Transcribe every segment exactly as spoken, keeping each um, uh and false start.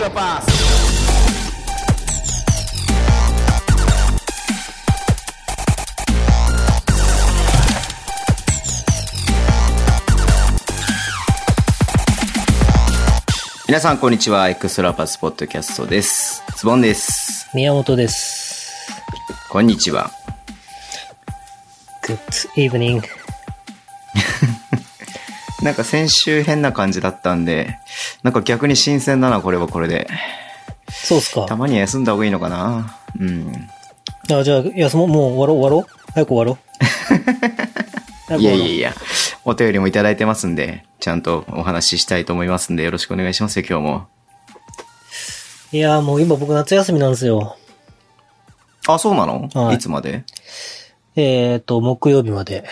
ショパス。皆さんこんにちは、エクストラパスポッドキャストです。ズボンです。宮本です。こんにちは。 Good evening。 なんか先週変な感じだったんで、なんか逆に新鮮だな、これはこれで。そうっすか。たまに休んだ方がいいのかな。うん。あ、じゃあ休もう。もう終わろう終わろう早く終わろう。いやいやいや、お便りもいただいてますんで、ちゃんとお話ししたいと思いますんで、よろしくお願いしますよ、今日も。いや、もう今僕夏休みなんですよ。あ、そうなの？はい。いつまで？えーと、木曜日まで。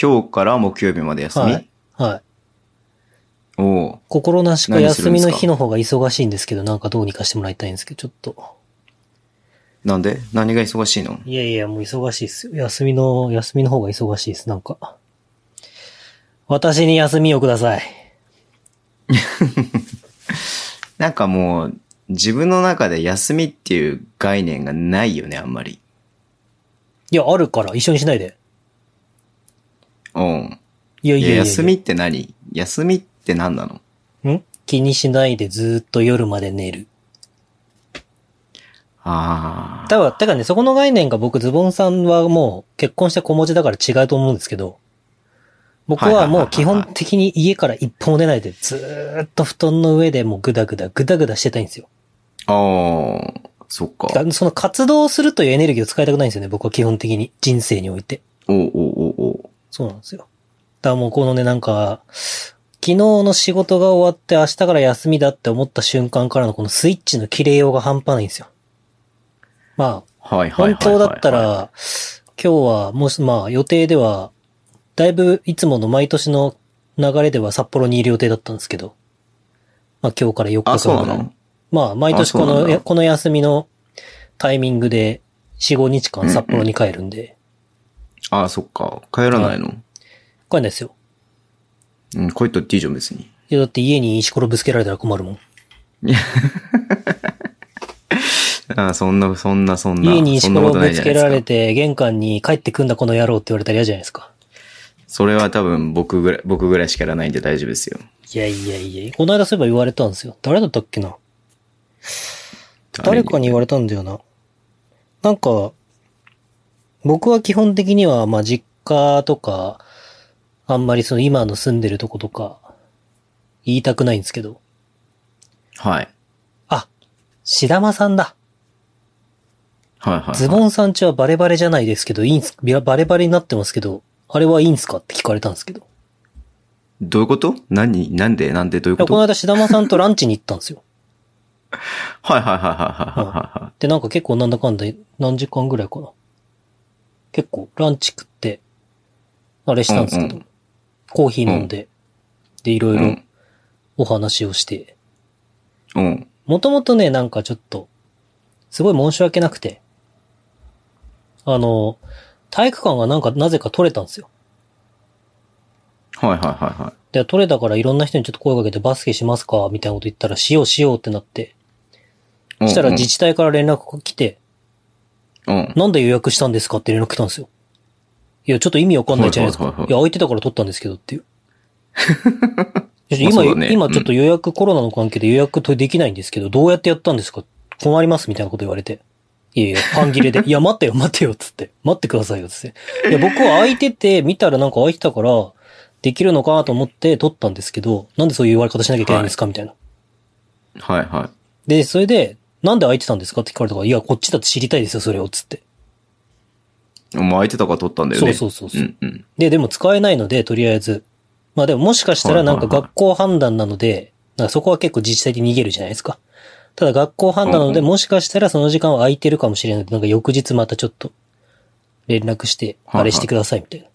今日から木曜日まで休み？はい。はい。おー。心なしか休みの日の方が忙しいんですけど、なんかどうにかしてもらいたいんですけど、ちょっと。なんで？何が忙しいの？いやいや、もう忙しいっすよ。休みの、休みの方が忙しいっす、なんか。私に休みをください。なんかもう、自分の中で休みっていう概念がないよね、あんまり。いや、あるから、一緒にしないで。うん。いやいやいやいや。休みって何？休みって何なの？ん？気にしないでずっと夜まで寝る。ああ。だから、だからね、そこの概念が僕、ズボンさんはもう結婚して子持ちだから違うと思うんですけど、僕はもう基本的に家から一歩も出ないでずーっと布団の上でもうグダグダグダグダしてたいんですよ。ああ、そっか。その活動するというエネルギーを使いたくないんですよね、僕は基本的に人生において。おうおうおうおう。そうなんですよ。だからもうこのね、なんか昨日の仕事が終わって明日から休みだって思った瞬間からのこのスイッチの切れようが半端ないんですよ。まあ本当だったら今日はもし、まあ予定ではだいぶいつもの毎年の流れでは札幌にいる予定だったんですけど、まあ今日からよっかかんぐらい、まあ毎年このこの休みのタイミングでよん、ごにちかん札幌に帰るんで。ああ、そっか。帰らないの？帰らないですよ。うん、帰ったっていいじゃん別に。いや、だって家に石ころぶつけられたら困るもん。ああ、そんな、そんな、そんな。家に石ころをぶつけられて、玄関に帰ってくんだこの野郎って言われたら嫌じゃないですか。それは多分僕ぐらい、僕ぐらいしかやらないんで大丈夫ですよ。いやいやいや、この間そういえば言われたんですよ。誰だったっけな。誰かに言われたんだよな。なんか、僕は基本的には、まあ実家とか、あんまりその今の住んでるとことか、言いたくないんですけど。はい。あ、しだまさんだ。はいはいはい、ズボンさんちはバレバレじゃないですけど、いいんす、バレバレになってますけど、あれはいいんすかって聞かれたんですけど。どういうこと？何？なんで？なんで？どういうこと？いや、この間、しだまさんとランチに行ったんですよ。はいはいはいはいはいはい。で、なんか結構なんだかんだ、何時間ぐらいかな。結構、ランチ食って、あれしたんですけど、うんうん、コーヒー飲んで、うん、で、いろいろお話をして。うん。もともとね、なんかちょっと、すごい申し訳なくて、あの、体育館がなんかなぜか取れたんですよ。はいはいはいはい。で、取れたからいろんな人にちょっと声かけてバスケしますかみたいなこと言ったら、しようしようってなって、そしたら自治体から連絡が来て、うん、なんで予約したんですかって連絡来たんですよ。いや、ちょっと意味わかんないじゃないですか。はいはいはいはい、いや、空いてたから取ったんですけどっていう。今、ね、今ちょっと予約、うん、コロナの関係で予約できないんですけど、どうやってやったんですか困りますみたいなこと言われて。いやいや、パン切れで。いや、待ってよ、待ってよ、つって。待ってくださいよ、つって。いや、僕は空いてて、見たらなんか空いてたから、できるのかなと思って撮ったんですけど、なんでそういう言われ方しなきゃいけないんですか、はい、みたいな。はいはい。で、それで、なんで空いてたんですかって聞かれたから、いや、こっちだって知りたいですよ、それを、つって。もう空いてたから撮ったんだよね。そうそうそうそう。うんうん、で、でも使えないので、とりあえず。まあでももしかしたらなんか学校判断なので、はいはいはい、なんかそこは結構自治体で逃げるじゃないですか。ただ学校判断なので、もしかしたらその時間は空いてるかもしれないので、なんか翌日またちょっと連絡して、あれしてくださいみたいな。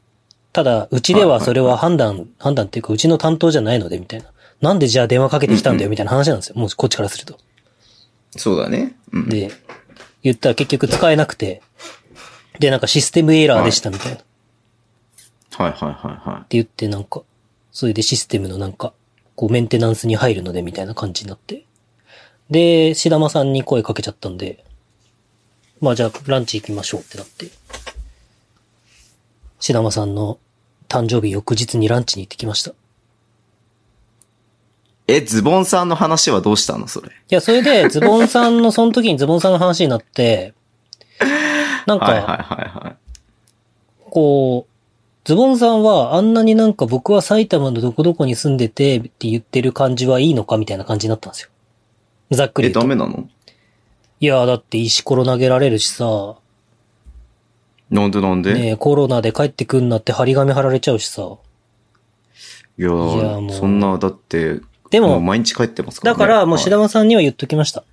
ただ、うちではそれは判断、判断っていうか、うちの担当じゃないので、みたいな。なんでじゃあ電話かけてきたんだよ、みたいな話なんですよ。もうこっちからすると。そうだね。で、言ったら結局使えなくて、で、なんかシステムエラーでしたみたいな。はいはいはいはい。って言ってなんか、それでシステムのなんか、こうメンテナンスに入るのでみたいな感じになって。で、シダマさんに声かけちゃったんで、まあじゃあランチ行きましょうってなって。シダマさんの誕生日翌日にランチに行ってきました。え、ズボンさんの話はどうしたのそれ。いや、それで、ズボンさんの、その時にズボンさんの話になって、なんか、はいはいはいはい、こう、ズボンさんはあんなになんか僕は埼玉のどこどこに住んでてって言ってる感じはいいのかみたいな感じになったんですよ。ざっくり言うと。え、ダメなの？いや、だって石ころ投げられるしさ。なんでなんで？ねえ、コロナで帰ってくんなって張り紙貼られちゃうしさ。いやー、いやーもうそんな、だって、でも、もう毎日帰ってますからね。だから、もう、シダマさんには言っときました。は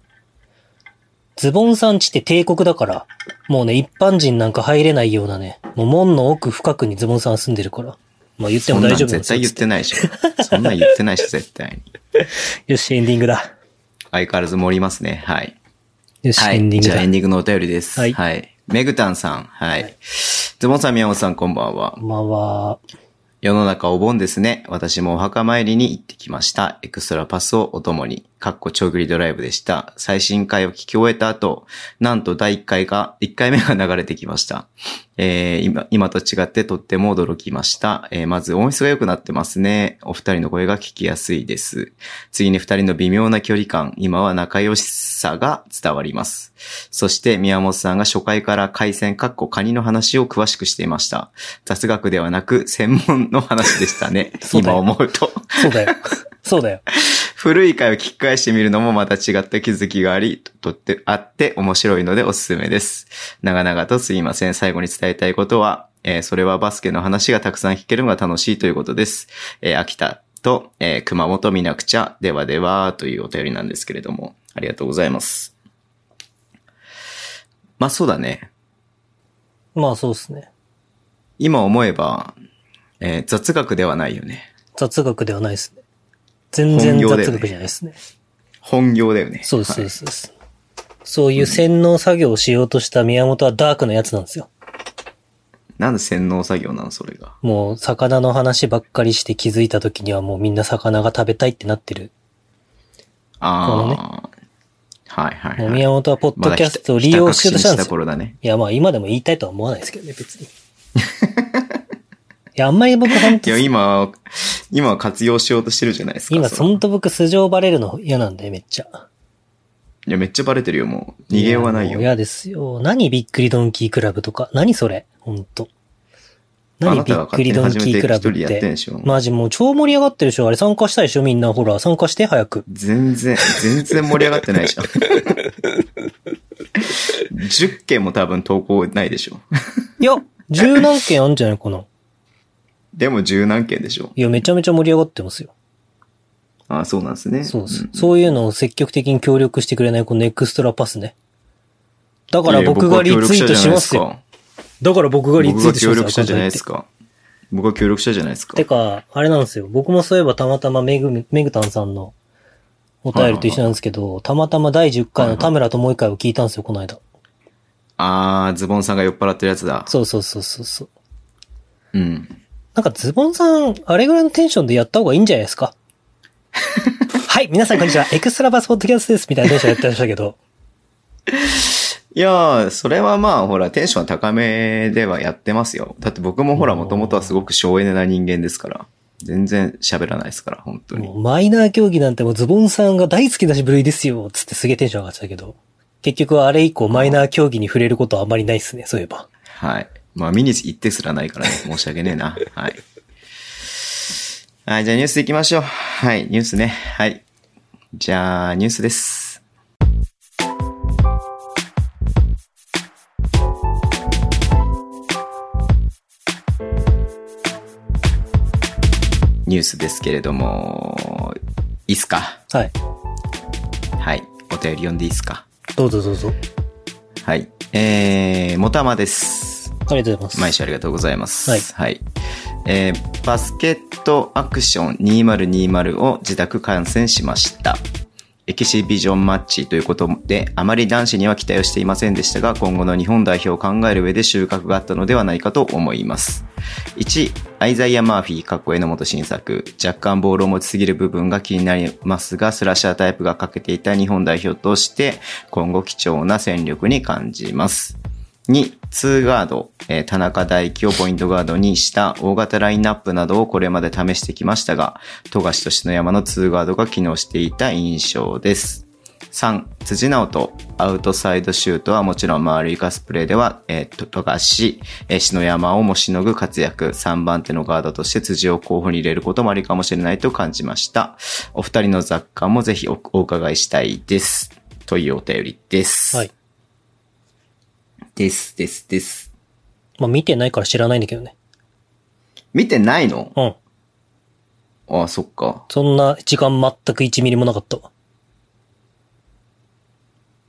い、ズボンさんちって帝国だから、もうね、一般人なんか入れないようなね、もう門の奥深くにズボンさん住んでるから。まあ言っても大丈夫なんですよ。絶対言ってないでしょ。そんなん言ってないし、絶対に。よし、エンディングだ。相変わらず盛りますね。はい。よし、はい、エンディングだ。じゃあエンディングのお便りです。はい。はい。メグタンさん。はい。はい、ズボンさん、宮本さん、こんばんは。こんばんは。世の中お盆ですね。私もお墓参りに行ってきました。エクストラパスをお供に、かっこちょぐりドライブでした。最新回を聞き終えた後、なんとだいいっかいが、いっかいめが流れてきました。えー、今、今と違ってとっても驚きました。えー、まず音質が良くなってますね。お二人の声が聞きやすいです。次に二人の微妙な距離感、今は仲良しさが伝わります。そして宮本さんが初回から海鮮かっこカニの話を詳しくしていました。雑学ではなく専門の話でしたね。今思うと。そうだよ。そうだよ。古い回を聞き返してみるのもまた違った気づきがあり、とってあって面白いのでおすすめです。長々とすいません。最後に伝えたいことは、えー、それはバスケの話がたくさん聞けるのが楽しいということです。えー、秋田と、えー、熊本見なくちゃ、ではではというお便りなんですけれども、ありがとうございます。まあそうだね。まあそうですね。今思えば、えー、雑学ではないよね。雑学ではないですね。全然雑学じゃないですね。本業だよね。そうです、そうです、そうです。そういう洗脳作業をしようとした宮本はダークなやつなんですよ。なんで洗脳作業なのそれが。もう魚の話ばっかりして気づいた時にはもうみんな魚が食べたいってなってる。ああ、ね。はいはい、はい。もう宮本はポッドキャストを利用しようとしたんですよ。まだひた、ひた確信した頃だね。いやまあ今でも言いたいとは思わないですけどね別に。いや、あんまり僕本当に。いや、今、今活用しようとしてるじゃないですか。今、本当僕素性バレるの嫌なんで、めっちゃ。いや、めっちゃバレてるよ、もう。逃げようがないよ。嫌ですよ。何びっくりドンキークラブとか。何それ本当。何びっくりドンキークラブって。マジもう超盛り上がってるでしょ。あれ参加したいでしょみんな。ほら、参加して、早く。全然、全然盛り上がってないじゃん。じゅっけんも多分投稿ないでしょ。いや、十何件あるんじゃないかな。でも十何件でしょ。いや、めちゃめちゃ盛り上がってますよ。ああ、そうなんですね。そうです、うんうん。そういうのを積極的に協力してくれないこのエクストラパスね。だから僕がリツイートしますよ。だから僕がリツイートしますよ。僕が協力者じゃないですか。僕が協力者じゃないですか。てか、あれなんですよ。僕もそういえばたまたまメグ、メグタンさんのお便りと一緒なんですけど、はいはいはい、たまたまだいじゅっかいの田村ともう一回を聞いたんですよ、この間。ああ、ズボンさんが酔っ払ってるやつだ。そうそうそうそうそう。うん。なんかズボンさん、あれぐらいのテンションでやった方がいいんじゃないですかはい、皆さんこんにちは。エクストラパスポッドキャストです。みたいなテンションやってましたけど。いやー、それはまあ、ほら、テンション高めではやってますよ。だって僕もほら、もともとはすごく省エネな人間ですから。全然喋らないですから、本当に。もうマイナー競技なんてもうズボンさんが大好きだし部類ですよ、つってすげえテンション上がってたけど。結局はあれ以降、マイナー競技に触れることはあんまりないですね、そういえば。はい。まあ、見に行ってすらないからね。申し訳ねえな。はい。はい、じゃあニュース行きましょう。はい、ニュースね。はい。じゃあ、ニュースです。ニュースですけれども、いいっすか？はい。はい。お便り読んでいいっすか？どうぞどうぞ。はい。えー、もたまです。ありがとうございます。毎週ありがとうございます。はい。はい、えー、バスケットアクションにせんにじゅうを自宅観戦しました。エキシビジョンマッチということで、あまり男子には期待をしていませんでしたが、今後の日本代表を考える上で収穫があったのではないかと思います。いち、アイザイア・マーフィーかっこ榎本新作、若干ボールを持ちすぎる部分が気になりますが、スラッシャータイプが欠けていた日本代表として今後貴重な戦力に感じます。に、ツーガード、えー、田中大輝をポイントガードにした大型ラインナップなどをこれまで試してきましたが、富樫と篠山のツーガードが機能していた印象です。さん、辻直人、アウトサイドシュートはもちろん周り生かすプレーでは、えー、富樫、えー、篠山をもしのぐ活躍、さんばん手のガードとして辻を候補に入れることもありかもしれないと感じました。お二人の雑感もぜひ お, お伺いしたいですというお便りです。はいですですです。まあ、見てないから知らないんだけどね。見てないの？うん。ああ、そっか。そんな時間全くいちミリもなかった。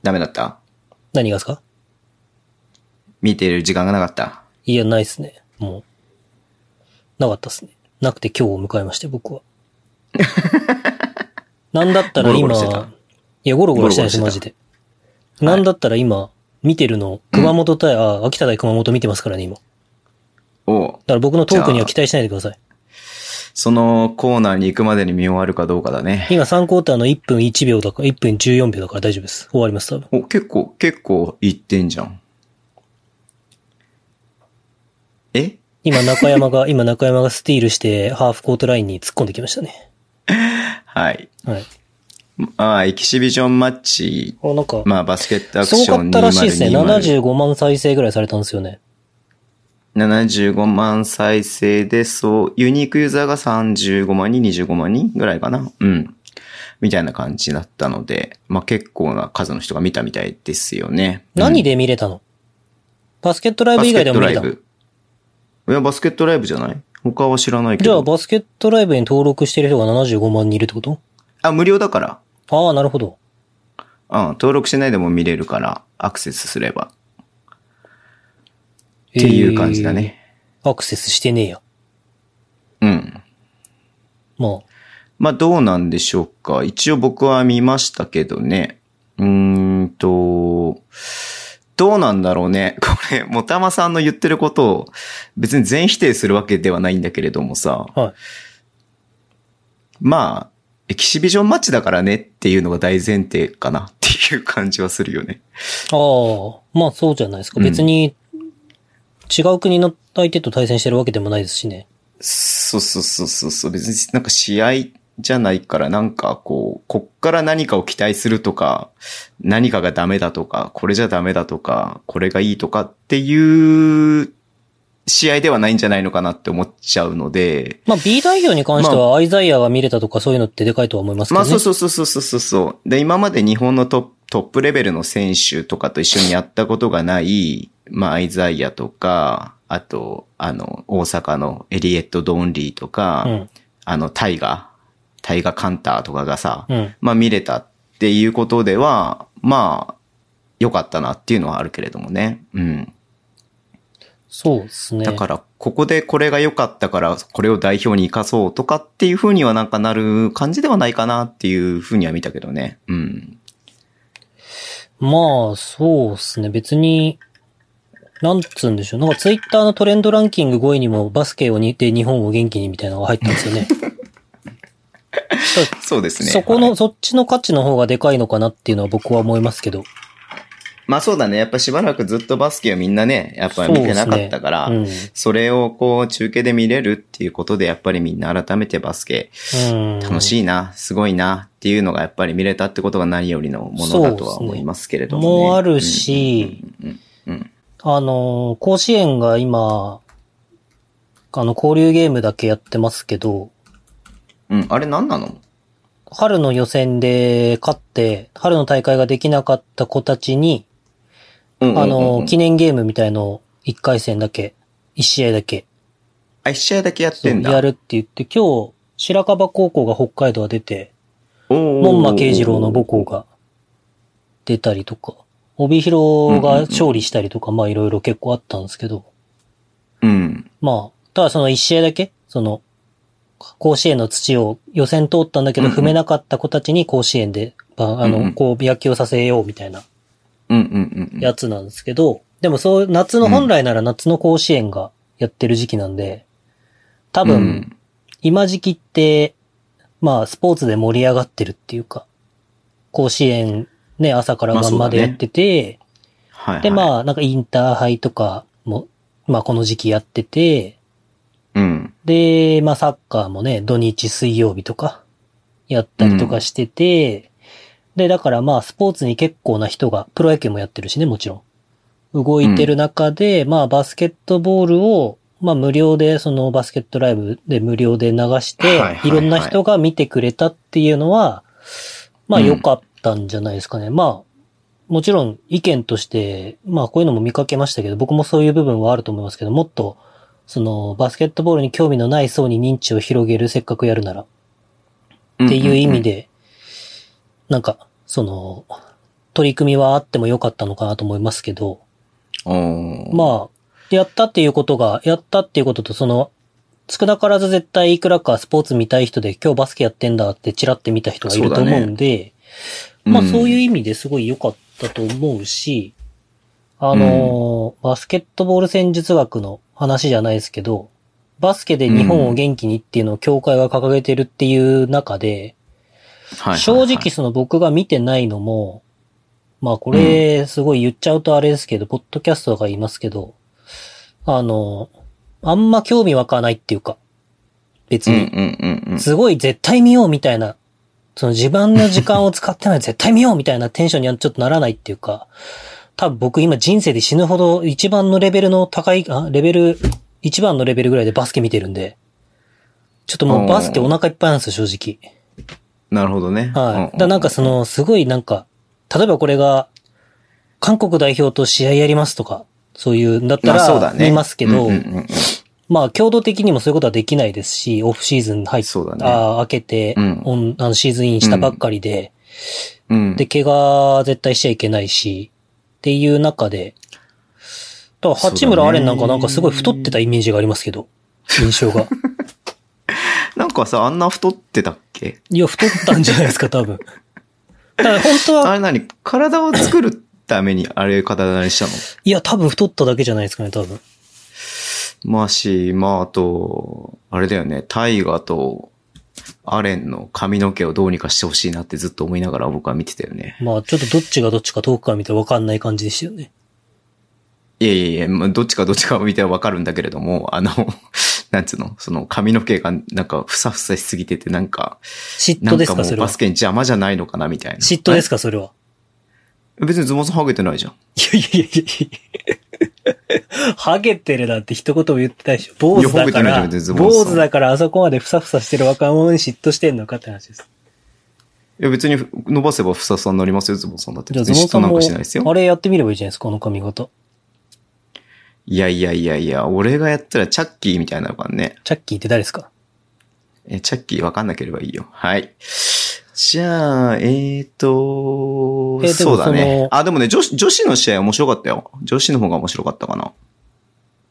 ダメだった？何がですか？見てる時間がなかった。いや、ないっすね。もう。なかったっすね。なくて今日を迎えまして、僕は。なんだったら今、ゴロゴロしてた。いや、ゴロゴロしてないです、マジで。なんだったら今、はい見てるの、熊本対、あ、秋田対熊本見てますからね、今。おう。だから僕のトークには期待しないでください。そのコーナーに行くまでに見終わるかどうかだね。今さんクォーターのいっぷんいちびょうだから、いっぷんじゅうよんびょうだから大丈夫です。終わります、多分。お、結構、結構いってんじゃん。え？今中山が、今中山がスティールして、ハーフコートラインに突っ込んできましたね。はい。はい。ああ、エキシビジョンマッチ。あ、なんか。まあ、バスケットアクションに。そうかったらしいですね。ななじゅうごまん再生ぐらいされたんですよね。ななじゅうごまん再生で、そう、ユニークユーザーがさんじゅうごまんにん、にじゅうごまんにんぐらいかな。うん。みたいな感じだったので、まあ結構な数の人が見たみたいですよね。何で見れたの？うん、バスケットライブ以外でも見れたの？バスケットライブ。いや、バスケットライブじゃない？他は知らないけど。じゃあ、バスケットライブに登録してる人がななじゅうごまんにんいるってこと？あ、無料だから。ああ、なるほど。うん、登録しないでも見れるから、アクセスすれば。っていう感じだね。えー、アクセスしてねえや。うん。まあ。まあ、どうなんでしょうか。一応僕は見ましたけどね。うーんと、どうなんだろうね。これ、もたまさんの言ってることを、別に全否定するわけではないんだけれどもさ。はい。まあ、エキシビジョンマッチだからねっていうのが大前提かなっていう感じはするよね。ああ、まあそうじゃないですか。うん、別に違う国の相手と対戦してるわけでもないですしね。そうそうそうそう。別になんか試合じゃないから、なんかこう、こっから何かを期待するとか、何かがダメだとか、これじゃダメだとか、これがいいとかっていう試合ではないんじゃないのかなって思っちゃうので。まあ B 代表に関してはアイザイアが見れたとかそういうのってでかいとは思いますけどね。まあそうそうそうそうそうそう。で、今まで日本のトップ、トップレベルの選手とかと一緒にやったことがない、まあアイザイアとか、あと、あの、大阪のエリエット・ドンリーとか、うん、あの、タイガ、タイガ・カンターとかがさ、うん、まあ見れたっていうことでは、まあ、良かったなっていうのはあるけれどもね。うん。そうですね。だから、ここでこれが良かったから、これを代表に生かそうとかっていう風にはなんかなる感じではないかなっていう風には見たけどね。うん。まあ、そうですね。別に、なんつうんでしょう。なんかツイッターのトレンドランキングごいにもバスケをにて日本を元気にみたいなのが入ったんですよね。そうですね。そこの、はい、そっちの価値の方がでかいのかなっていうのは僕は思いますけど。まあそうだね。やっぱしばらくずっとバスケをみんなね、やっぱり見てなかったから、そ,、ねうん、それをこう中継で見れるっていうことで、やっぱりみんな改めてバスケ、うん、楽しいな、すごいなっていうのがやっぱり見れたってことが何よりのものだとは思いますけれども、ねね、もうあるし、あの、甲子園が今、あの、交流ゲームだけやってますけど、うん、あれ何なの？春の予選で勝って、春の大会ができなかった子たちに、あの、記念ゲームみたいのをいっかい戦だけ、いち試合だけ。あ、いち試合だけやってんだ。やるって言って、今日、白樺高校が北海道は出て、門馬慶次郎の母校が出たりとか、帯広が勝利したりとか、まあいろいろ結構あったんですけど。うん。まあ、ただそのいち試合だけ、その、甲子園の土を予選通ったんだけど踏めなかった子たちに甲子園であの、うんうん、こう野球をさせようみたいなやつなんですけど、うんうんうん、でもそう夏の本来なら夏の甲子園がやってる時期なんで、多分、うん、今時期ってまあスポーツで盛り上がってるっていうか、甲子園ね朝から晩までやってて、まあね、でまあなんかインターハイとかもまあこの時期やってて、うん、でまあサッカーもね土日水曜日とかやったりとかしてて。うんで、だからまあスポーツに結構な人が、プロ野球もやってるしね、もちろん。動いてる中で、うん、まあバスケットボールを、まあ無料で、そのバスケットライブで無料で流して、はいはいはい、いろんな人が見てくれたっていうのは、まあ良かったんじゃないですかね。うん、まあ、もちろん意見として、まあこういうのも見かけましたけど、僕もそういう部分はあると思いますけど、もっと、そのバスケットボールに興味のない層に認知を広げる、せっかくやるなら。っていう意味で、うんうんうんなんか、その、取り組みはあってもよかったのかなと思いますけど、まあ、やったっていうことが、やったっていうことと、その、少なからず絶対いくらかスポーツ見たい人で、今日バスケやってんだってチラって見た人がいると思うんで、そうだね。うん、まあそういう意味ですごい良かったと思うし、あの、うん、バスケットボール戦術学の話じゃないですけど、バスケで日本を元気にっていうのを協会が掲げてるっていう中で、はいはいはい、正直その僕が見てないのも、まあこれすごい言っちゃうとあれですけど、うん、ポッドキャストが言いますけど、あの、あんま興味湧かないっていうか、別に、うんうんうんうん、すごい絶対見ようみたいな、その自分の時間を使ってない絶対見ようみたいなテンションにはちょっとならないっていうか、多分僕今人生で死ぬほど一番のレベルの高い、あ、レベル、一番のレベルぐらいでバスケ見てるんで、ちょっともうバスケお腹いっぱいなんですよ、正直。なるほどね。はい。だなんかその、すごいなんか、例えばこれが、韓国代表と試合やりますとか、そういうんだったら見ますけど、まあ、ねうんうんうん、まあ共同的にもそういうことはできないですし、オフシーズン入った、ね、明けて、うん、オンあのシーズンインしたばっかりで、うん、で、怪我絶対しちゃいけないし、っていう中で、だから八村アレンなんかなんかすごい太ってたイメージがありますけど、印象が。なんかさ、あんな太ってたっけ？いや、太ったんじゃないですか、多分。だから本当は。あれ何？体を作るためにあれ体にしたの？いや、多分太っただけじゃないですかね、多分。まあし、まああと、あれだよね、タイガとアレンの髪の毛をどうにかしてほしいなってずっと思いながら僕は見てたよね。まあちょっとどっちがどっちか遠くから見て分かんない感じでしたよね。いやいやいや、どっちかどっちかを見ては分かるんだけれども、あの、なんつうのその髪の毛がなんかふさふさしすぎててなんか嫉妬ですかそれはなんかもうバスケに邪魔じゃないのかなみたいな嫉妬ですかそれは別にズボンさんハゲてないじゃんいやいやいやいやハゲてるなんて一言も言ってないでしょ坊主だから坊主だからあそこまでふさふさしてる若者に嫉妬してんのかって話ですいや別に伸ばせばふさふさになりますよズボンさんだって別に嫉妬なんかしないですよあれやってみればいいじゃないですかこの髪型いやいやいやいや、俺がやったらチャッキーみたいなのかね。チャッキーって誰ですか？え、チャッキーわかんなければいいよ。はい。じゃあ、えーと、えー、そうだね。あ、でもね、女子、女子の試合面白かったよ。女子の方が面白かったかな。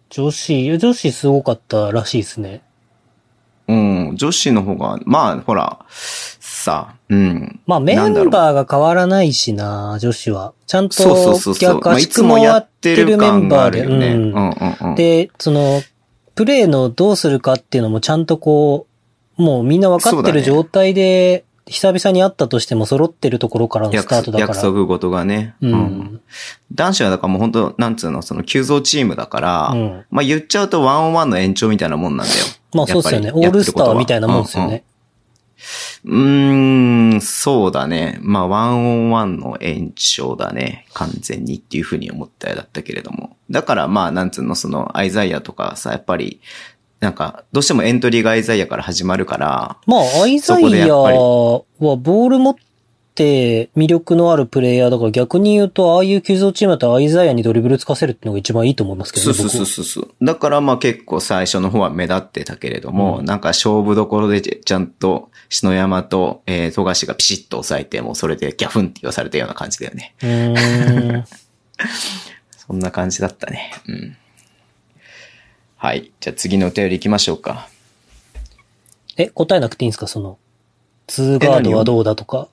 女子、女子すごかったらしいですね。うん、女子の方が、まあ、ほら、さ、うん。まあ、メンバーが変わらないしな、女子は。ちゃんと、逆足つもやってるメンバーで、うん。で、その、プレーのどうするかっていうのもちゃんとこう、もうみんな分かってる状態で、久々に会ったとしても揃ってるところからのスタートだから。約束事がね。うん。うん、男子はだからもう本当なんつうの、その急増チームだから、うん、まあ言っちゃうとワンオンワンの延長みたいなもんなんだよ。まあそうですよね。オールスターみたいなもんですよね。うん、うん、うーん、そうだね。まあワンオンワンの延長だね。完全にっていうふうに思ったようだったけれども。だからまあなんつうの、そのアイザイアとかさ、やっぱり、なんか、どうしてもエントリーがアイザイアから始まるから。まあ、アイザイアはボール持って魅力のあるプレイヤーだから逆に言うと、ああいう急造チームだったらアイザイアにドリブルつかせるってのが一番いいと思いますけどね。そうそうそうそう。だからまあ結構最初の方は目立ってたけれども、うん、なんか勝負どころでちゃんと篠山と、えー、富樫がピシッと抑えて、もうそれでギャフンって言わされたような感じだよね。うーんそんな感じだったね。うん。はい。じゃあ次のお便り行きましょうか。え、答えなくていいんですかその、ツーガードはどうだとか。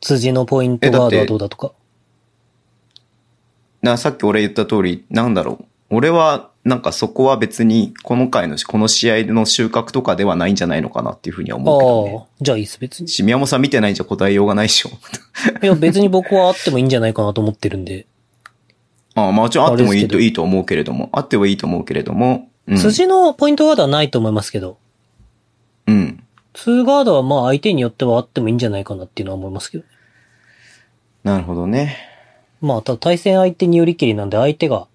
辻のポイントガードはどうだとか。な、さっき俺言った通り、なんだろう。俺は、なんかそこは別に、この回の、この試合の収穫とかではないんじゃないのかなっていうふうには思うけど、ね。ああ、じゃあいいです、別に。し、宮本さん見てないんじゃ答えようがないでしょ。いや、別に僕はあってもいいんじゃないかなと思ってるんで。ああ、まあ、ちろんあってもいいと、いいと思うけれども、あってもいいと思うけれども、うん、辻のポイントガードはないと思いますけど。うん。ツーガードはまあ相手によってはあってもいいんじゃないかなっていうのは思いますけど。なるほどね。まあ、ただ対戦相手によりきりなんで、相手が、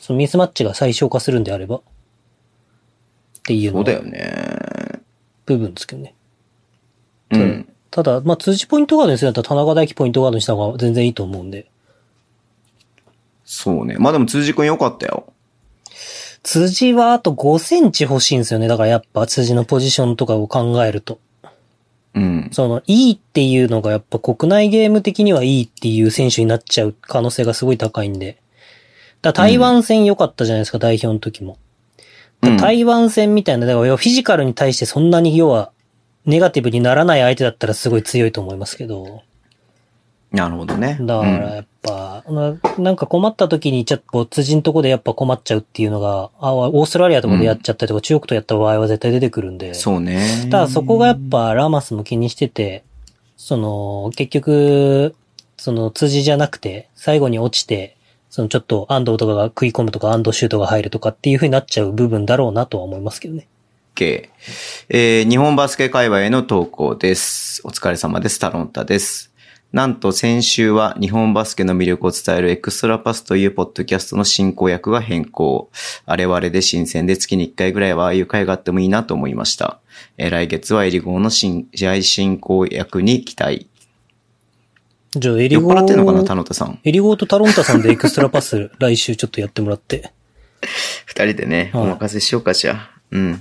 そのミスマッチが最小化するんであれば、っていうのが。そうだよね。部分ですけどね。うん。ただ、まあ、辻ポイントガードにするんだったら、田中大輝ポイントガードにした方が全然いいと思うんで。そうね。まあでも辻くん良かったよ。辻はあとごセンチ欲しいんですよね。だからやっぱ辻のポジションとかを考えると。うん。その、いいっていうのがやっぱ国内ゲーム的にはいいっていう選手になっちゃう可能性がすごい高いんで。だ台湾戦良かったじゃないですか、うん、代表の時も。だ台湾戦みたいな、だからフィジカルに対してそんなに要はネガティブにならない相手だったらすごい強いと思いますけど。なるほどね。だからやっぱ、うん、なんか困った時にちょっと辻のとこでやっぱ困っちゃうっていうのが、あオーストラリアとかでやっちゃったりとか、うん、中国とやった場合は絶対出てくるんで。そうね。ただそこがやっぱラマスも気にしてて、その結局、その辻じゃなくて最後に落ちて、そのちょっと安藤とかが食い込むとか安藤シュートが入るとかっていう風になっちゃう部分だろうなとは思いますけどね。OK、えー、日本バスケ界隈への投稿です。お疲れ様です。タロンタです。なんと先週は日本バスケの魅力を伝えるエクストラパスというポッドキャストの進行役が変更。あれはあれで新鮮で月にいっかいぐらいはああいう会があってもいいなと思いました。えー、来月はエリゴーの試合進行役に期待。じゃあエリゴー。酔っ払ってんのかな、タロンタさん。エリゴーとタロンタさんでエクストラパス来週ちょっとやってもらって。二人でね、お任せしようかしら。うん。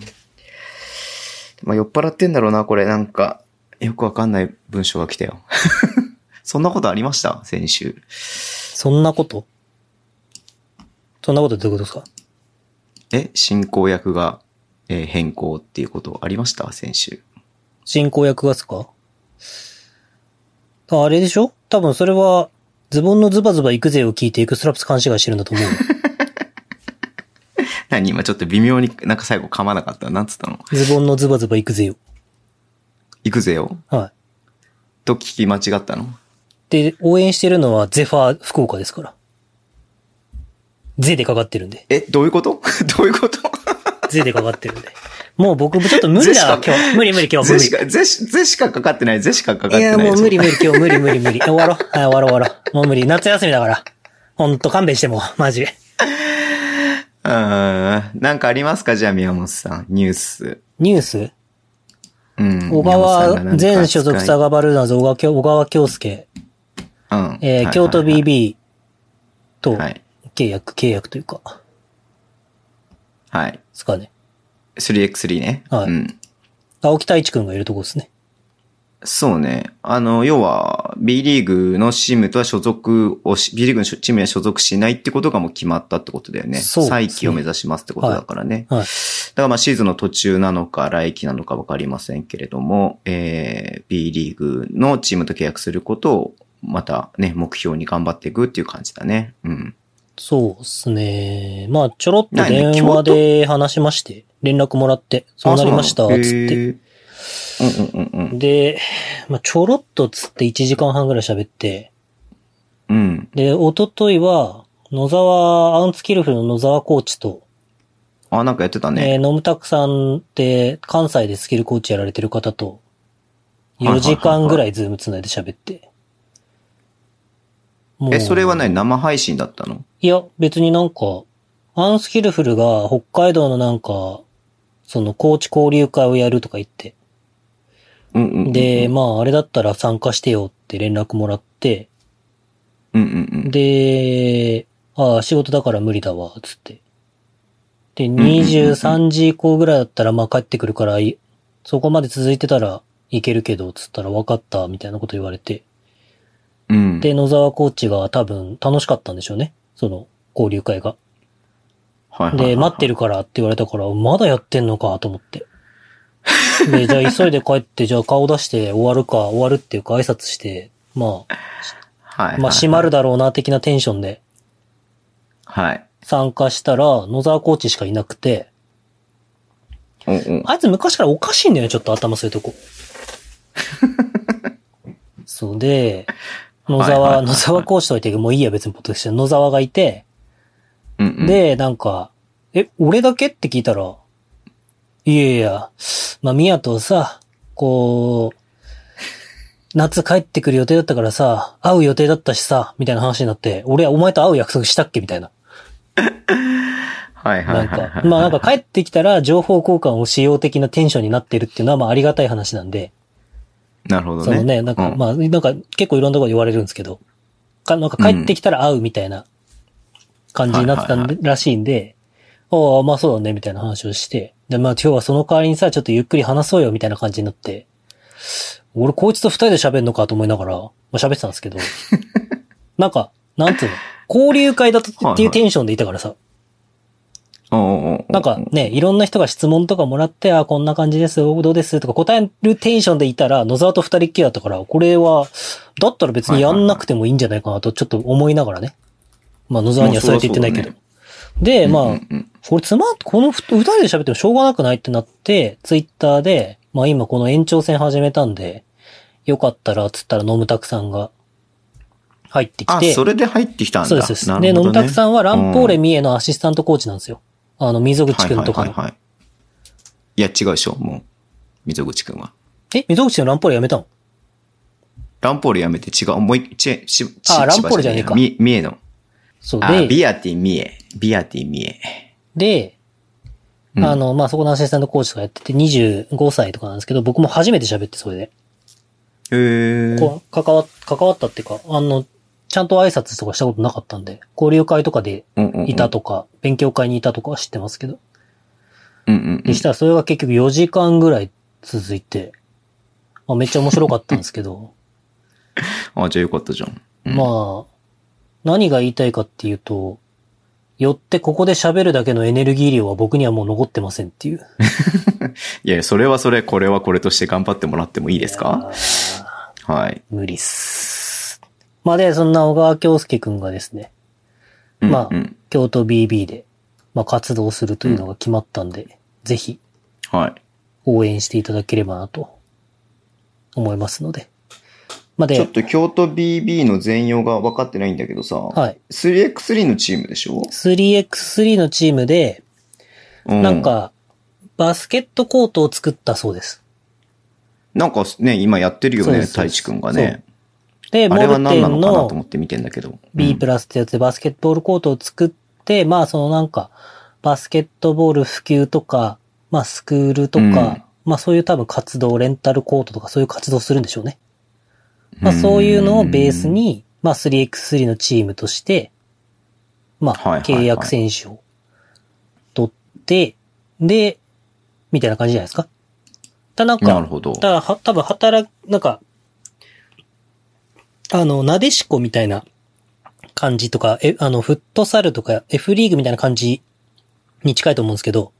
まあ、酔っ払ってんだろうな、これなんか。よくわかんない文章が来たよ。そんなことありました先週。そんなことそんなことってどういうことですか？え、進行役が、えー、変更っていうことありました先週。進行役がですか？あれでしょ？多分それは、ズボンのズバズバ行くぜを聞いてエクストラパス勘違いしてるんだと思う。何今ちょっと微妙になんか最後噛まなかった。なんつったの？ズボンのズバズバ行くぜよ。行くぜよ。はい。と聞き間違ったの？で、応援してるのはゼファー福岡ですから。ゼでかかってるんで。え、どういうことどういうことゼでかかってるんで。もう僕ちょっと無理だ、今日。無理無理今日無理。ゼしか、ゼし、ゼしかかかってない、ゼしかかかってない。いやもう無理無理今日無理無理無理。終わろう。はい、終わろう終わろう。もう無理。夏休みだから。ほんと勘弁しても、マジで。うーん。なんかありますかじゃあ宮本さん。ニュース。ニュース？うん。小川、前所属サガバルーナーズ小川京介。うん。えー、はいはいはい、京都 ビービー と契約、はい、契約というか。はい。ですかね。スリーエックススリー ね。はい。うん。青木太一くんがいるとこですね。そうね。あの、要は、B リーグのチームとは所属をし、B リーグのチームには所属しないってことがもう決まったってことだよね。そうですね。再起を目指しますってことだからね。はい。はい、だからまあシーズンの途中なのか、来季なのかわかりませんけれども、えー、B リーグのチームと契約することを、またね、目標に頑張っていくっていう感じだね。うん。そうですね。まあ、ちょろっと電話で話しまして、連絡もらって、そうなりました、つって。うんうんうん、で、まあ、ちょろっとつっていちじかんはんぐらい喋って、うん、で、おとといは、野沢、アンツキルフの野沢コーチと、あ、なんかやってたね。えー、ノムタクさんって、関西でスキルコーチやられてる方と、よじかんぐらいズームつないで喋って。もうえ、それはね、生配信だったの？いや、別になんか、アンスキルフルが北海道のなんか、そのコーチ交流会をやるとか言って。うんうんうん、で、まあ、あれだったら参加してよって連絡もらって。うんうんうん、で、ああ、仕事だから無理だわ、つって。で、にじゅうさんじ以降ぐらいだったら、まあ帰ってくるから、そこまで続いてたらいけるけど、つったら分かった、みたいなこと言われて。うん、で、野沢コーチが多分楽しかったんでしょうね。その、交流会が。はいはいはいはい、で、待ってるからって言われたから、まだやってんのかと思って。で、じゃあ急いで帰って、じゃあ顔出して終わるか、終わるっていうか挨拶して、まあ、はいはいはい、まあ閉まるだろうな的なテンションで、はい。参加したら、野沢コーチしかいなくて、うんうん、あいつ昔からおかしいんだよね、ちょっと頭そういうとこ。そうで、野沢、はいはいはいはい、野沢コーチといて、もういいや別にポッドキャスト。野沢がいて、うんうん、で、なんか、え、俺だけって聞いたら、いやいや、まあ、ミヤとさ、こう、夏帰ってくる予定だったからさ、会う予定だったしさ、みたいな話になって、俺はお前と会う約束したっけみたいな。はいはいはいはい、はい。なんか、まあなんか帰ってきたら情報交換をしよう的なテンションになってるっていうのはまあありがたい話なんで。なるほどね。そのね、なんか、うん、まあなんか結構いろんなところで言われるんですけど、かなんか帰ってきたら会うみたいな感じになってたらしいんで、うんはいはいはいああ、まあそうだね、みたいな話をして。で、まあ今日はその代わりにさ、ちょっとゆっくり話そうよ、みたいな感じになって。俺、こいつと二人で喋るのかと思いながら、まあ喋ってたんですけど。なんか、なんつうの、交流会だったっていうテンションでいたからさ。なんかね、いろんな人が質問とかもらって、あこんな感じです、どうです、とか答えるテンションでいたら、野沢と二人っきりだったから、これは、だったら別にやんなくてもいいんじゃないかなと、ちょっと思いながらね。まあ野沢にはそれって言ってないけど。で、まあ、うんうんうん、これつま、この二人で喋ってもしょうがなくないってなって、ツイッターで、まあ今この延長戦始めたんで、よかったら、つったらノムタクさんが入ってきて。あ、それで入ってきたんだ。そうです。ですね、で、ノムタクさんはランポーレミエのアシスタントコーチなんですよ。あの、溝口くんとかの。はいはいはい、はい。いや、違うでしょ、もう。溝口くんは。え、溝口くんランポーレやめたの？ランポーレやめて違う、もう一、ち、ち、ち、あ、ランポーレじゃねえか。み、みえの。そうで。あ、ビアティミエ。ビアティミエ。で、うん、あの、まあ、そこのアシスタントコーチとかやっててにじゅうごさいとかなんですけど、僕も初めて喋って、それで。へぇー。関わ、関わったっていうか、あの、ちゃんと挨拶とかしたことなかったんで、交流会とかでいたとか、うんうんうん、勉強会にいたとかは知ってますけど。うんうん、うん。でしたら、それが結局よじかんぐらい続いて、まあ、めっちゃ面白かったんですけど。あ、じゃあよかったじゃん。うん、まあ、何が言いたいかっていうと、よってここで喋るだけのエネルギー量は僕にはもう残ってませんっていう。いや、それはそれ、これはこれとして頑張ってもらってもいいですか？はい。無理っす。まあで、そんな小川京介くんがですね、うんうん、まあ、京都 ビービー で、まあ、活動するというのが決まったんで、うん、ぜひ、はい。応援していただければなと、思いますので。まあ、でちょっと京都 ビービー の全容が分かってないんだけどさ、はい、スリーエックススリー のチームでしょ ?スリーエックススリー のチームで、うん、なんか、バスケットコートを作ったそうです。なんかね、今やってるよね、太一くんがね。で、モルテンの B プラスってやつでバスケットボールコートを作って、うん、まあそのなんか、バスケットボール普及とか、まあスクールとか、うん、まあそういう多分活動、レンタルコートとかそういう活動するんでしょうね。まあそういうのをベースに、まあ スリーエックススリー のチームとして、まあ契約選手を取って、はいはいはい、で、みたいな感じじゃないですか。ただなんか、なるほど。ただは多分働く、なんか、あの、なでしこみたいな感じとか、え、あの、フットサルとか F リーグみたいな感じに近いと思うんですけど、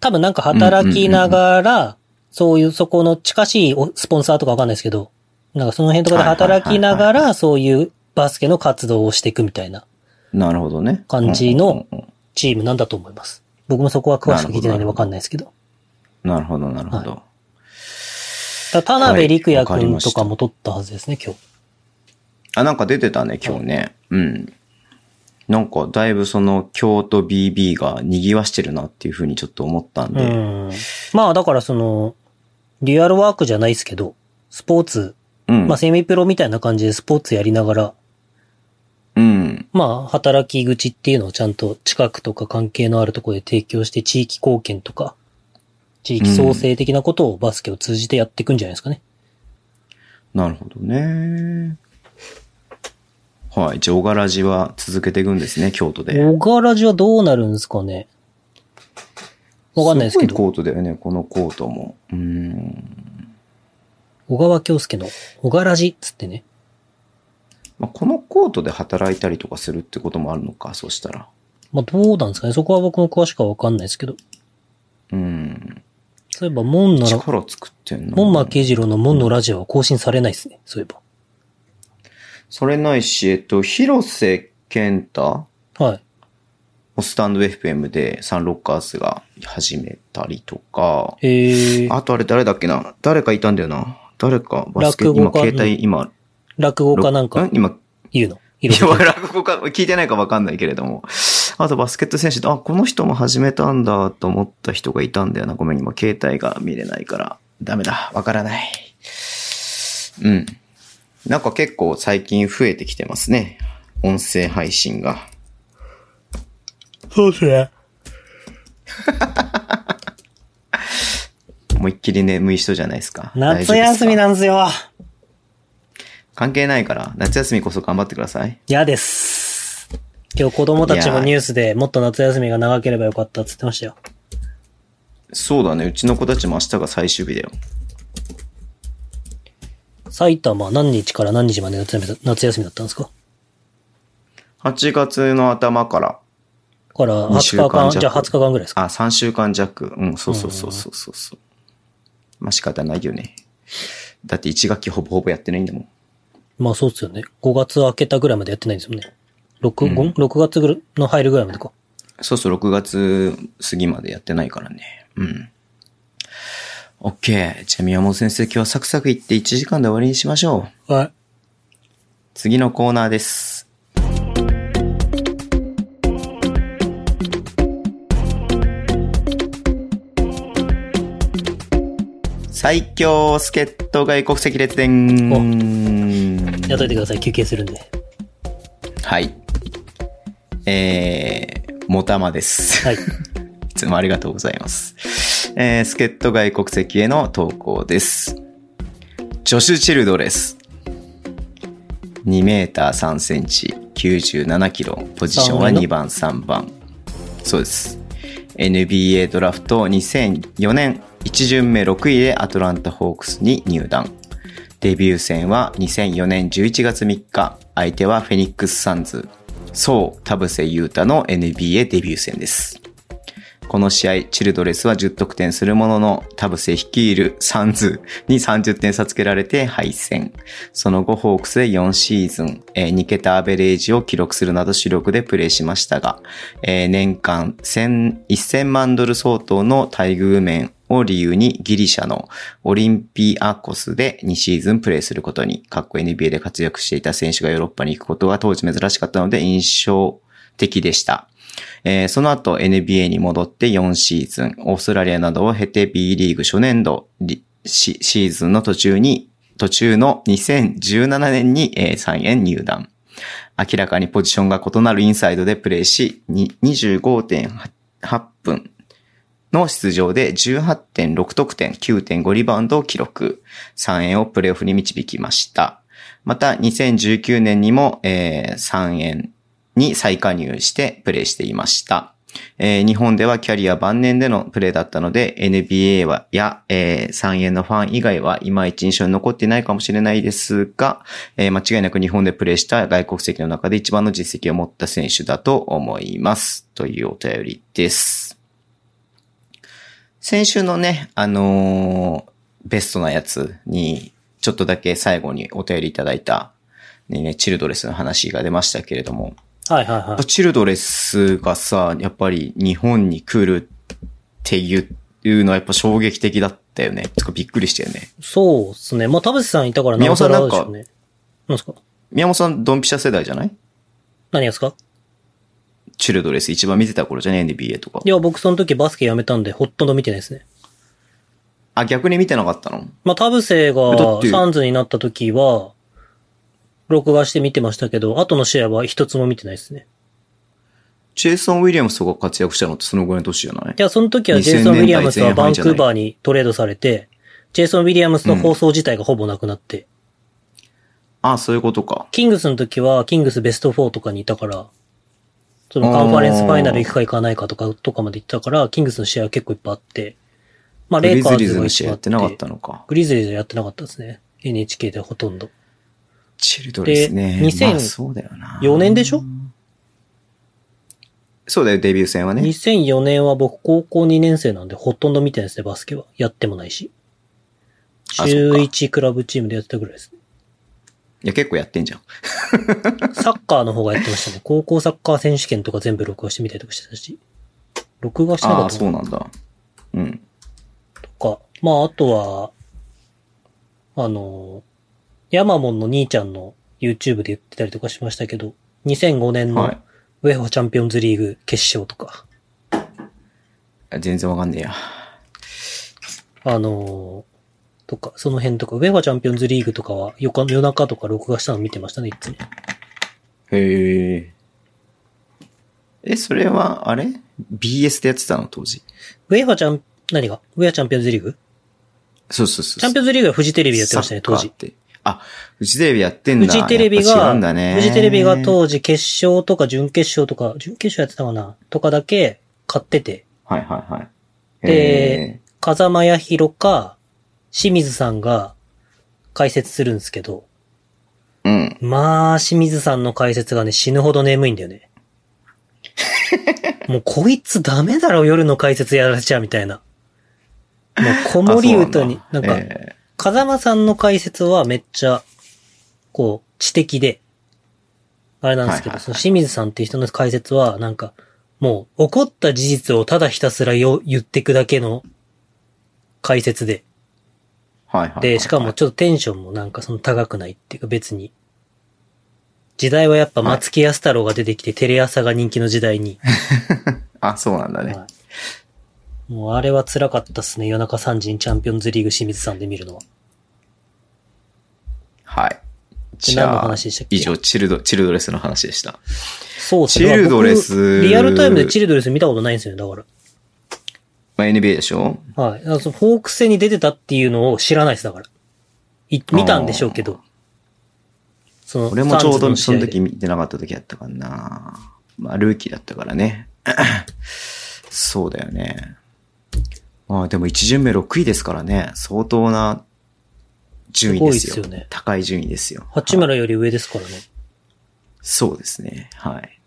多分なんか働きながら、うんうんうんうん、そういうそこの近しいスポンサーとかわかんないですけど、なんかその辺とかで働きながらそういうバスケの活動をしていくみたいな。なるほどね。感じのチームなんだと思います。僕もそこは詳しく聞いてないんでわかんないですけど。なるほど、なるほど。はい、田辺陸也くんとかも撮ったはずですね、今日。あ、なんか出てたね、今日ね。はい、うん。なんかだいぶその京都 ビービー が賑わしてるなっていうふうにちょっと思ったんで。うん。まあだからその、リアルワークじゃないですけど、スポーツ、うん、まあセミプロみたいな感じでスポーツやりながら、うん、まあ働き口っていうのをちゃんと近くとか関係のあるところで提供して地域貢献とか地域創生的なことをバスケを通じてやっていくんじゃないですかね。うん、なるほどね。はい、じゃあ小柄寺は続けていくんですね、京都で。小柄寺はどうなるんですかね。わかんないですけど。すごいコートだよね、このコートも。うーん。小川京介の小柄寺っつってね。まあ、このコートで働いたりとかするってこともあるのか、そうしたら。まあ、どうなんですかね。そこは僕も詳しくはわかんないですけど。うん。そういえば、門なら、門間慶次郎の門のラジオは更新されないですね。そういえば。それないし、えっと、広瀬健太、はい、スタンド エフエム でサンロッカーズが始めたりとか、へ、あとあれ誰だっけな、誰かいたんだよな、誰かバスケ、今携帯、今、落語家なんか、今、言うのいや、落語家、聞いてないか分かんないけれども。あとバスケット選手、あ、この人も始めたんだと思った人がいたんだよな。ごめん、今、携帯が見れないから。ダメだ、分からない。うん。なんか結構最近増えてきてますね。音声配信が。そうですね。思いっきり眠い人じゃないですか。夏休みなんですよ。関係ないから、夏休みこそ頑張ってください。嫌です。今日子供たちもニュースでもっと夏休みが長ければよかったって言ってましたよ。そうだね、うちの子たちも明日が最終日だよ。埼玉何日から何日まで夏休みだったんですか？ はち 月の頭から。からはつかかん、じゃあはつかかんぐらいですか？あ、さんしゅうかん弱。うん、そうそうそうそうそうそう。まあ仕方ないよね。だっていち学期ほぼほぼやってないんだもん。まあそうっすよね。ごがつ明けたぐらいまでやってないんですもんね。ろく、うん、ろくがつの入るぐらいまでか。そうそう、ろくがつ過ぎまでやってないからね。うん。OK。じゃあ宮本先生、今日はサクサクいっていちじかんで終わりにしましょう。はい。次のコーナーです。最強助っ人外国籍列伝。雇えてください、休憩するんで。はい。えー、もたまです。はい。いつもありがとうございます。えー、助っ人外国籍への投稿です。ジョシュ・チルドレス。にメーターさんセンチ、きゅうじゅうななキロ、ポジションはにばん、さんばん。そうです。エヌビーエー ドラフトにせんよねん、いち巡目ろくいでアトランタ・ホークスに入団。デビュー戦はにせんよねんじゅういちがつみっか、相手はフェニックスサンズ。そう、田臥勇太の エヌビーエー デビュー戦です。この試合、チルドレスはじゅってんするものの、田臥率いるサンズにさんじゅってん差つけられて敗戦。その後、ホークスでよんシーズン、にけたアベレージを記録するなど主力でプレーしましたが、年間せんまんドル相当の待遇面を理由にギリシャのオリンピアコスでにシーズンプレーすることに、かっこ エヌビーエー で活躍していた選手がヨーロッパに行くことが当時珍しかったので印象的でした。えー、その後 エヌビーエー に戻ってよんシーズン、オーストラリアなどを経て B リーグ初年度シーズンの途中に、途中のにせんじゅうななねんにさんえん入団。明らかにポジションが異なるインサイドでプレーし、にじゅうごてんはちふん。の出場で じゅうはってんろく 得点、きゅうてんご リバウンドを記録、さんえんをプレーオフに導きました。またにせんじゅうきゅうねんにも、えー、さんえんに再加入してプレーしていました、えー。日本ではキャリア晩年でのプレーだったので エヌビーエー はや、えー、さんえんのファン以外はいまいち印象に残っていないかもしれないですが、えー、間違いなく日本でプレーした外国籍の中で一番の実績を持った選手だと思います。というお便りです。先週のね、あのー、ベストなやつに、ちょっとだけ最後にお便りいただいた、ね、チルドレスの話が出ましたけれども。はいはいはい。チルドレスがさ、やっぱり日本に来るっていうのはやっぱ衝撃的だったよね。つかびっくりしたよね。そうですね。まあ、田臥さんいたからなおさらでしょうね。宮本さんなんか、なんですか？宮本さんドンピシャ世代じゃない？何ですか？チルドレス一番見てた頃じゃねえ エヌビーエー とか。いや、僕その時バスケやめたんで、ほとんど見てないですね。あ、逆に見てなかったの？まあ、田臥がサンズになった時は、録画して見てましたけど、後の試合は一つも見てないですね。ジェイソン・ウィリアムスが活躍したのってそのぐらいの年じゃない？いや、その時はジェイソン・ウィリアムスはバンクーバーにトレードされて、ジェイソン・ウィリアムスの放送自体がほぼなくなって。うん、ああ、そういうことか。キングスの時は、キングスベストよんとかにいたから、そのカンファレンスファイナル行くか行かないかとか、とかまで行ったから、キングスの試合は結構いっぱいあって。まあ、レイカーズがいっぱいあって。グリズリーズの試合やってなかったのか。グリズリーズやってなかったですね。エヌエイチケー でほとんど。チルドレスね。で、にせんよねんでしょ？まあ、そうだよ、デビュー戦はね。にせんよねんは僕高校にねん生なんでほとんど見てないですね、バスケは。やってもないし。中いちクラブチームでやってたぐらいですね。いや、結構やってんじゃん。サッカーの方がやってましたね。高校サッカー選手権とか全部録画してみたりとかしてたし。録画してなかった。あ、そうなんだ。うん。とか、まああとは、あの、ヤマモンの兄ちゃんの YouTube で言ってたりとかしましたけど、にせんごねんのウェファチャンピオンズリーグ決勝とか。はい、全然わかんねえや。あの、とか、その辺とか、ウェファチャンピオンズリーグとかは夜か、夜中とか録画したの見てましたね、いつも。へえ。え、それは、あれ ?ビーエス でやってたの、当時。ウェファチャン、何がウェファチャンピオンズリーグそうそうそう。チャンピオンズリーグはフジテレビやってましたね、当時。あ、フジテレビやってんだ。フジテレビが、フジテレビが当時決勝とか準決勝とか、準決勝やってたかなとかだけ買ってて。はいはいはい。で、風間彌弘か、清水さんが解説するんですけど。うん。まあ、清水さんの解説がね、死ぬほど眠いんだよね。もうこいつダメだろ、夜の解説やられちゃうみたいな。もう子守歌に、なんか、風間さんの解説はめっちゃ、こう、知的で、あれなんですけど、その清水さんっていう人の解説は、なんか、もう、起こった事実をただひたすら言ってくだけの解説で、はいはいはいはい、で、しかもちょっとテンションもなんかその高くないっていうか別に。時代はやっぱ松木安太郎が出てきて、はい、テレ朝が人気の時代に。あ、そうなんだね、はい。もうあれは辛かったっすね。夜中さんじにチャンピオンズリーグ清水さんで見るのは。はい。じゃあ、何の話でしたっけ？以上、チルド、チルドレスの話でした。そうですね。チルドレス。リアルタイムでチルドレス見たことないんですよね、だから。まあ、エヌビーエー でしょ？はい。フォーク戦に出てたっていうのを知らないです、だから。見たんでしょうけど。その俺もちょうどその時見てなかった時やったかな。まあ、ルーキーだったからね。そうだよね。まあ、でもいち巡目ろくいですからね。相当な順位ですよ。すごいですよね。高い順位ですよ。八村より上ですからね。はい、そうですね。はい。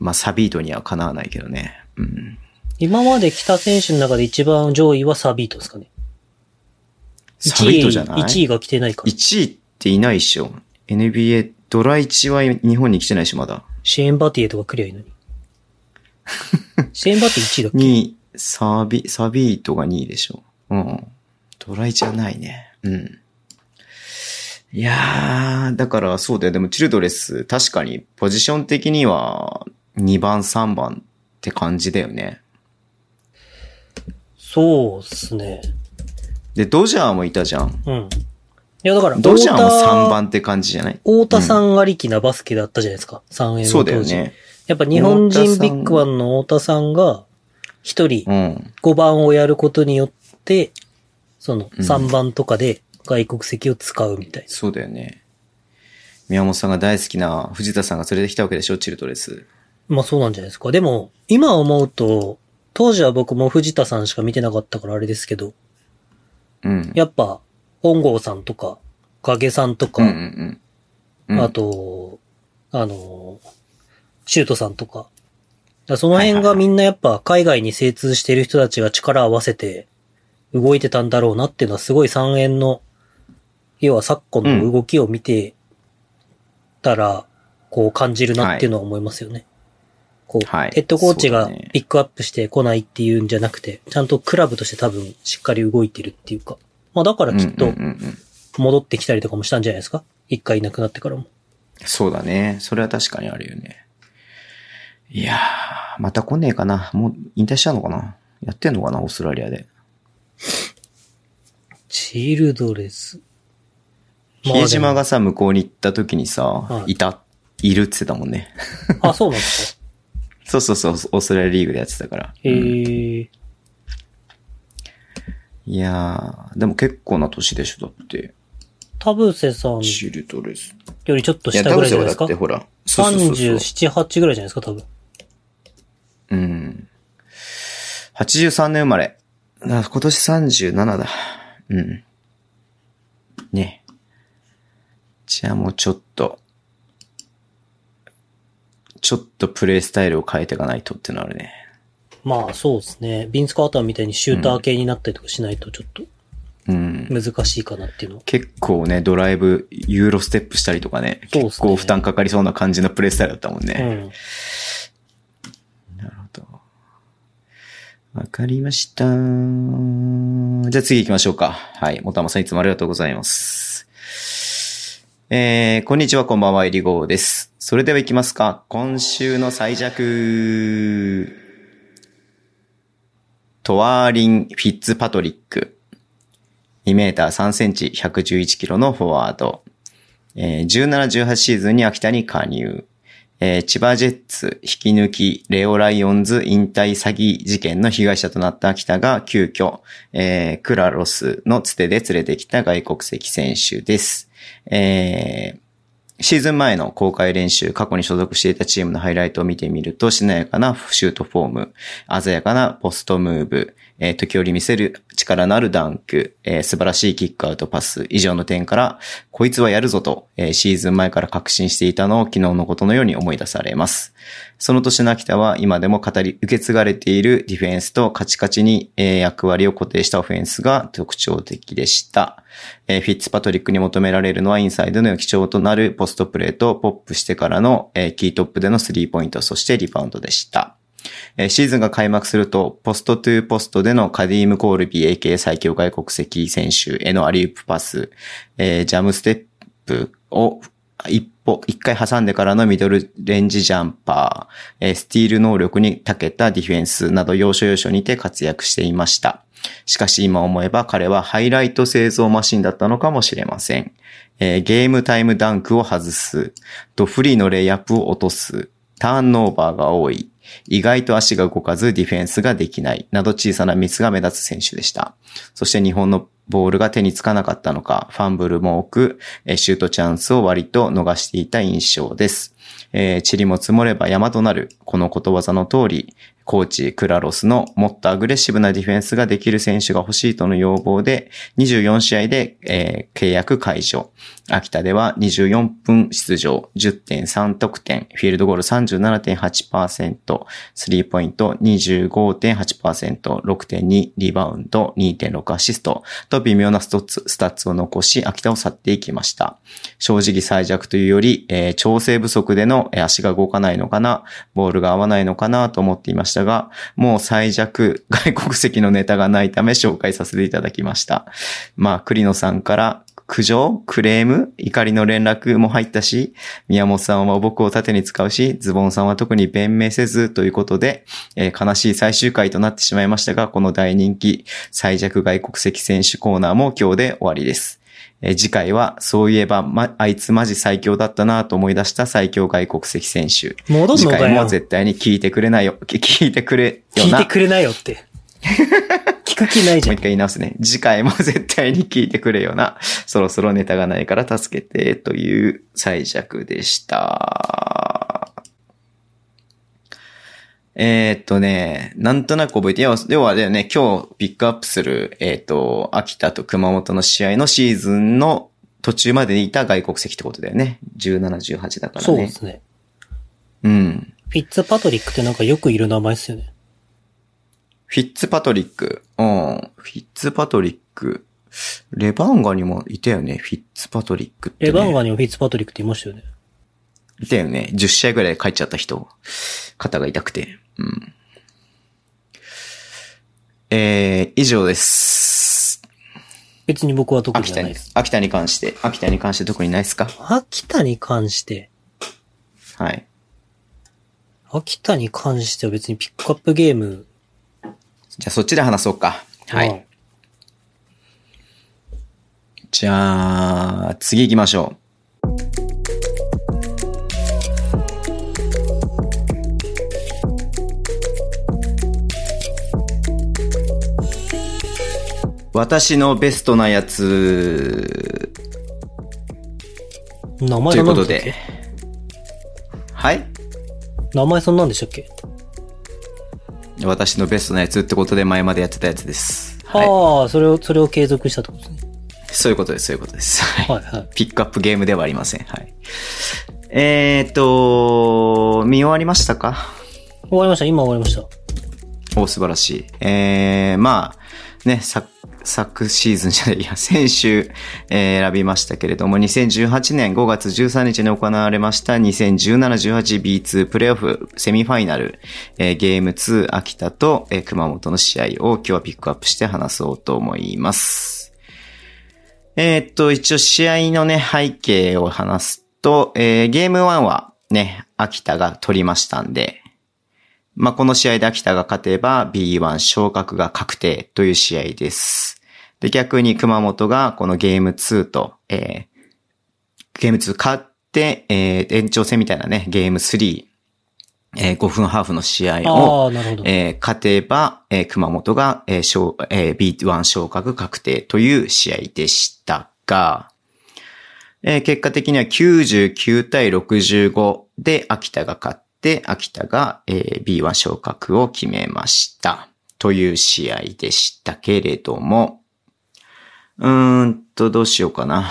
まあ、サビートにはかなわないけどね。うん。今まで来た選手の中で一番上位はサビートですかね。サビートじゃない ?いち 位が来てないから。いちいっていないでしょ。エヌビーエー、ドラいちは日本に来てないし、まだ。シェーン・バティエとか来りゃいいのに。シェーン・バティいちいだっけ ?に 位、サビ、サビートがにいでしょ。うん。ドラいちじゃないね。うん。いやー、だからそうだよ。でもチルドレス、確かにポジション的にはにばん、さんばんって感じだよね。そうっすね。で、ドジャーもいたじゃん。うん。いや、だから、ドジャーもさんばんって感じじゃない？太田さんありきなバスケだったじゃないですか。うん、さんえんの当時。そうだよね。やっぱ日本人ビッグワンの太田さんが、一人、ごばんをやることによって、うん、そのさんばんとかで外国籍を使うみたいな、うん。そうだよね。宮本さんが大好きな藤田さんが連れてきたわけでしょ、チルドレス。まあそうなんじゃないですか。でも、今思うと、当時は僕も藤田さんしか見てなかったからあれですけど、うん、やっぱ本郷さんとか影さんとか、うんうんうん、あとあのシュートさんとか、その辺がみんなやっぱ海外に精通してる人たちが力を合わせて動いてたんだろうなっていうのはすごい三円の要は昨今の動きを見てたらこう感じるなっていうのは思いますよね。はいこうはい、ヘッドコーチがピックアップして来ないっていうんじゃなくて、ね、ちゃんとクラブとして多分しっかり動いてるっていうか、まあだからきっと戻ってきたりとかもしたんじゃないですか？一回いなくなってからも。そうだね。それは確かにあるよね。いやー、また来ねえかな。もう引退したのかな？やってんのかな？オーストラリアで。チルドレス。比江島がさ、向こうに行った時にさ、はい、いた、いるって言ってたもんね。あ、そうなんですか？そうそうそう、オーストラリアリーグでやってたから。へー。うん、いやー、でも結構な年でしょ、だって。田臥さん。チルドレス。よりちょっと下ぐらいじゃないですか。いや、田臥はだってほら。そうそうそうそう。さんじゅうなな、はちぐらいじゃないですか、多分。うん。はちじゅうさんねん生まれ。今年さんじゅうななだ。うん。ね。じゃあもうちょっと。ちょっとプレイスタイルを変えていかないとってのあるね。まあそうですね。ビンス・カーターみたいにシューター系になったりとかしないとちょっと。うん、難しいかなっていうの、うん、結構ねドライブユーロステップしたりとかね、結構負担かかりそうな感じのプレースタイルだったもんね、うん、なるほど、わかりました。じゃあ次行きましょうか。はい、もたまさんいつもありがとうございます。えー、こんにちは、こんばんは、えりごーです。それでは行きますか。今週の最弱。トワーリン・フィッツパトリック。にメーターさんセンチ、ひゃくじゅういちキロのフォワード。えー、じゅうなな、じゅうはち シーズンに秋田に加入。えー、千葉ジェッツ、引き抜き、レオライオンズ引退詐欺事件の被害者となった秋田が急遽、えー、クラロスのつてで連れてきた外国籍選手です。えー、シーズン前の公開練習、過去に所属していたチームのハイライトを見てみると、しなやかなシュートフォーム、鮮やかなポストムーブ、えー、時折見せる力のあるダンク、えー、素晴らしいキックアウトパス、以上の点から、こいつはやるぞと、えー、シーズン前から確信していたのを昨日のことのように思い出されます。その年の秋田は今でも語り、受け継がれているディフェンスとカチカチに、えー、役割を固定したオフェンスが特徴的でした。えー、フィッツパトリックに求められるのはインサイドの基調となるポストプレーとポップしてからの、えー、キートップでのスリーポイント、そしてリバウンドでした。シーズンが開幕すると、ポストトゥーポストでのカディーム・コールビー エーケー 最強外国籍選手へのアリウープパス、えー、ジャムステップを一歩、一回挟んでからのミドルレンジジャンパー、えー、スティール能力に長けたディフェンスなど要所要所にて活躍していました。しかし今思えば彼はハイライト製造マシンだったのかもしれません。えー、ゲームタイムダンクを外す、ドフリーのレイアップを落とす、ターンオーバーが多い、意外と足が動かずディフェンスができないなど小さなミスが目立つ選手でした。そして日本のボールが手につかなかったのか、ファンブルも多く、シュートチャンスを割と逃していた印象です。えー、塵も積もれば山となる、このことわざの通り、コーチクラロスのもっとアグレッシブなディフェンスができる選手が欲しいとの要望で、にじゅうよんしあいで、えー、契約解除。秋田ではにじゅうよんぷん出場、じゅってんさんとくてん、フィールドゴール さんじゅうななてんはちパーセント、スリーポイント にじゅうごてんはちパーセント、ろくてんに リバウンド、にてんろく アシストと微妙なストッツ、スタッツを残し、秋田を去っていきました。正直最弱というより、えー、調整不足での足が動かないのかな、ボールが合わないのかなと思っていましたが、もう最弱外国籍のネタがないため紹介させていただきました。まあ、栗野さんから苦情、クレーム、怒りの連絡も入ったし、宮本さんは僕を盾に使うし、ズボンさんは特に弁明せずということで、えー、悲しい最終回となってしまいましたが、この大人気最弱外国籍選手コーナーも今日で終わりです。次回は、そういえば、ま、あいつマジ最強だったなと思い出した最強外国籍選手。戻るのかよ。次回も絶対に聞いてくれないよ。聞いてくれよな。聞いてくれないよって。聞く気ないじゃん。もう一回言い直すね。次回も絶対に聞いてくれよな。そろそろネタがないから助けて、という最弱でした。えー、っとね、なんとなく覚えて、要はだよね、今日ピックアップする、えー、っと、秋田と熊本の試合のシーズンの途中までにいた外国籍ってことだよね。じゅうなな、じゅうはちだからね。そうですね。うん。フィッツパトリックってなんかよくいる名前ですよね。フィッツパトリック。うん。フィッツパトリック。レバンガにもいたよね、フィッツパトリックって、ね。レバンガにもフィッツパトリックっていましたよね。いたよね。じゅっしあいぐらい帰っちゃった人、肩が痛くて。うん。えー、以上です。別に僕は特にないです。秋田に、秋田に関して、秋田に関して特にないですか？秋田に関して。はい。秋田に関しては別にピックアップゲーム。じゃあそっちで話そうか。はい。うん、じゃあ、次行きましょう。私のベストなやつ。名前は何でしたっけ？ということで。はい？名前そんなんでしたっけ？私のベストなやつってことで前までやってたやつです。はい、ああ、それを、それを継続したってことですね。そういうことです、そういうことです。はいはい。ピックアップゲームではありません。はい。えーと、見終わりましたか？終わりました、今終わりました。お、素晴らしい。えー、まあ、ね、さ、昨シーズンじゃない、いや、先週、えー、選びましたけれども、にせんじゅうはちねんごがつじゅうさんにちに行われました にせんじゅうなな じゅうはち ビーツー プレーオフセミファイナル、えー、ゲームツー秋田と、えー、熊本の試合を今日はピックアップして話そうと思います。えー、っと、一応試合のね、背景を話すと、えー、ゲームワンはね、秋田が取りましたんで、まあ、この試合で秋田が勝てば ビーワン 昇格が確定という試合です。で、逆に熊本がこのゲームツーと、えー、ゲームツー勝って、えー、延長戦みたいなね、ゲームスリー、えー、ごふんハーフの試合を、えー、勝てば、えー、熊本が、えーえー、ビーワン 昇格確定という試合でしたが、えー、結果的にはきゅうじゅうきゅうたいろくじゅうごで秋田が勝って、で、秋田が、えー、ビーワン 昇格を決めました。という試合でしたけれども、うーんと、どうしようかな。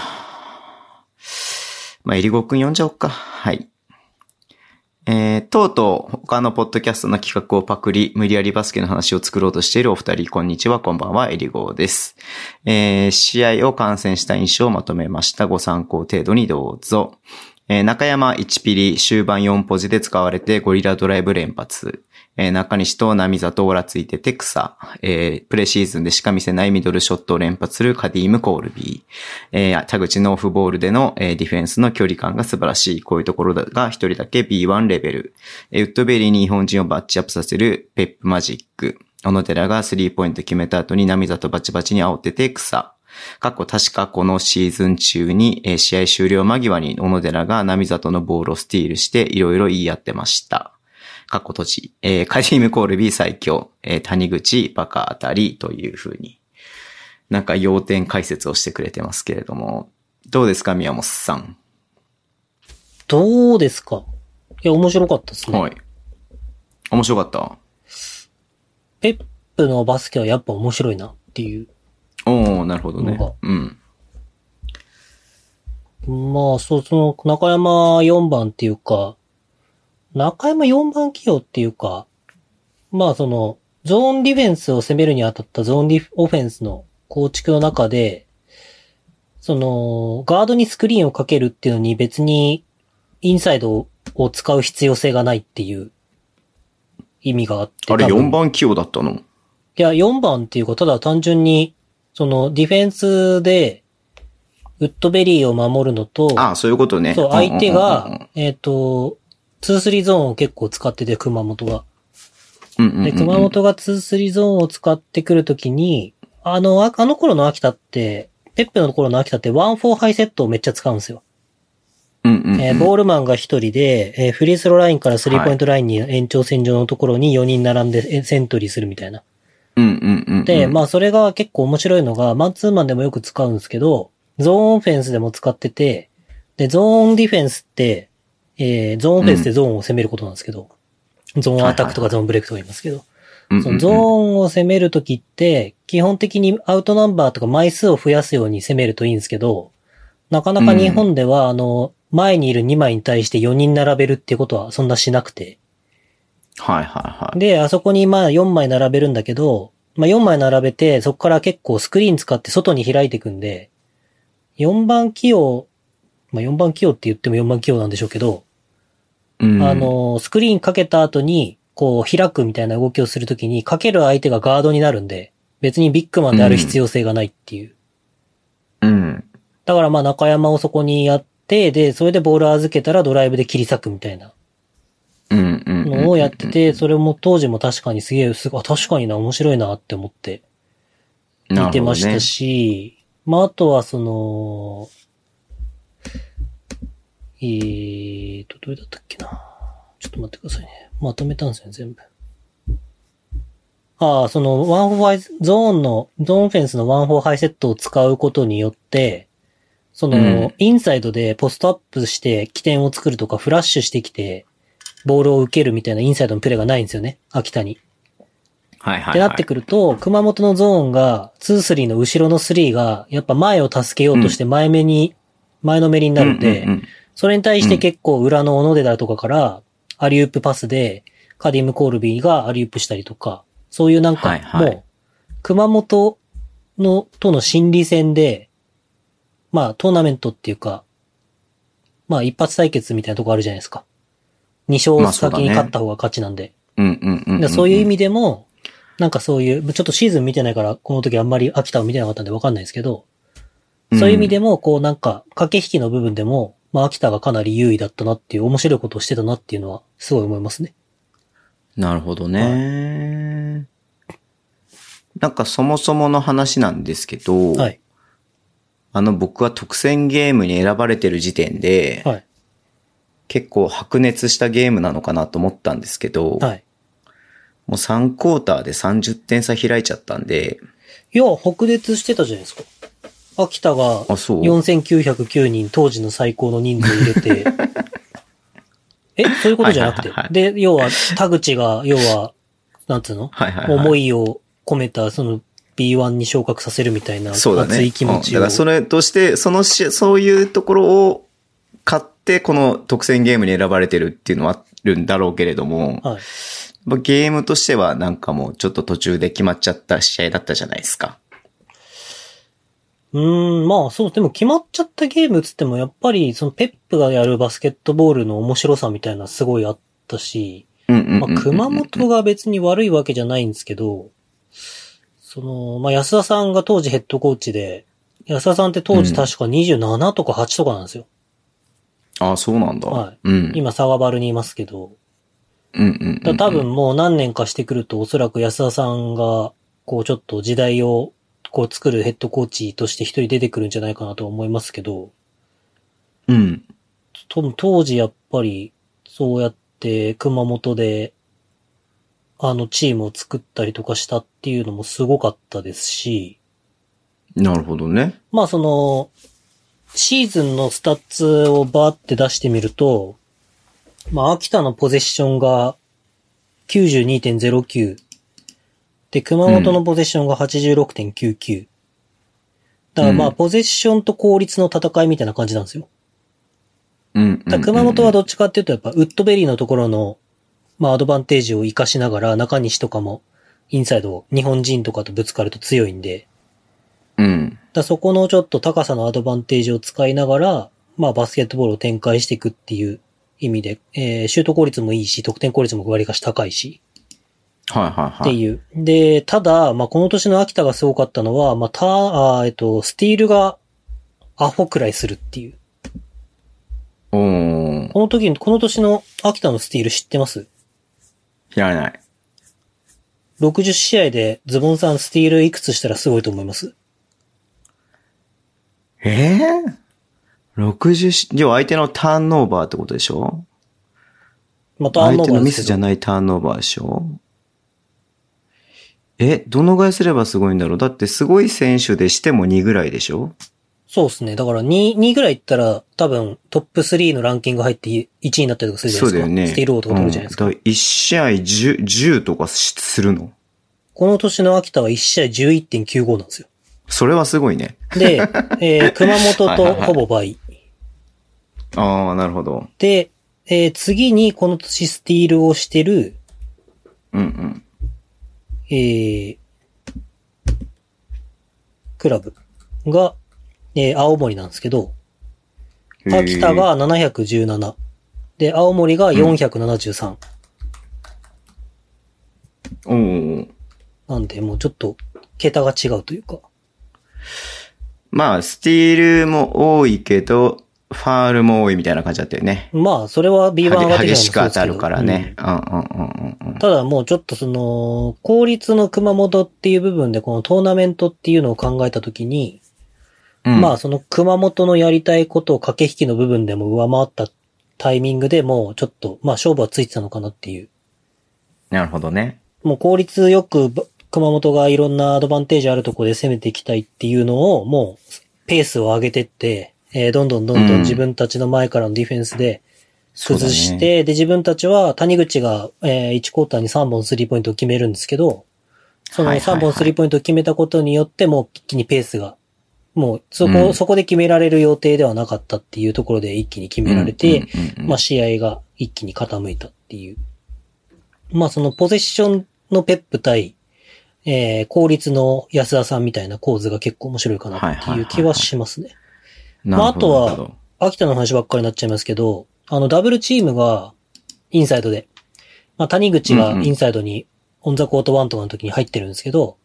まあ、えりごくん呼んじゃおっか。はい。えー、とうとう他のポッドキャストの企画をパクリ、無理やりバスケの話を作ろうとしているお二人、こんにちは、こんばんは、えりごです。えー、試合を観戦した印象をまとめました。ご参考程度にどうぞ。えー、中山いちピリ終盤よんポジで使われてゴリラドライブ連発、えー、中西と波里オラついてて草、えー、プレシーズンでしか見せないミドルショットを連発するカディームコールビー、えー、田口のオフボールでの、えー、ディフェンスの距離感が素晴らしい。こういうところが一人だけ ビーワン レベル、えー、ウッドベリーに日本人をバッチアップさせるペップマジック、小野寺がスリーポイント決めた後に波里バチバチに煽ってて草。過去確かこのシーズン中に、えー、試合終了間際に小野寺が波里のボールをスティールしていろいろ言い合ってました。過去閉じ、えー、カディムコールビー最強、えー、谷口バカあたりという風になんか要点解説をしてくれてますけれども、どうですか宮本さん。どうですか。いや面白かったですね。はい。面白かった。ペップのバスケはやっぱ面白いなっていう。おー、なるほどね。うん。まあ、そう、その、中山よんばんっていうか、中山よんばん起用っていうか、まあその、ゾーンディフェンスを攻めるにあたったゾーンディフオフェンスの構築の中で、その、ガードにスクリーンをかけるっていうのに別に、インサイドを使う必要性がないっていう意味があって。あれよんばん起用だったの？いや、よんばんっていうか、ただ単純に、その、ディフェンスで、ウッドベリーを守るのと、ああ、そういうことね。そう、相手が、うんうんうんうん、えっと、ツースリー ゾーンを結構使ってて、熊本が。うんうんうんうん、で、熊本がツースリー ゾーンを使ってくるときに、あの、あの頃の秋田って、ペップの頃の秋田って、ワンフォーハイセットをめっちゃ使うんですよ。うんうんうんえー、ボールマンが一人で、えー、フリースローラインからスリーポイントラインに延長線上のところによにん並んでセントリーするみたいな。うんうんうんうん、で、まあそれが結構面白いのが、マンツーマンでもよく使うんですけど、ゾーンオフェンスでも使ってて、で、ゾーンディフェンスって、えー、ゾーンオフェンスってゾーンを攻めることなんですけど、うん、ゾーンアタックとかゾーンブレイクとか言いますけど、はいはい、そのゾーンを攻めるときって、基本的にアウトナンバーとか枚数を増やすように攻めるといいんですけど、なかなか日本では、あの、前にいるにまいに対してよにん並べるっていうことはそんなしなくて、はいはいはい。で、あそこにまあよんまい並べるんだけど、まあよんまい並べて、そこから結構スクリーン使って外に開いていくんで、よんばん起用、まあよんばん起用って言ってもよんばん起用なんでしょうけど、うん、あの、スクリーンかけた後に、こう開くみたいな動きをするときに、かける相手がガードになるんで、別にビッグマンである必要性がないっていう。うん。うん、だからまあ中山をそこにやって、で、それでボール預けたらドライブで切り裂くみたいな。のをやってて、それも当時も確かにすげえ、すごい、確かにな、面白いなって思って、見てましたし、ね、まあ、あとはその、えーと、どれだったっけな。ちょっと待ってくださいね。まとめたんですよね、全部。ああ、その、ワンフォーハイ、ゾーンの、ゾーンオフェンスのワンフォーハイセットを使うことによって、その、うん、インサイドでポストアップして起点を作るとか、フラッシュしてきて、ボールを受けるみたいなインサイドのプレーがないんですよね、秋田に。はいはい、はい。ってなってくると、熊本のゾーンが、ツースリーの後ろのスリーが、やっぱ前を助けようとして前目に、うん、前のめりになるんで、うんうんうん、それに対して結構裏の小野寺とかから、アリウープパスで、カディム・コールビーがアリウープしたりとか、そういうなんか、もう、熊本の、との心理戦で、まあトーナメントっていうか、まあ一発対決みたいなとこあるじゃないですか。に勝先に勝った方が勝ちなんで。そういう意味でも、なんかそういう、ちょっとシーズン見てないから、この時あんまり秋田を見てなかったんでわかんないですけど、そういう意味でも、こうなんか、駆け引きの部分でも、まあ秋田がかなり優位だったなっていう、面白いことをしてたなっていうのは、すごい思いますね。なるほどね。はい、なんかそもそもの話なんですけど、はい、あの僕は特選ゲームに選ばれてる時点で、はい、結構白熱したゲームなのかなと思ったんですけど、はい、もうさんクォーターでさんじゅってん差開いちゃったんで、いや白熱してたじゃないですか。秋田がよんせんきゅうひゃくきゅうにん当時の最高の人数入れてえそういうことじゃなくて、はいはいはいはい、で要は田口が要はなんつうの、はいはいはい、思いを込めたその ビーワン に昇格させるみたいな熱い気持ちを、そうだね、うん、だからそれとしてそのしそういうところを買ってこの特選ゲームに選ばれてるっていうのはあるんだろうけれども、はい、ゲームとしてはなんかもうちょっと途中で決まっちゃった試合だったじゃないですか。うーん、まあそう、でも決まっちゃったゲームつってもやっぱりそのペップがやるバスケットボールの面白さみたいなすごいあったし、まあ熊本が別に悪いわけじゃないんですけど、その、まあ安田さんが当時ヘッドコーチで、安田さんって当時確かにじゅうななとかはちとかなんですよ。うん、ああ、そうなんだ。はい。うん、今サガバルにいますけど、うんうんうんうん、だ多分もう何年かしてくるとおそらく安田さんがこうちょっと時代をこう作るヘッドコーチとして一人出てくるんじゃないかなと思いますけど。うん。当時やっぱりそうやって熊本であのチームを作ったりとかしたっていうのもすごかったですし。なるほどね。まあそのシーズンのスタッツをバーって出してみると、まあ秋田のポゼッションが きゅうじゅうにてんゼロきゅう。で、熊本のポゼッションが はちじゅうろくてんきゅうきゅう、うん。だからまあ、ポゼッションと効率の戦いみたいな感じなんですよ。うん。だ熊本はどっちかっていうと、やっぱウッドベリーのところの、まあ、アドバンテージを活かしながら、中西とかも、インサイドを日本人とかとぶつかると強いんで。うん。だそこのちょっと高さのアドバンテージを使いながら、まあ、バスケットボールを展開していくっていう意味で、えー、シュート効率もいいし、得点効率も割かし高いし。はいはいはい。っていう。で、ただ、まあ、この年の秋田がすごかったのは、まあ、た、あえっと、スティールがアホくらいするっていう。おー。この時、この年の秋田のスティール知ってます？知らない。ろくじゅう試合でズボンさんスティールいくつしたらすごいと思います？えぇ、ー、ろくじゅう、要は相手のターンオーバーってことでしょ？まあ、ターンオーバー。相手のミスじゃないターンオーバーでしょ？え、どのぐらいすればすごいんだろう？だってすごい選手でしてもにぐらいでしょ？そうですね。だからに、にぐらいいったら多分トップさんのランキング入っていちいになったりとかするじゃないですか。そうだよね。スティール王とか取るじゃないですか。うん、だからいち試合 10, 10とかするの？この年の秋田はいち試合 じゅういってんきゅうご なんですよ。それはすごいね。で、えー、熊本とほぼ倍。はいはいはい、ああ、なるほど。で、えー、次にこの年スティールをしてる、うんうん。えー、クラブが、えー、青森なんですけど、秋田がななひゃくじゅうなな、で、青森がよんひゃくななじゅうさん。うん、なんで、もうちょっと、桁が違うというか。まあ、スティールも多いけど、ファールも多いみたいな感じだったよね。まあ、それは ビーワン 上がってきたんですけど。激しく当たるからね。うん、うん、うんうん。ただもうちょっとその、公立の熊本っていう部分でこのトーナメントっていうのを考えたときに、うん、まあその熊本のやりたいことを駆け引きの部分でも上回ったタイミングでもうちょっと、まあ勝負はついてたのかなっていう。なるほどね。もう公立よく熊本がいろんなアドバンテージあるところで攻めていきたいっていうのをもうペースを上げてって、えー、どんどんどんどん自分たちの前からのディフェンスで崩して、うんね、で、自分たちは谷口が、えー、いちクォーターにさんぼんスリーポイントを決めるんですけど、そのさんぼんスリーポイントを決めたことによってもう一気にペースが、もうそこ、うん、そこで決められる予定ではなかったっていうところで一気に決められて、うんうんうんうん、まあ試合が一気に傾いたっていう。まあそのポゼッションのペップ対、えー、公立の安田さんみたいな構図が結構面白いかなっていう気はしますね。はいはいはいはい、まあ、あとは、秋田の話ばっかりになっちゃいますけど、あの、ダブルチームがインサイドで、まあ、谷口がインサイドにオンザコートワンとかの時に入ってるんですけど、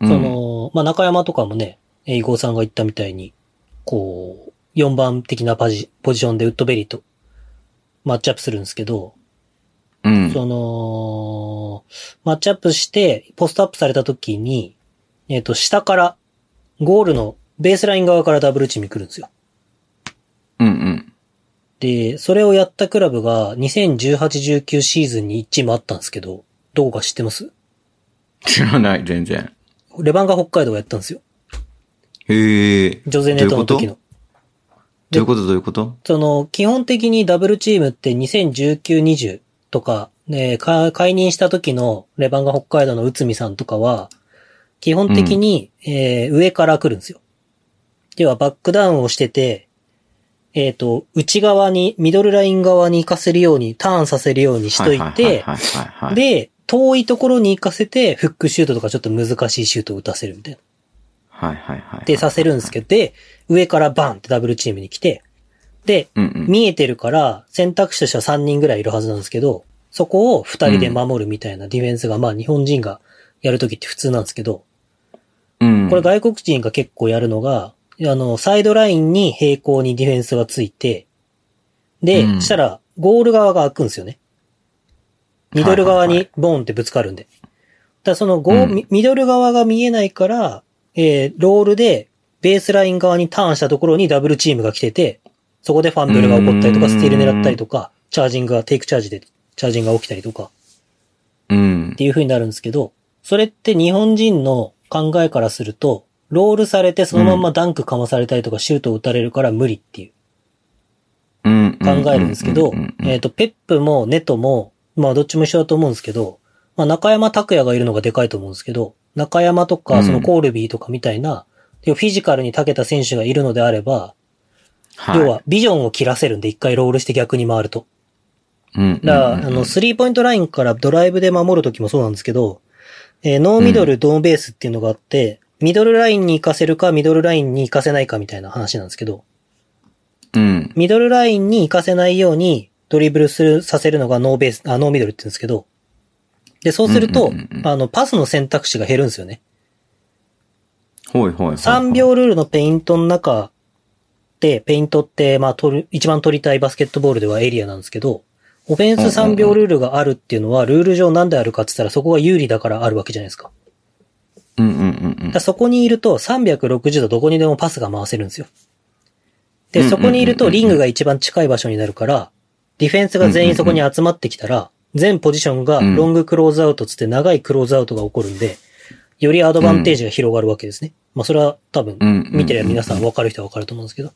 うんうん、その、まあ、中山とかもね、伊郷さんが言ったみたいに、こう、よんばん的なポジションでウッドベリーとマッチアップするんですけど、うん、その、マッチアップして、ポストアップされた時に、えっと、下から、ゴールのベースライン側からダブルチームに来るんですよ。うんうん。で、それをやったクラブがにせんじゅうはち、じゅうきゅうシーズンにいちチームあったんですけど、どこか知ってます？知らない、全然。レバンガ北海道がやったんですよ。へえ。ジョゼネトの時の。どういうことどういうことその、基本的にダブルチームってにせんじゅうきゅう、にじゅう、とか、えー、か解任した時のレバンガ北海道の内海さんとかは、基本的に、うんえー、上から来るんですよ。要はバックダウンをしてて、えっと、内側に、ミドルライン側に行かせるように、ターンさせるようにしといて、で、遠いところに行かせて、フックシュートとかちょっと難しいシュートを打たせるみたいな。はいはいはい。ってさせるんですけど、で、上からバンってダブルチームに来て、で、うんうん、見えてるから選択肢としてはさんにんぐらいいるはずなんですけど、そこをふたりで守るみたいなディフェンスが、うん、まあ日本人がやるときって普通なんですけど、うん、これ外国人が結構やるのが、あの、サイドラインに平行にディフェンスがついて、で、うん、したらゴール側が開くんですよね。ミドル側にボーンってぶつかるんで。だからそのゴー、うん、ミドル側が見えないから、えー、ロールでベースライン側にターンしたところにダブルチームが来てて、そこでファンブルが起こったりとか、スティール狙ったりとか、チャージングが、テイクチャージでチャージングが起きたりとか、うんっていう風になるんですけど、それって日本人の考えからすると、ロールされてそのまんまダンクかまされたりとか、シュートを打たれるから無理っていう、考えるんですけど、えっと、ペップもネトも、まあどっちも一緒だと思うんですけど、まあ中山拓也がいるのがでかいと思うんですけど、中山とか、そのコールビーとかみたいな、フィジカルに長けた選手がいるのであれば、はい、要は、ビジョンを切らせるんで、一回ロールして逆に回ると。うん。だから、あの、スリーポイントラインからドライブで守るときもそうなんですけど、えー、ノーミドル、ドーンベースっていうのがあって、ミドルラインに行かせるか、ミドルラインに行かせないかみたいな話なんですけど、うん。ミドルラインに行かせないように、ドリブルする、させるのがノーベース、あ、ノーミドルって言うんですけど、で、そうすると、あの、パスの選択肢が減るんですよね。ほいほいほい。さんびょうルールのペイントの中、で、ペイントって、まあ、取る、一番取りたいバスケットボールではエリアなんですけど、オフェンスさんびょうルールがあるっていうのは、ルール上なんであるかって言ったら、そこが有利だからあるわけじゃないですか。うんうんうん、うん。だそこにいると、さんびゃくろくじゅうどどこにでもパスが回せるんですよ。で、そこにいると、リングが一番近い場所になるから、ディフェンスが全員そこに集まってきたら、全ポジションがロングクローズアウトつって長いクローズアウトが起こるんで、よりアドバンテージが広がるわけですね。まあ、それは多分、見てれば皆さん分かる人は分かると思うんですけど。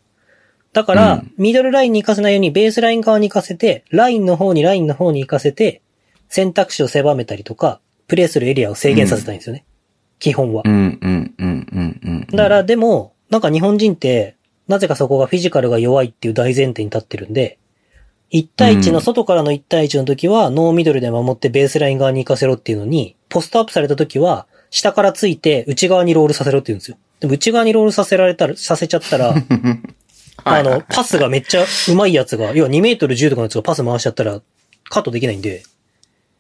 だから、ミドルラインに行かせないように、ベースライン側に行かせて、ラインの方にラインの方に行かせて、選択肢を狭めたりとか、プレイするエリアを制限させたいんですよね。うん、基本は。うんうんうんうんうん。だから、でも、なんか日本人って、なぜかそこがフィジカルが弱いっていう大前提に立ってるんで、いち対いちの外からのいち対いちの時は、ノーミドルで守ってベースライン側に行かせろっていうのに、ポストアップされた時は、下からついて内側にロールさせろって言うんですよ。でも内側にロールさせられたら、させちゃったら、あの、パスがめっちゃ上手いやつが、要はにメートルじゅうとかのやつがパス回しちゃったら、カットできないんで、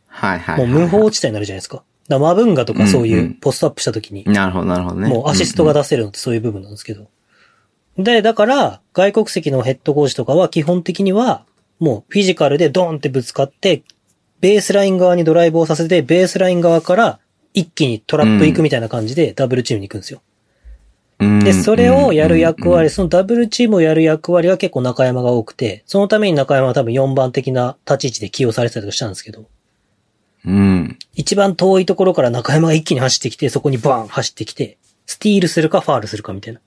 はいはい。もう無法地帯になるじゃないですか。だマブンガとかそういうポストアップした時に、なるほどなるほどね。もうアシストが出せるのってそういう部分なんですけど。で、だから、外国籍のヘッドコーチとかは基本的には、もうフィジカルでドーンってぶつかって、ベースライン側にドライブをさせて、ベースライン側から一気にトラップ行くみたいな感じでダブルチームに行くんですよ。うん、で、それをやる役割、そのダブルチームをやる役割は結構中山が多くて、そのために中山は多分よんばん的な立ち位置で起用されてたりとかしたんですけど、うん、一番遠いところから中山が一気に走ってきて、そこにバーン走ってきて、スティールするかファールするかみたいな。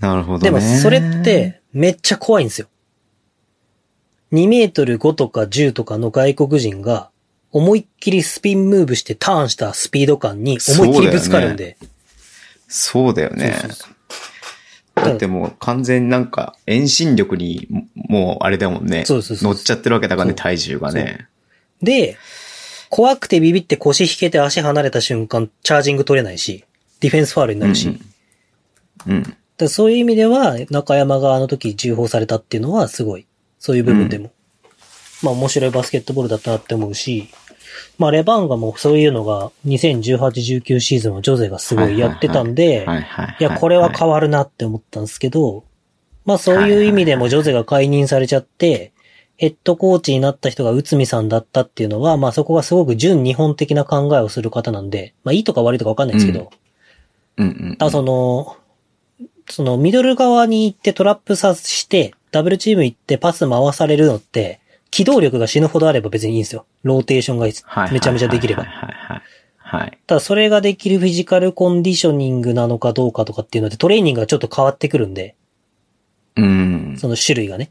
なるほどね。でもそれってめっちゃ怖いんですよ。にメートルごとかじゅうとかの外国人が思いっきりスピンムーブしてターンしたスピード感に思いっきりぶつかるんで。そうだよね。そうだよね。そうそうそう。だってもう完全になんか遠心力にもうあれだもんね。そうそうそうそう。乗っちゃってるわけだからね、体重がね。で、怖くてビビって腰引けて足離れた瞬間、チャージング取れないし、ディフェンスファールになるし。うん、うん。だそういう意味では、中山があの時重宝されたっていうのはすごい。そういう部分でも。うん、まあ面白いバスケットボールだったなって思うし、まあレバンガもそういうのがにせんじゅうはち、じゅうきゅうシーズンはジョゼがすごいやってたんで、いやこれは変わるなって思ったんですけど、まあそういう意味でもジョゼが解任されちゃって、ヘッドコーチになった人が内海さんだったっていうのは、まあそこがすごく純日本的な考えをする方なんで、まあいいとか悪いとかわかんないですけど、うんうんうんうん、あその、そのミドル側に行ってトラップさせて、ダブルチーム行ってパス回されるのって、機動力が死ぬほどあれば別にいいんですよ。ローテーションがめちゃめちゃできれば。ただそれができるフィジカルコンディショニングなのかどうかとかっていうのでトレーニングがちょっと変わってくるんで。うん。その種類がね。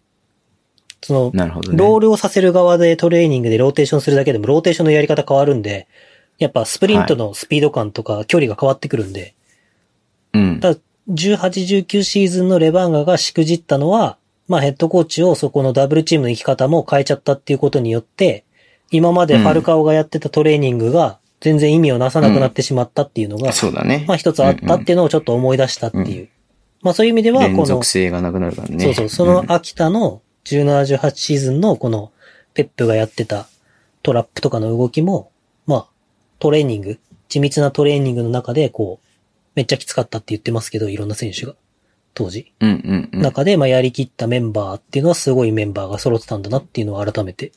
その、なるほどね、ロールをさせる側でトレーニングでローテーションするだけでもローテーションのやり方変わるんで、やっぱスプリントのスピード感とか距離が変わってくるんで。はい、うん。ただじゅうはち、じゅうきゅうシーズンのレバンガがしくじったのは、まあヘッドコーチをそこのダブルチームの生き方も変えちゃったっていうことによって、今までファルカオがやってたトレーニングが全然意味をなさなくなってしまったっていうのが、うん、そうだね。まあ一つあったっていうのをちょっと思い出したっていう。うんうん、まあそういう意味ではこの、連続性がなくなるからね。そうそう、その秋田のじゅうなな、じゅうはちシーズンのこのペップがやってたトラップとかの動きも、まあトレーニング、緻密なトレーニングの中でこう、めっちゃきつかったって言ってますけど、いろんな選手が。当時、うんうんうん、中でまあやりきったメンバーっていうのはすごいメンバーが揃ってたんだなっていうのを改めて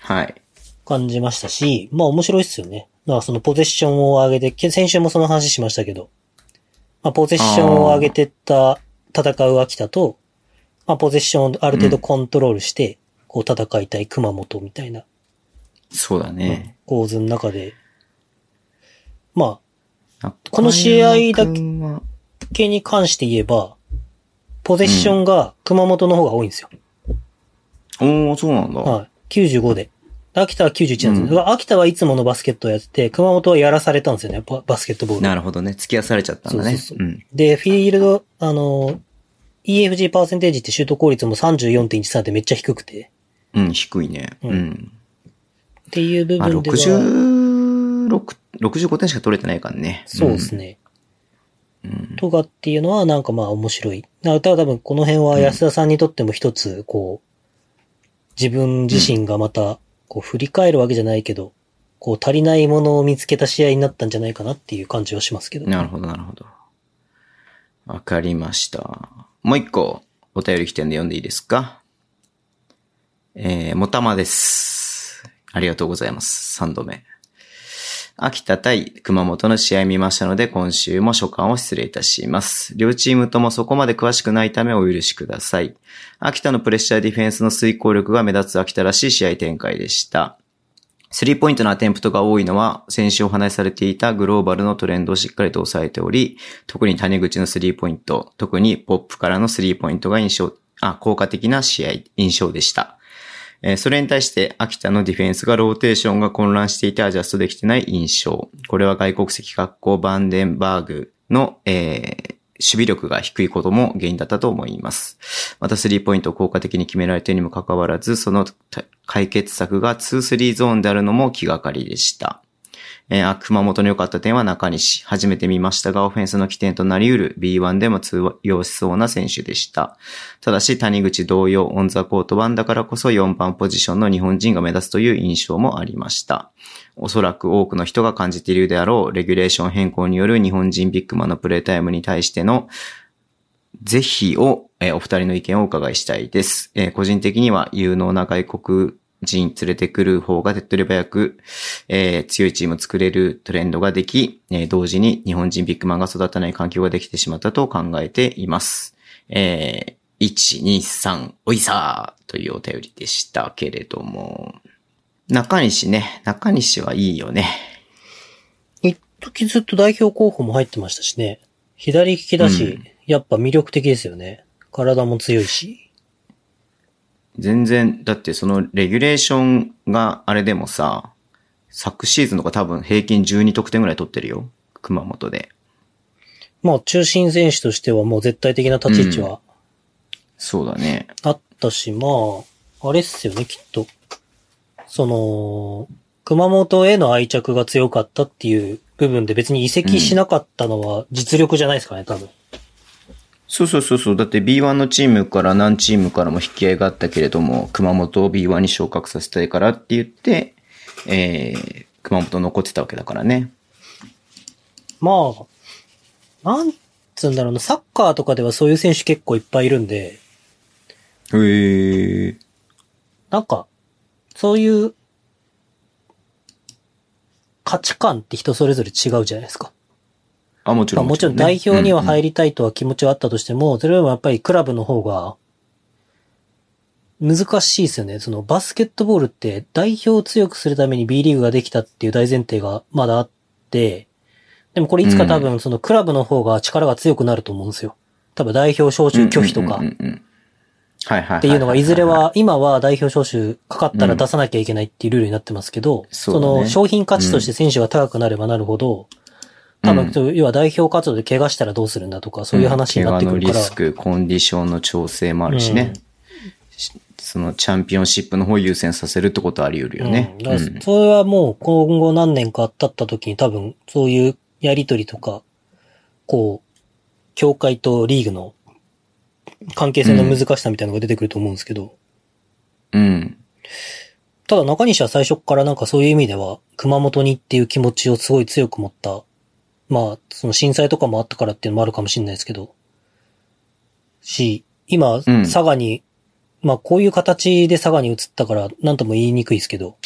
はい感じましたし、まあ面白いっすよね。だからそのポゼッションを上げて、先週もその話しましたけど、まあ、ポゼッションを上げてった戦う秋田と、まあ、ポゼッションをある程度コントロールしてこう戦いたい熊本みたいな、うん、そうだね、うん、構図の中でまあこの試合だけ系に関して言えば、ポゼッションが熊本の方が多いんですよ。うん、おー、そうなんだ。はい。きゅうじゅうごで。秋田はきゅうじゅういちなんですよ。うん、秋田はいつものバスケットをやってて、熊本はやらされたんですよね、バスケットボール。なるほどね。突き出されちゃったんだね。そうそうそう。うん、で、フィールド、あの、イーエフジー パーセンテージってシュート効率も さんじゅうよんてんいちさん ってめっちゃ低くて。うん、低いね。うん。うん、っていう部分では。ろくじゅうろく、ろくじゅうごてんしか取れてないからね。そうですね。うんとかっていうのはなんかまあ面白い。だから多分この辺は安田さんにとっても一つこう、自分自身がまたこう振り返るわけじゃないけど、こう足りないものを見つけた試合になったんじゃないかなっていう感じはしますけど。なるほどなるほど。わかりました。もう一個お便り来てるんで読んでいいですか？えー、もたまです。ありがとうございます。さんどめ。秋田対熊本の試合見ましたので、今週も所感を失礼いたします。両チームともそこまで詳しくないためお許しください。秋田のプレッシャーディフェンスの遂行力が目立つ秋田らしい試合展開でした。スリーポイントのアテンプトが多いのは、先週お話しされていたグローバルのトレンドをしっかりと抑えており、特に谷口のスリーポイント、特にポップからのスリーポイントが印象、あ、効果的な試合、印象でした。それに対して秋田のディフェンスがローテーションが混乱していてアジャストできてない印象。これは外国籍格好バンデンバーグの、えー、守備力が低いことも原因だったと思います。またスリーポイントを効果的に決められているにもかかわらず、その解決策が にスリー ゾーンであるのも気がかりでした。えー、熊本の良かった点は中西。初めて見ましたが、オフェンスの起点となり得る ビーワン でも通用しそうな選手でした。ただし、谷口同様、オンザコートいちだからこそよんばんポジションの日本人が目立つという印象もありました。おそらく多くの人が感じているであろう、レギュレーション変更による日本人ビッグマンのプレータイムに対しての是非を、えー、お二人の意見をお伺いしたいです。えー、個人的には有能な外国人連れてくる方が手っ取り早く、えー、強いチームを作れるトレンドができ、えー、同時に日本人ビッグマンが育たない環境ができてしまったと考えています。えー、いち、に、さん、おいさーというお便りでしたけれども。中西ね、中西はいいよね。一時ずっと代表候補も入ってましたしね。左利きだし、うん、やっぱ魅力的ですよね。体も強いし。全然、だってそのレギュレーションがあれでもさ、昨シーズンとか多分平均じゅうにとくてんぐらい取ってるよ。熊本で。まあ中心選手としてはもう絶対的な立ち位置は、うん。そうだね。あったし、まあ、あれっすよね、きっと。その、熊本への愛着が強かったっていう部分で別に移籍しなかったのは実力じゃないですかね、うん、多分。そうそうそうそう。だって ビーワン のチームから何チームからも引き合いがあったけれども、熊本を ビーワン に昇格させたいからって言って、えー、熊本残ってたわけだからね。まあ、なんつうんだろうな、サッカーとかではそういう選手結構いっぱいいるんで。へー。なんか、そういう価値観って人それぞれ違うじゃないですか。あ、もちろん。まあ、もちろん代表には入りたいとは気持ちはあったとしても、うんうん、それよりもやっぱりクラブの方が難しいですよね。そのバスケットボールって代表を強くするために B リーグができたっていう大前提がまだあって、でもこれいつか多分そのクラブの方が力が強くなると思うんですよ。多分代表招集拒否とか。はいはい。っていうのがいずれは、今は代表招集かかったら出さなきゃいけないっていうルールになってますけど、うん、その商品価値として選手が高くなればなるほど、多分、うん、要は代表活動で怪我したらどうするんだとか、そういう話になってくるから。怪我のリスク、コンディションの調整もあるしね。うん、そのチャンピオンシップの方を優先させるってことはあり得るよね。うんうん、それはもう今後何年か経った時に多分、そういうやりとりとか、こう、協会とリーグの関係性の難しさみたいなのが出てくると思うんですけど。うん。うん、ただ中西は最初からなんかそういう意味では、熊本にっていう気持ちをすごい強く持った、まあ、その震災とかもあったからっていうのもあるかもしれないですけど。し、今、うん、佐賀に、まあこういう形で佐賀に移ったから何とも言いにくいですけど。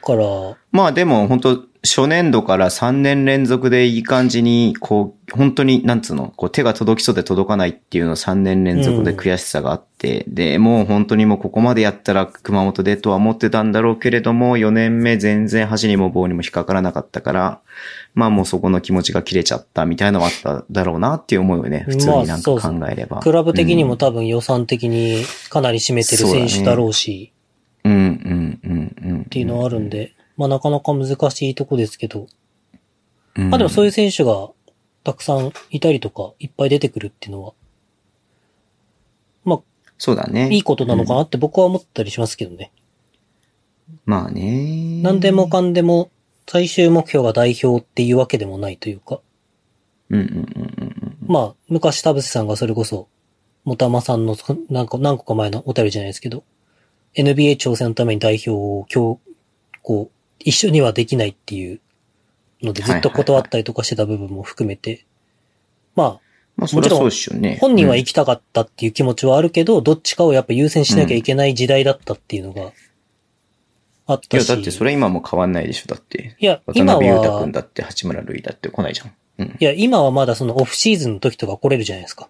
から。まあでも本当初年度からさんねん連続でいい感じに、こう、本当に、なんつうの、こう手が届きそうで届かないっていうのをさんねん連続で悔しさがあって、うん、で、もう本当にもうここまでやったら熊本でとは思ってたんだろうけれども、よねんめ全然箸にも棒にも引っかからなかったから、まあもうそこの気持ちが切れちゃったみたいなのがあっただろうなっていう思いをね、普通になんか考えれば。まあ、クラブ的にも多分予算的にかなり占めてる選手だろうし。うん、うん、うん、うん。っていうのはあるんで、まあなかなか難しいとこですけど。うん、まあでもそういう選手がたくさんいたりとか、いっぱい出てくるっていうのは、まあ、そうだね。いいことなのかなって僕は思ったりしますけどね。うん、まあね。何でもかんでも、最終目標が代表っていうわけでもないというか。うんうんうんうん。まあ、昔田臥さんがそれこそ、もたまさんの何個何個か前のお便りじゃないですけど、エヌビーエー 挑戦のために代表を今日、こう、一緒にはできないっていうのでずっと断ったりとかしてた部分も含めて、はいはいはい、まあ、まあそれはそうですよね、もちろん本人は行きたかったっていう気持ちはあるけど、うん、どっちかをやっぱ優先しなきゃいけない時代だったっていうのがあったし、いやだってそれ今も変わんないでしょ、だって。いや今は渡辺裕太くんだって八村塁だって来ないじゃん。うん、いや今はまだそのオフシーズンの時とか来れるじゃないですか。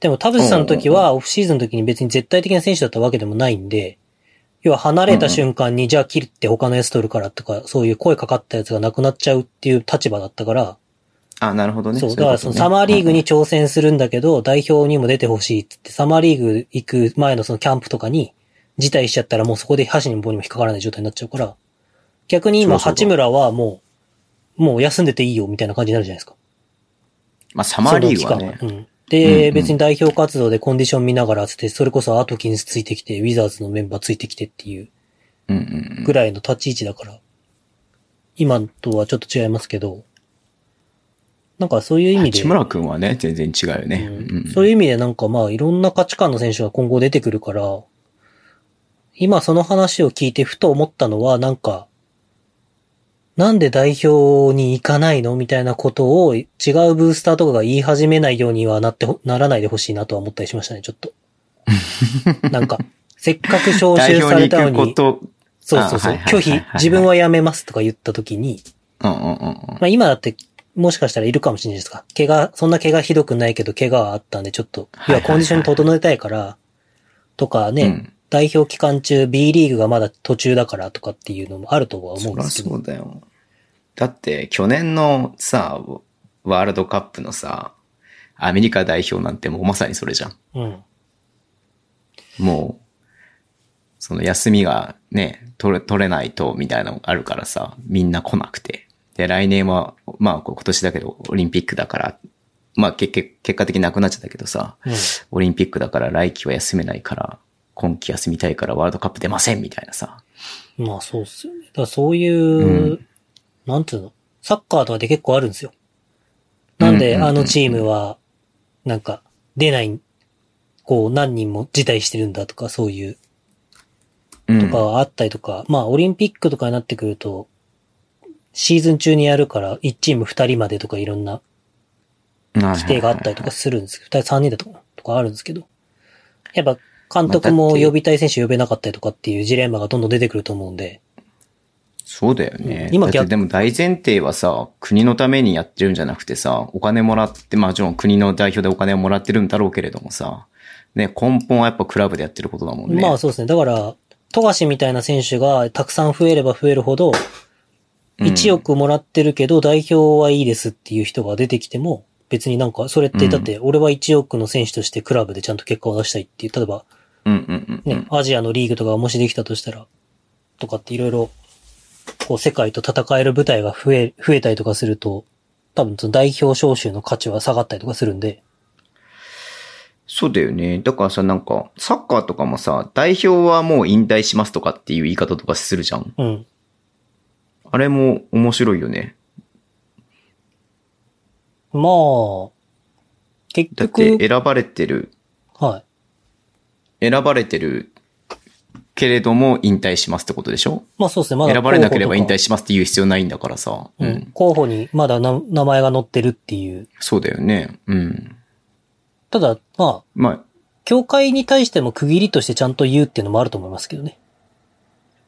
でも田臥さんの時はオフシーズンの時に別に絶対的な選手だったわけでもないんで。要は離れた瞬間に、うんうん、じゃあ切って他のやつ取るからとか、そういう声かかったやつがなくなっちゃうっていう立場だったから。あ、なるほどね。そう、だからそのサマーリーグに挑戦するんだけど、うんうん、代表にも出てほしいってって、サマーリーグ行く前のそのキャンプとかに辞退しちゃったらもうそこで箸にも棒にも引っかからない状態になっちゃうから、逆に今、八村はもう、もう休んでていいよみたいな感じになるじゃないですか。まあ、サマーリーグはね。うん。で、うんうん、別に代表活動でコンディション見ながらつって、それこそアートキンスついてきて、ウィザーズのメンバーついてきてっていう、ぐらいの立ち位置だから、今とはちょっと違いますけど、なんかそういう意味で。八村くんはね、全然違うよね、うんうん。そういう意味でなんかまあ、いろんな価値観の選手が今後出てくるから、今その話を聞いてふと思ったのは、なんか、なんで代表に行かないのみたいなことを違うブースターとかが言い始めないようにはなって、ならないでほしいなとは思ったりしましたね、ちょっと。なんか、せっかく招集されたのに、にそうそうそう、拒否、自分はやめますとか言ったときに、うんうんうん、まあ今だって、もしかしたらいるかもしれないですか。怪我、そんな怪我ひどくないけど怪我はあったんでちょっと、要はコンディションに整えたいから、とかね、うん代表期間中 B リーグがまだ途中だからとかっていうのもあるとは思うんですけど。そりゃそうだよ。だって去年のさ、ワールドカップのさ、アメリカ代表なんてもうまさにそれじゃん。うん。もう、その休みがね、取れ、取れないとみたいなのがあるからさ、みんな来なくて。で、来年は、まあ今年だけどオリンピックだから、まあ結果的になくなっちゃったけどさ、うん、オリンピックだから来季は休めないから、今季休みたいからワールドカップ出ませんみたいなさ。まあそうっすよね。だからそういう、うん、なんていうの、サッカーとかで結構あるんですよ。なんで、うんうんうんうん、あのチームは、なんか、出ない、こう、何人も辞退してるんだとか、そういう、とかはあったりとか、うん、まあ、オリンピックとかになってくると、シーズン中にやるから、いちチームふたりまでとかいろんな、規定があったりとかするんですけど、ふたりさんにんだとか、とかあるんですけど、やっぱ、監督も呼びたい選手呼べなかったりとかっていうジレンマがどんどん出てくると思うんで、そうだよね。今だってでも大前提はさ、国のためにやってるんじゃなくてさ、お金もらって、まあもちろん国の代表でお金をもらってるんだろうけれどもさ、ね、根本はやっぱクラブでやってることだもんね。まあそうですね。だから、富樫みたいな選手がたくさん増えれば増えるほど、いちおくもらってるけど代表はいいですっていう人が出てきても、別になんか、それって、だって俺はいちおくの選手としてクラブでちゃんと結果を出したいっていう、例えば、ね、アジアのリーグとかがもしできたとしたら、とかっていろいろ、こう世界と戦える舞台が増え、増えたりとかすると、多分その代表招集の価値は下がったりとかするんで。そうだよね。だからさ、なんか、サッカーとかもさ、代表はもう引退しますとかっていう言い方とかするじゃん。うん。あれも面白いよね。まあ、結局。だって選ばれてる。はい。選ばれてる。けれども引退しますってことでしょ？まあそうですね。まだ選ばれなければ引退しますって言う必要ないんだからさ。うんうん、候補にまだな名前が載ってるっていう。そうだよね。うん。ただまあ、まあ、協会に対しても区切りとしてちゃんと言うっていうのもあると思いますけどね。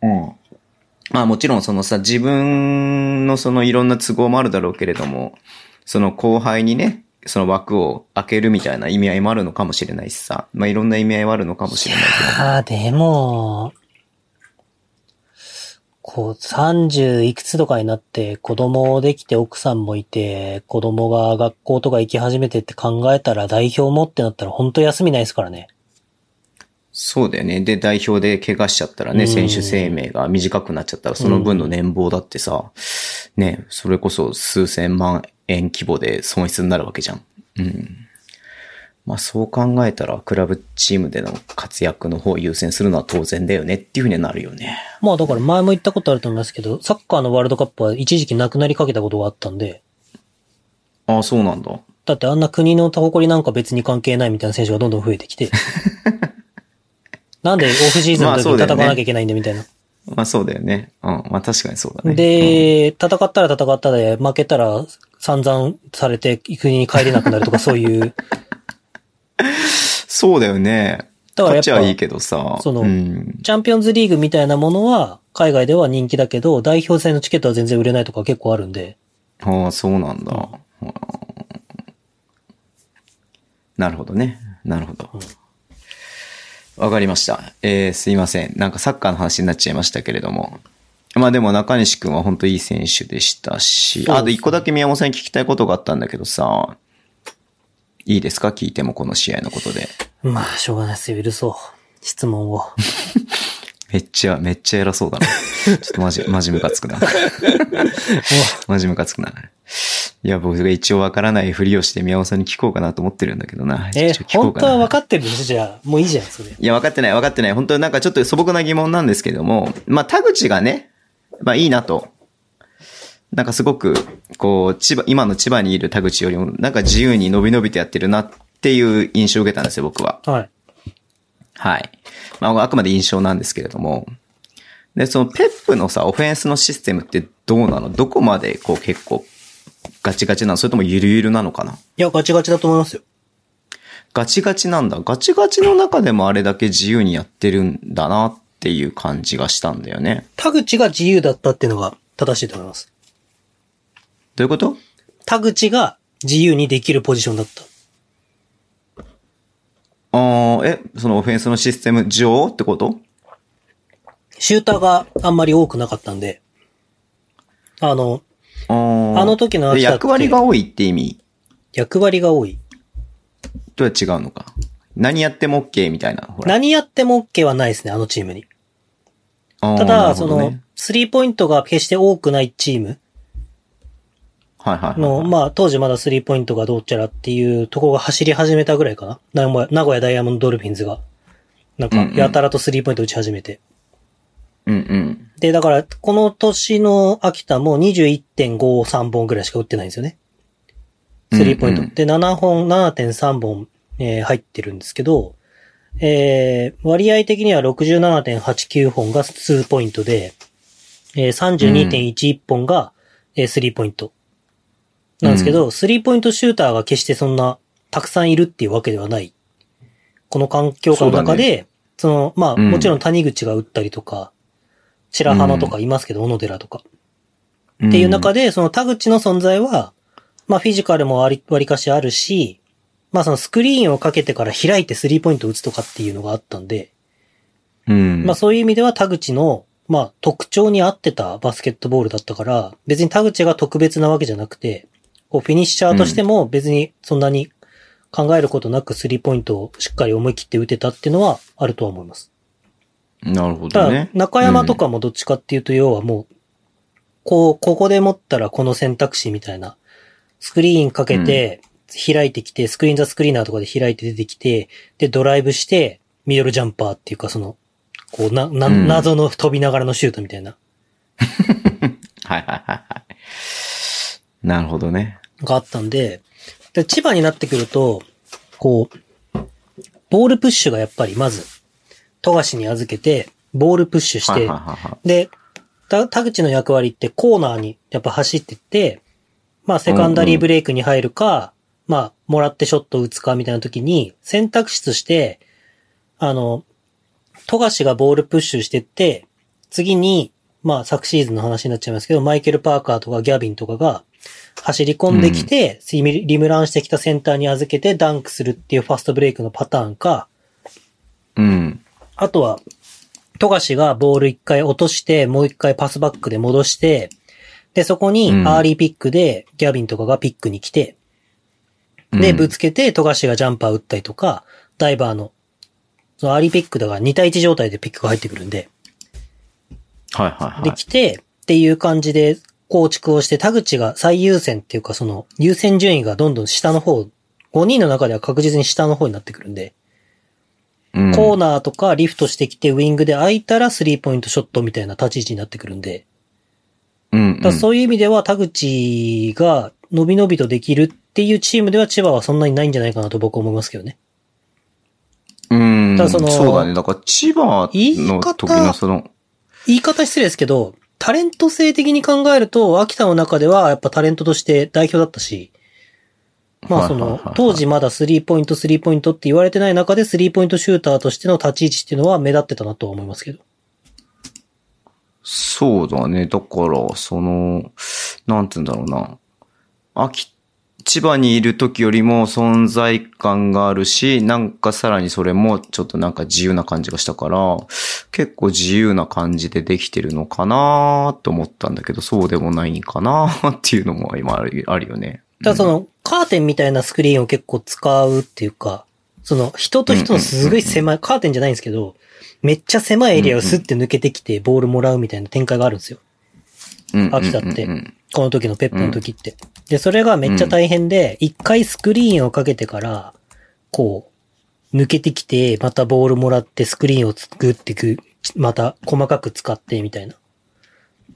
うん。まあもちろんそのさ、自分のそのいろんな都合もあるだろうけれども、その後輩にね、その枠を開けるみたいな意味合いもあるのかもしれないしさ。まあ、いろんな意味合いはあるのかもしれないけど。ああ、でも、こう、さんじゅういくつとかになって、子供できて奥さんもいて、子供が学校とか行き始めてって考えたら、代表もってなったら本当休みないですからね。そうだよね。で、代表で怪我しちゃったらね、選手生命が短くなっちゃったら、その分の年俸だってさ、うん、ね、それこそ数千万円規模で損失になるわけじゃん。うん。まあそう考えたら、クラブチームでの活躍の方を優先するのは当然だよねっていうふうになるよね。まあだから前も言ったことあると思いますけど、サッカーのワールドカップは一時期なくなりかけたことがあったんで。ああ、そうなんだ。だってあんな国の誇りなんか別に関係ないみたいな選手がどんどん増えてきて。なんでオフシーズンの時に戦わなきゃいけないんだみたいな。まあそうだよね。うん。まあ確かにそうだね。で、うん、戦ったら戦ったで、負けたら散々されて国に帰れなくなるとかそういう。そうだよね。だからやっぱ、勝ちはいいけどさ。その、うん、チャンピオンズリーグみたいなものは海外では人気だけど、代表戦のチケットは全然売れないとか結構あるんで。ああ、そうなんだ。うん、なるほどね。なるほど。うん、わかりました。えー、すいません。なんかサッカーの話になっちゃいましたけれども。まあでも中西くんは本当いい選手でしたし、あと一個だけ宮本さんに聞きたいことがあったんだけどさ、いいですか？聞いてもこの試合のことで。まあ、しょうがないですよ。許そう。質問を。めっちゃ、めっちゃ偉そうだな。ちょっとマジ、マジムカつくな。マジムカつくな。いや、僕が一応わからないふりをして宮尾さんに聞こうかなと思ってるんだけどな。えー、本当はわかってるでしょ、じゃあ。もういいじゃん、それ。いや、わかってない、わかってない。本当なんかちょっと素朴な疑問なんですけども、まあ、田口がね、まあいいなと。なんかすごく、こう、千葉、今の千葉にいる田口よりも、なんか自由に伸び伸びとやってるなっていう印象を受けたんですよ、僕は。はい。はい。まあ、あくまで印象なんですけれども。で、そのペップのさ、オフェンスのシステムってどうなの？どこまで、こう結構、ガチガチなの？それともゆるゆるなのかな？いや、ガチガチだと思いますよ。ガチガチなんだ。ガチガチの中でもあれだけ自由にやってるんだなっていう感じがしたんだよね。田口が自由だったっていうのが正しいと思います。どういうこと？田口が自由にできるポジションだった。ああ、え、そのオフェンスのシステム上ってこと？シューターがあんまり多くなかったんで、あの、あの時の秋田って役割が多いって意味？役割が多いとは違うのか。何やっても OK みたいな。ほら、何やっても OK はないですね、あのチームに。あー、ただ、ね、そのスリーポイントが決して多くないチームの、はいはいはいはい、まあ当時まだスリーポイントがどうちゃらっていうところが走り始めたぐらいかな。名古屋ダイヤモンドドルフィンズがなんか、やたらとスリーポイント打ち始めて。うんうん。で、だから、この年の秋田も にじゅういってんごさんぼんぐらいしか打ってないんですよね。スリーポイント。うんうん、で、ななほん、ななてんさんぼん、えー、入ってるんですけど、えー、割合的には ろくじゅうななてんはちきゅうほんがにポイントで、えー、さんじゅうにてんいちいっぽんが、えー、さんポイント。なんですけど、うん、さんポイントシューターが決してそんな、たくさんいるっていうわけではない。この環境下の中で、そ,、ね、その、まあ、うん、もちろん谷口が打ったりとか、白浜とかいますけど、うん、小野寺とか。っていう中で、その田口の存在は、まあ、フィジカルもあり、割かしあるし、まあ、そのスクリーンをかけてから開いてスリーポイント打つとかっていうのがあったんで、うん、まあ、そういう意味では田口の、まあ、特徴に合ってたバスケットボールだったから、別に田口が特別なわけじゃなくて、こうフィニッシャーとしても別にそんなに考えることなくスリーポイントをしっかり思い切って打てたっていうのはあるとは思います。なるほどね。ただ、中山とかもどっちかっていうと、要はもう、こう、ここで持ったらこの選択肢みたいな、スクリーンかけて、開いてきて、スクリーンザスクリーナーとかで開いて出てきて、で、ドライブして、ミドルジャンパーっていうかその、こう、な、な、謎の飛びながらのシュートみたいな。はいはいはいはい。なるほどね。があったんで、で千葉になってくると、こう、ボールプッシュがやっぱりまず、富樫に預けて、ボールプッシュして、はいはいはいはい、で、田口の役割ってコーナーにやっぱ走ってって、まあセカンダリーブレイクに入るか、うんうん、まあもらってショット打つかみたいな時に選択肢として、あの、富樫がボールプッシュしてって、次に、まあ昨シーズンの話になっちゃいますけど、マイケル・パーカーとかギャビンとかが、走り込んできて、うん、リムランしてきたセンターに預けてダンクするっていうファストブレイクのパターンか、うん、あとは富樫がボール一回落としてもう一回パスバックで戻して、でそこにアーリーピックでギャビンとかがピックに来て、うん、でぶつけて富樫がジャンパー打ったりとか、ダイバーのそのアーリーピックだからに対いち状態でピックが入ってくるんで、はいはいはい、できてっていう感じで。構築をして田口が最優先っていうかその優先順位がどんどん下の方、ごにんの中では確実に下の方になってくるんで、うん、コーナーとかリフトしてきてウィングで空いたらスリーポイントショットみたいな立ち位置になってくるんで、うんうん、だそういう意味では田口が伸び伸びとできるっていうチームでは千葉はそんなにないんじゃないかなと僕は思いますけどね。うん。ただそのそうだね。だから千葉の時のその言い方失礼ですけど。タレント性的に考えると、秋田の中ではやっぱタレントとして代表だったし、まあその、当時まだスリーポイント、スリーポイントって言われてない中でスリーポイントシューターとしての立ち位置っていうのは目立ってたなとは思いますけど。そうだね。だから、その、なんて言うんだろうな。秋、千葉にいる時よりも存在感があるし、なんかさらにそれもちょっとなんか自由な感じがしたから、結構自由な感じでできてるのかなと思ったんだけど、そうでもないかなっていうのも今あるよね。だからその、うん、カーテンみたいなスクリーンを結構使うっていうか、その人と人のすごい狭い、うんうんうん、カーテンじゃないんですけど、めっちゃ狭いエリアをスッて抜けてきてボールもらうみたいな展開があるんですよ。うんうんうんうん、秋田って。この時のペップの時って。で、それがめっちゃ大変で、一回スクリーンをかけてから、こう、抜けてきて、またボールもらってスクリーンを作っていく、また細かく使って、みたいな。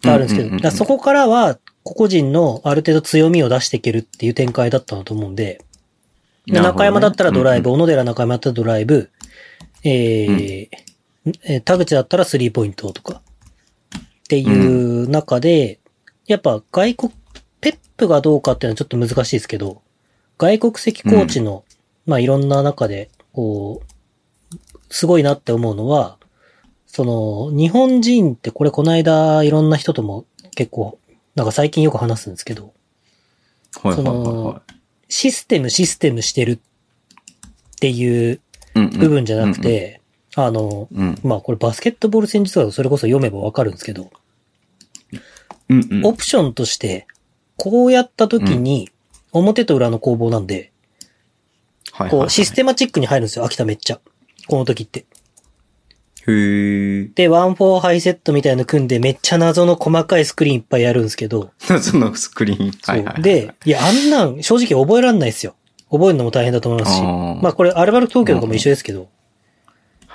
あるんですけど、だからそこからは、個々人のある程度強みを出していけるっていう展開だったのと思うんで、で中山だったらドライブ、小野寺中山だったらドライブ、えー、田口だったらスリーポイントとか、っていう中で、やっぱ外国、ペップがどうかっていうのはちょっと難しいですけど、外国籍コーチの、うん、まあいろんな中で、こう、すごいなって思うのは、その、日本人ってこれこの間いろんな人とも結構、なんか最近よく話すんですけど、はいはいはいはい、その、システムシステムしてるっていう部分じゃなくて、うんうん、あの、うん、まあこれバスケットボール戦術だとそれこそ読めばわかるんですけど、うんうん、オプションとして、こうやった時に、表と裏の攻防なんで、うん、こう、システマチックに入るんですよ、秋田めっちゃ。この時って。へー。で、ワンフォーハイセットみたいなの組んで、めっちゃ謎の細かいスクリーンいっぱいやるんですけど。謎のスクリーン、はいはい、で、いや、あんなん、正直覚えらんないですよ。覚えるのも大変だと思いますし。まあ、これ、アルバルク東京とかも一緒ですけど、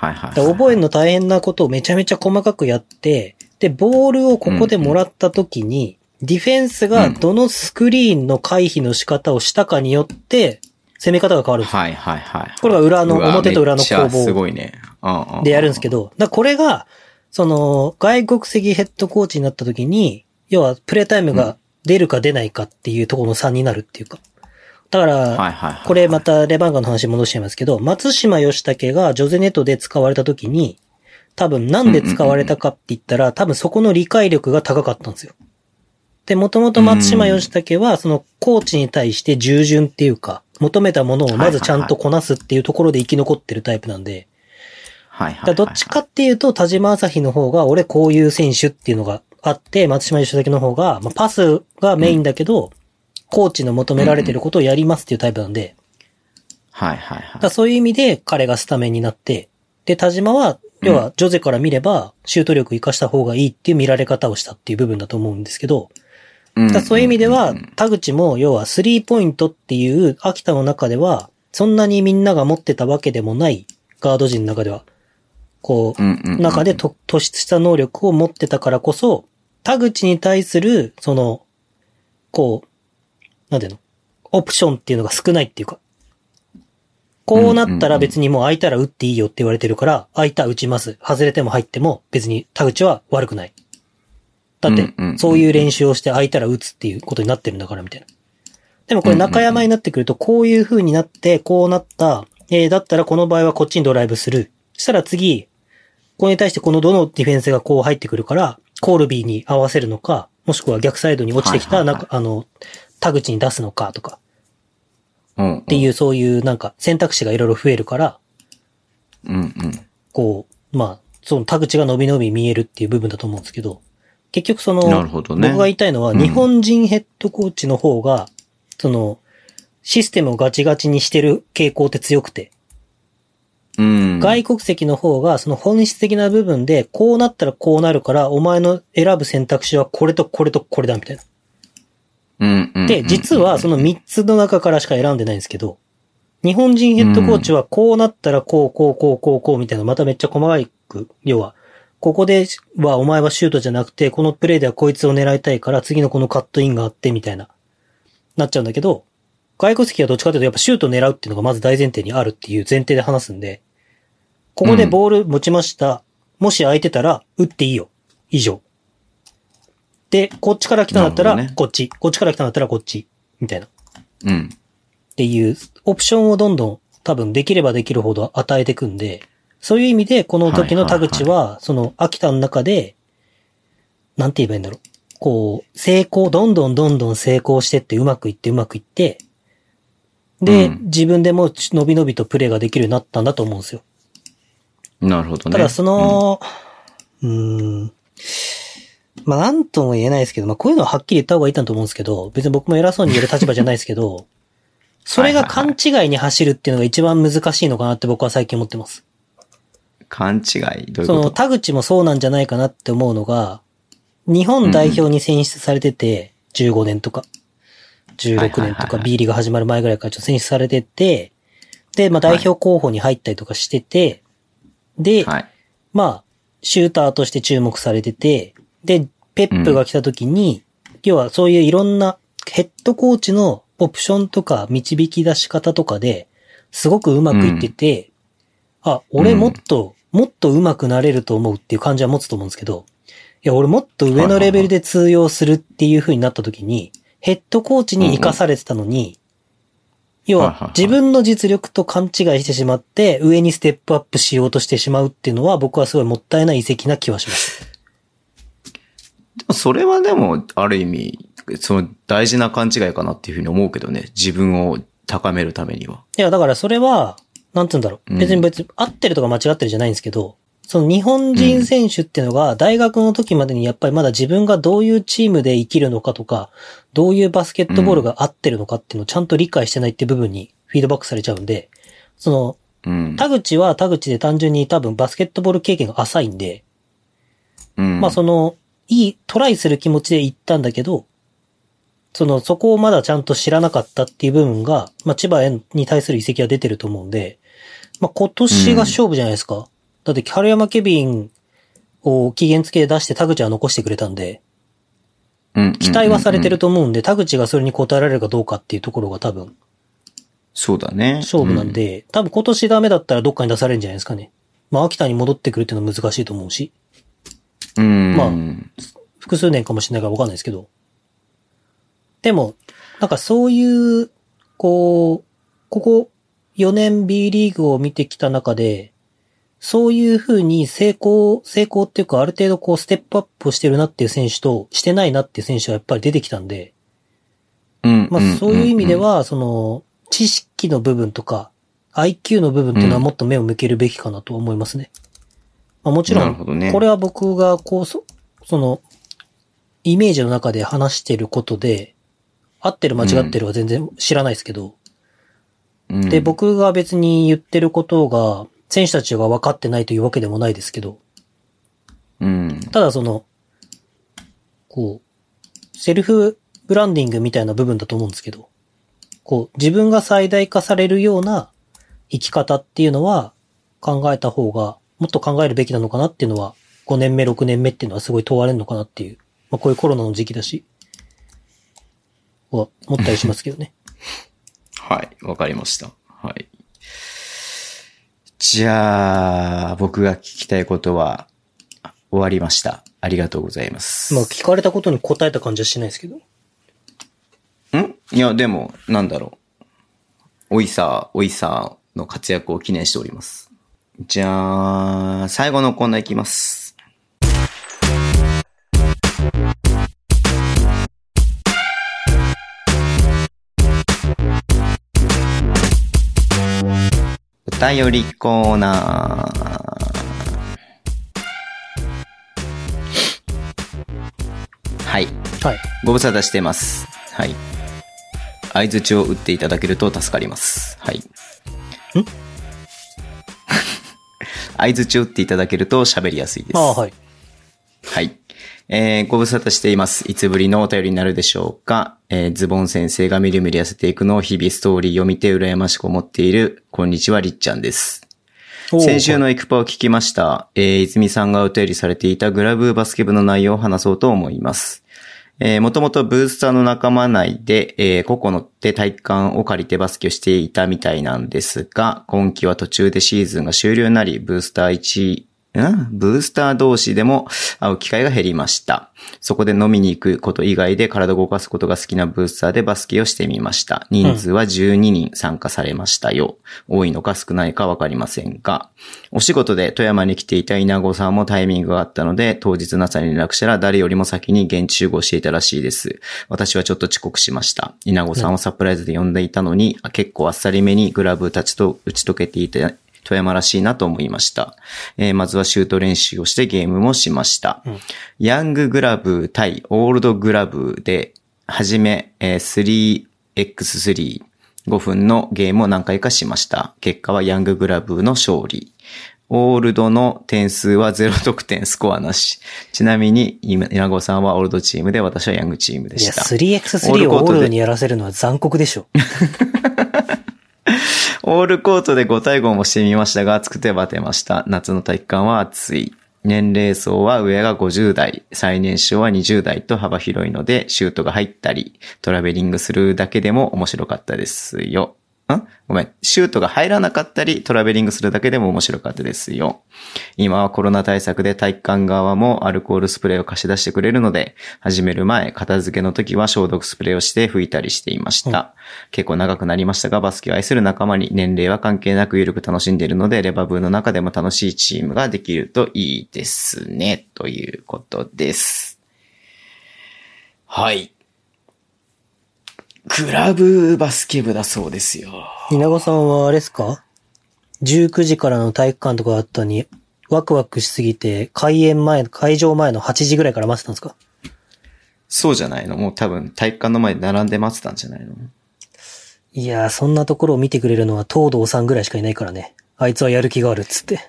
はいはいはいはい、覚えるの大変なことをめちゃめちゃ細かくやって、で、ボールをここでもらった時に、うんうん、ディフェンスがどのスクリーンの回避の仕方をしたかによって、攻め方が変わるんですよ。はいはいはい。これが裏の、表と裏の攻防でやるんですけど、だこれが、その、外国籍ヘッドコーチになった時に、要はプレータイムが出るか出ないかっていうところの差になるっていうか。だから、これまたレバンガの話戻しちゃいますけど、松島義武がジョゼネットで使われた時に、多分なんで使われたかって言ったら、多分そこの理解力が高かったんですよ。で、もともと松島義武は、そのコーチに対して従順っていうか、求めたものをまずちゃんとこなすっていうところで生き残ってるタイプなんで、はいはいはい、どっちかっていうと、田島朝日の方が、俺こういう選手っていうのがあって、松島義武の方が、まあ、パスがメインだけど、うん、コーチの求められてることをやりますっていうタイプなんで。はいはいはい。だそういう意味で彼がスタメンになって、で、田島は、要はジョゼから見れば、シュート力活かした方がいいっていう見られ方をしたっていう部分だと思うんですけど、だそういう意味では、田口も要はスリーポイントっていう秋田の中では、そんなにみんなが持ってたわけでもないガード陣の中では、こう、うんうんうんうん、中でと突出した能力を持ってたからこそ、田口に対する、その、こう、なんていうの？オプションっていうのが少ないっていうか。こうなったら別にもう空いたら打っていいよって言われてるから、うんうんうん、空いたら打ちます。外れても入っても別に田口は悪くない。だって、そういう練習をして空いたら打つっていうことになってるんだからみたいな。でもこれ中山になってくると、こういう風になって、こうなった、えー、だったらこの場合はこっちにドライブする。したら次、これに対してこのどのディフェンスがこう入ってくるから、コールビーに合わせるのか、もしくは逆サイドに落ちてきた、なんか、はいはいはい、あの、田口に出すのかとか。うんうん、っていうそういうなんか選択肢がいろいろ増えるから。うんうん。こう、まあ、その田口が伸び伸び見えるっていう部分だと思うんですけど、結局その、なるほどね、僕が言いたいのは、うん、日本人ヘッドコーチの方が、その、システムをガチガチにしてる傾向って強くて。うん、外国籍の方がその本質的な部分で、こうなったらこうなるから、お前の選ぶ選択肢はこれとこれとこれだみたいな。で、実はそのみっつの中からしか選んでないんですけど、日本人ヘッドコーチはこうなったらこうこうこうこうこうみたいな、まためっちゃ細かく、要は、ここではお前はシュートじゃなくて、このプレーではこいつを狙いたいから、次のこのカットインがあってみたいな、なっちゃうんだけど、外国籍はどっちかというとやっぱシュートを狙うっていうのがまず大前提にあるっていう前提で話すんで、ここでボール持ちました。もし空いてたら、打っていいよ。以上。で、こっちから来たんだったら、こっち、ね。こっちから来たんだったら、こっち。みたいな。うん。っていう、オプションをどんどん多分できればできるほど与えていくんで、そういう意味で、この時の田口は、はいはいはい、その、秋田の中で、なんて言えばいいんだろう。こう、成功、どんどんどんどん成功してって、うまくいってうまくいって、で、うん、自分でも伸び伸びとプレーができるようになったんだと思うんですよ。なるほどね。ただ、その、うん、うーんまあ、なんとも言えないですけど、まあ、こういうのははっきり言った方がいいと思うんですけど、別に僕も偉そうに言える立場じゃないですけど、それが勘違いに走るっていうのが一番難しいのかなって僕は最近思ってます。勘違い？どういうこと？その、田口もそうなんじゃないかなって思うのが、日本代表に選出されてて、うん、じゅうごねんとか、じゅうろくねんとか B リーグ始まる前ぐらいからちょっと選出されてて、で、まあ、代表候補に入ったりとかしてて、で、はい、まあ、シューターとして注目されてて、で、ペップが来た時に、うん、要はそういういろんなヘッドコーチのオプションとか導き出し方とかですごくうまくいってて、うん、あ、俺もっと、うん、もっとうまくなれると思うっていう感じは持つと思うんですけど、いや、俺もっと上のレベルで通用するっていう風になった時に、ヘッドコーチに生かされてたのに、うん、要は自分の実力と勘違いしてしまって、上にステップアップしようとしてしまうっていうのは僕はすごいもったいない遺跡な気はします。でもそれはでも、ある意味、その大事な勘違いかなっていうふうに思うけどね。自分を高めるためには。いや、だからそれは、なんつうんだろう。別に別に合ってるとか間違ってるじゃないんですけど、その日本人選手っていうのが大学の時までにやっぱりまだ自分がどういうチームで生きるのかとか、どういうバスケットボールが合ってるのかっていうのをちゃんと理解してないって部分にフィードバックされちゃうんで、その、田口は田口で単純に多分バスケットボール経験が浅いんで、まあその、いい、トライする気持ちで行ったんだけど、その、そこをまだちゃんと知らなかったっていう部分が、まあ、千葉に対する移籍は出てると思うんで、まあ、今年が勝負じゃないですか。だって春山ケビンを期限付け出して田口は残してくれたんで、期待はされてると思うんで、田口がそれに応えられるかどうかっていうところが多分、そうだね。勝負なんで、多分今年ダメだったらどっかに出されるんじゃないですかね。まあ秋田に戻ってくるっていうのは難しいと思うし、うんまあ複数年かもしれないから分かんないですけど、でもなんかそういうこうここよねん B リーグを見てきた中で、そういう風に成功、成功っていうかある程度こうステップアップをしてるなっていう選手としてないなっていう選手はやっぱり出てきたんで、うん、まあそういう意味では、その知識の部分とか アイキュー の部分っていうのはもっと目を向けるべきかなと思いますね。まあもちろん、これは僕がこう、その、イメージの中で話してることで、合ってる間違ってるは全然知らないですけど、で、僕が別に言ってることが、選手たちが分かってないというわけでもないですけど、うん、ただその、こう、セルフブランディングみたいな部分だと思うんですけど、こう、自分が最大化されるような生き方っていうのは考えた方が、もっと考えるべきなのかなっていうのは、ごねんめ、ろくねんめっていうのはすごい問われるのかなっていう、まあこういうコロナの時期だし、は思ったりしますけどね。はい、わかりました。はい。じゃあ、僕が聞きたいことは終わりました。ありがとうございます。まあ、聞かれたことに答えた感じはしないですけど。ん？いや、でも、なんだろう。オイサー、オイサーの活躍を記念しております。じゃあ、最後のコーナーいきます。お便りコーナー。はい。はい。ご無沙汰してます。はい。相槌を打っていただけると助かります。はい。ん？相槌を打っていただけると喋りやすいです。ああ、はい。はい。えー、ご無沙汰しています。いつぶりのお便りになるでしょうか。えー、ズボン先生がみるみる痩せていくのを日々ストーリーを見て羨ましく思っている。こんにちは、りっちゃんです。先週のエクパを聞きました。えー、泉さんがお便りされていたグラブバスケ部の内容を話そうと思います。えー、もともとブースターの仲間内で、えー、個々のって体育館を借りてバスケをしていたみたいなんですが、今季は途中でシーズンが終了になり、ブースターいちい、うん、ブースター同士でも会う機会が減りました。そこで飲みに行くこと以外で体を動かすことが好きなブースターでバスケをしてみました。人数はじゅうににん参加されましたよ。うん、多いのか少ないかわかりませんが。お仕事で富山に来ていた稲子さんもタイミングがあったので、当日の朝に連絡したら誰よりも先に現地集合していたらしいです。私はちょっと遅刻しました。稲子さんをサプライズで呼んでいたのに、うん、結構あっさりめにグラブたちと打ち解けていて、富山らしいなと思いました、えー、まずはシュート練習をしてゲームもしました、うん、ヤンググラブ対オールドグラブではじめ、えー、スリーエックススリー ごふんのゲームを何回かしました。結果はヤンググラブの勝利。オールドの点数はゼロとくてん、スコアなし。ちなみに稲子さんはオールドチームで、私はヤングチームでした。いや スリーエックススリー をオールドにやらせるのは残酷でしょ。オールコートでごたいごもしてみましたが、暑くてバテました。夏の体育館は暑い。年齢層は上がごじゅうだい、最年少はにじゅうだいと幅広いので、シュートが入ったり、トラベリングするだけでも面白かったですよ。ん？ごめん。シュートが入らなかったり、トラベリングするだけでも面白かったですよ。今はコロナ対策で体育館側もアルコールスプレーを貸し出してくれるので、始める前、片付けの時は消毒スプレーをして拭いたりしていました。うん、結構長くなりましたが、バスケを愛する仲間に年齢は関係なく緩く楽しんでいるので、レバブーの中でも楽しいチームができるといいですね。ということです。はい。クラブバスケ部だそうですよ。稲子さんはあれですか？ じゅうくじからの体育館とかあったのに、ワクワクしすぎて、開演前、会場前のはちじぐらいから待ってたんですか？そうじゃないの？もう多分体育館の前で並んで待ってたんじゃないの？いやー、そんなところを見てくれるのは東堂さんぐらいしかいないからね。あいつはやる気があるっつって。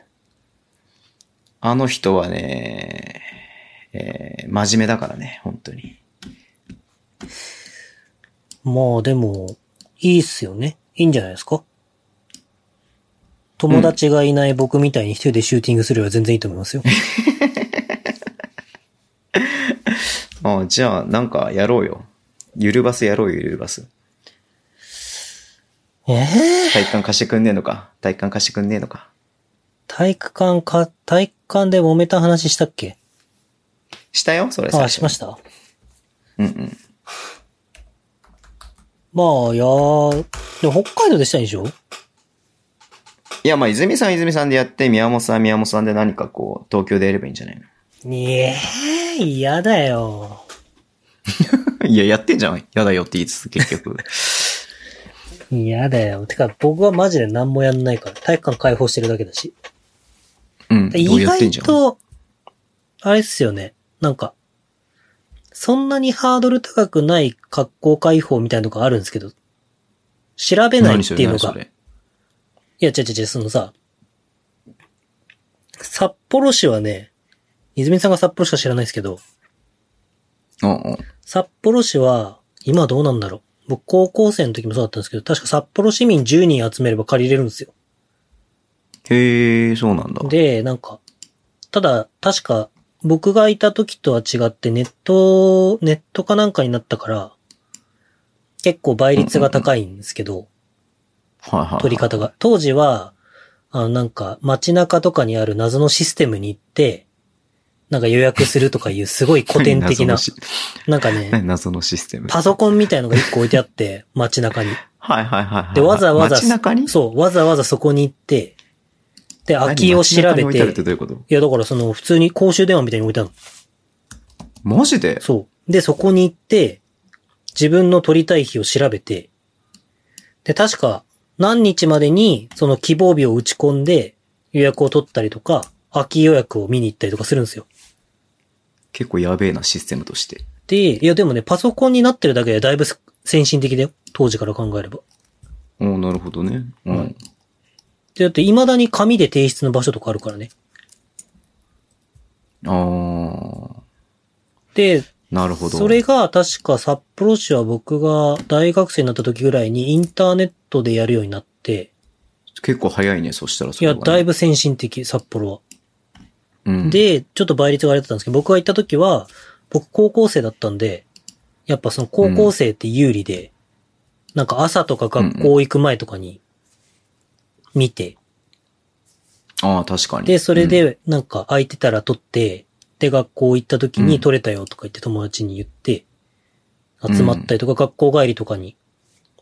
あの人はね、えー、真面目だからね、本当に。まあでも、いいっすよね。いいんじゃないですか？友達がいない僕みたいに一人でシューティングすれば全然いいと思いますよ。あ、じゃあなんかやろうよ。ゆるバスやろうよ、ゆるバス。えー、体育館貸してくんねえのか。体育館貸してくんねえのか。体育館か、体育館で揉めた話したっけ？したよ、それ。あ、しました。うんうん。まあ、いやー、でも北海道でしたんでしょ？いや、まあ、泉さん泉さんでやって、宮本さん宮本さんで何かこう、東京でやればいいんじゃないの？いえー、嫌だよ。いや、やってんじゃん。嫌だよって言いつつ、結局。嫌だよ。てか、僕はマジで何もやんないから。体育館開放してるだけだし。うん。意外と、あれっすよね。なんか、そんなにハードル高くない格好開放みたいなのがあるんですけど、調べないっていうのが。いや、違う違う違う、そのさ、札幌市はね、泉さんが札幌しか知らないですけど、うんうん、札幌市は、今どうなんだろう。僕高校生の時もそうだったんですけど、確か札幌市民じゅうにん集めれば借りれるんですよ。へー、そうなんだ。で、なんか、ただ、確か、僕がいた時とは違ってネット、ネットかなんかになったから、結構倍率が高いんですけど、取り方が。当時は、あのなんか街中とかにある謎のシステムに行って、なんか予約するとかいうすごい古典的な、なんかね、謎のシステム。パソコンみたいのが一個置いてあって、街中に。はいはいはい。で、わざわざ、街中に？そう、わざわざそこに行って、で、空きを調べて。いや、だからその、普通に公衆電話みたいに置いてあるの。マジで？そう。で、そこに行って、自分の取りたい日を調べて、で、確か、何日までに、その希望日を打ち込んで、予約を取ったりとか、空き予約を見に行ったりとかするんですよ。結構やべえな、システムとして。で、いや、でもね、パソコンになってるだけでだいぶ先進的だよ。当時から考えれば。おー、なるほどね。うん。うんだって未だに紙で提出の場所とかあるからね。あー。で、なるほど。それが確か札幌市は僕が大学生になった時ぐらいにインターネットでやるようになって。結構早いね、そしたらそれは、ね。いや、だいぶ先進的、札幌は。うん。で、ちょっと倍率があれだったんですけど、僕が行った時は、僕高校生だったんで、やっぱその高校生って有利で、うん、なんか朝とか学校行く前とかに、うんうん見て。ああ、確かに。で、それで、なんか、空いてたら取って、うん、で、学校行った時に取れたよとか言って友達に言って、うん、集まったりとか、学校帰りとかに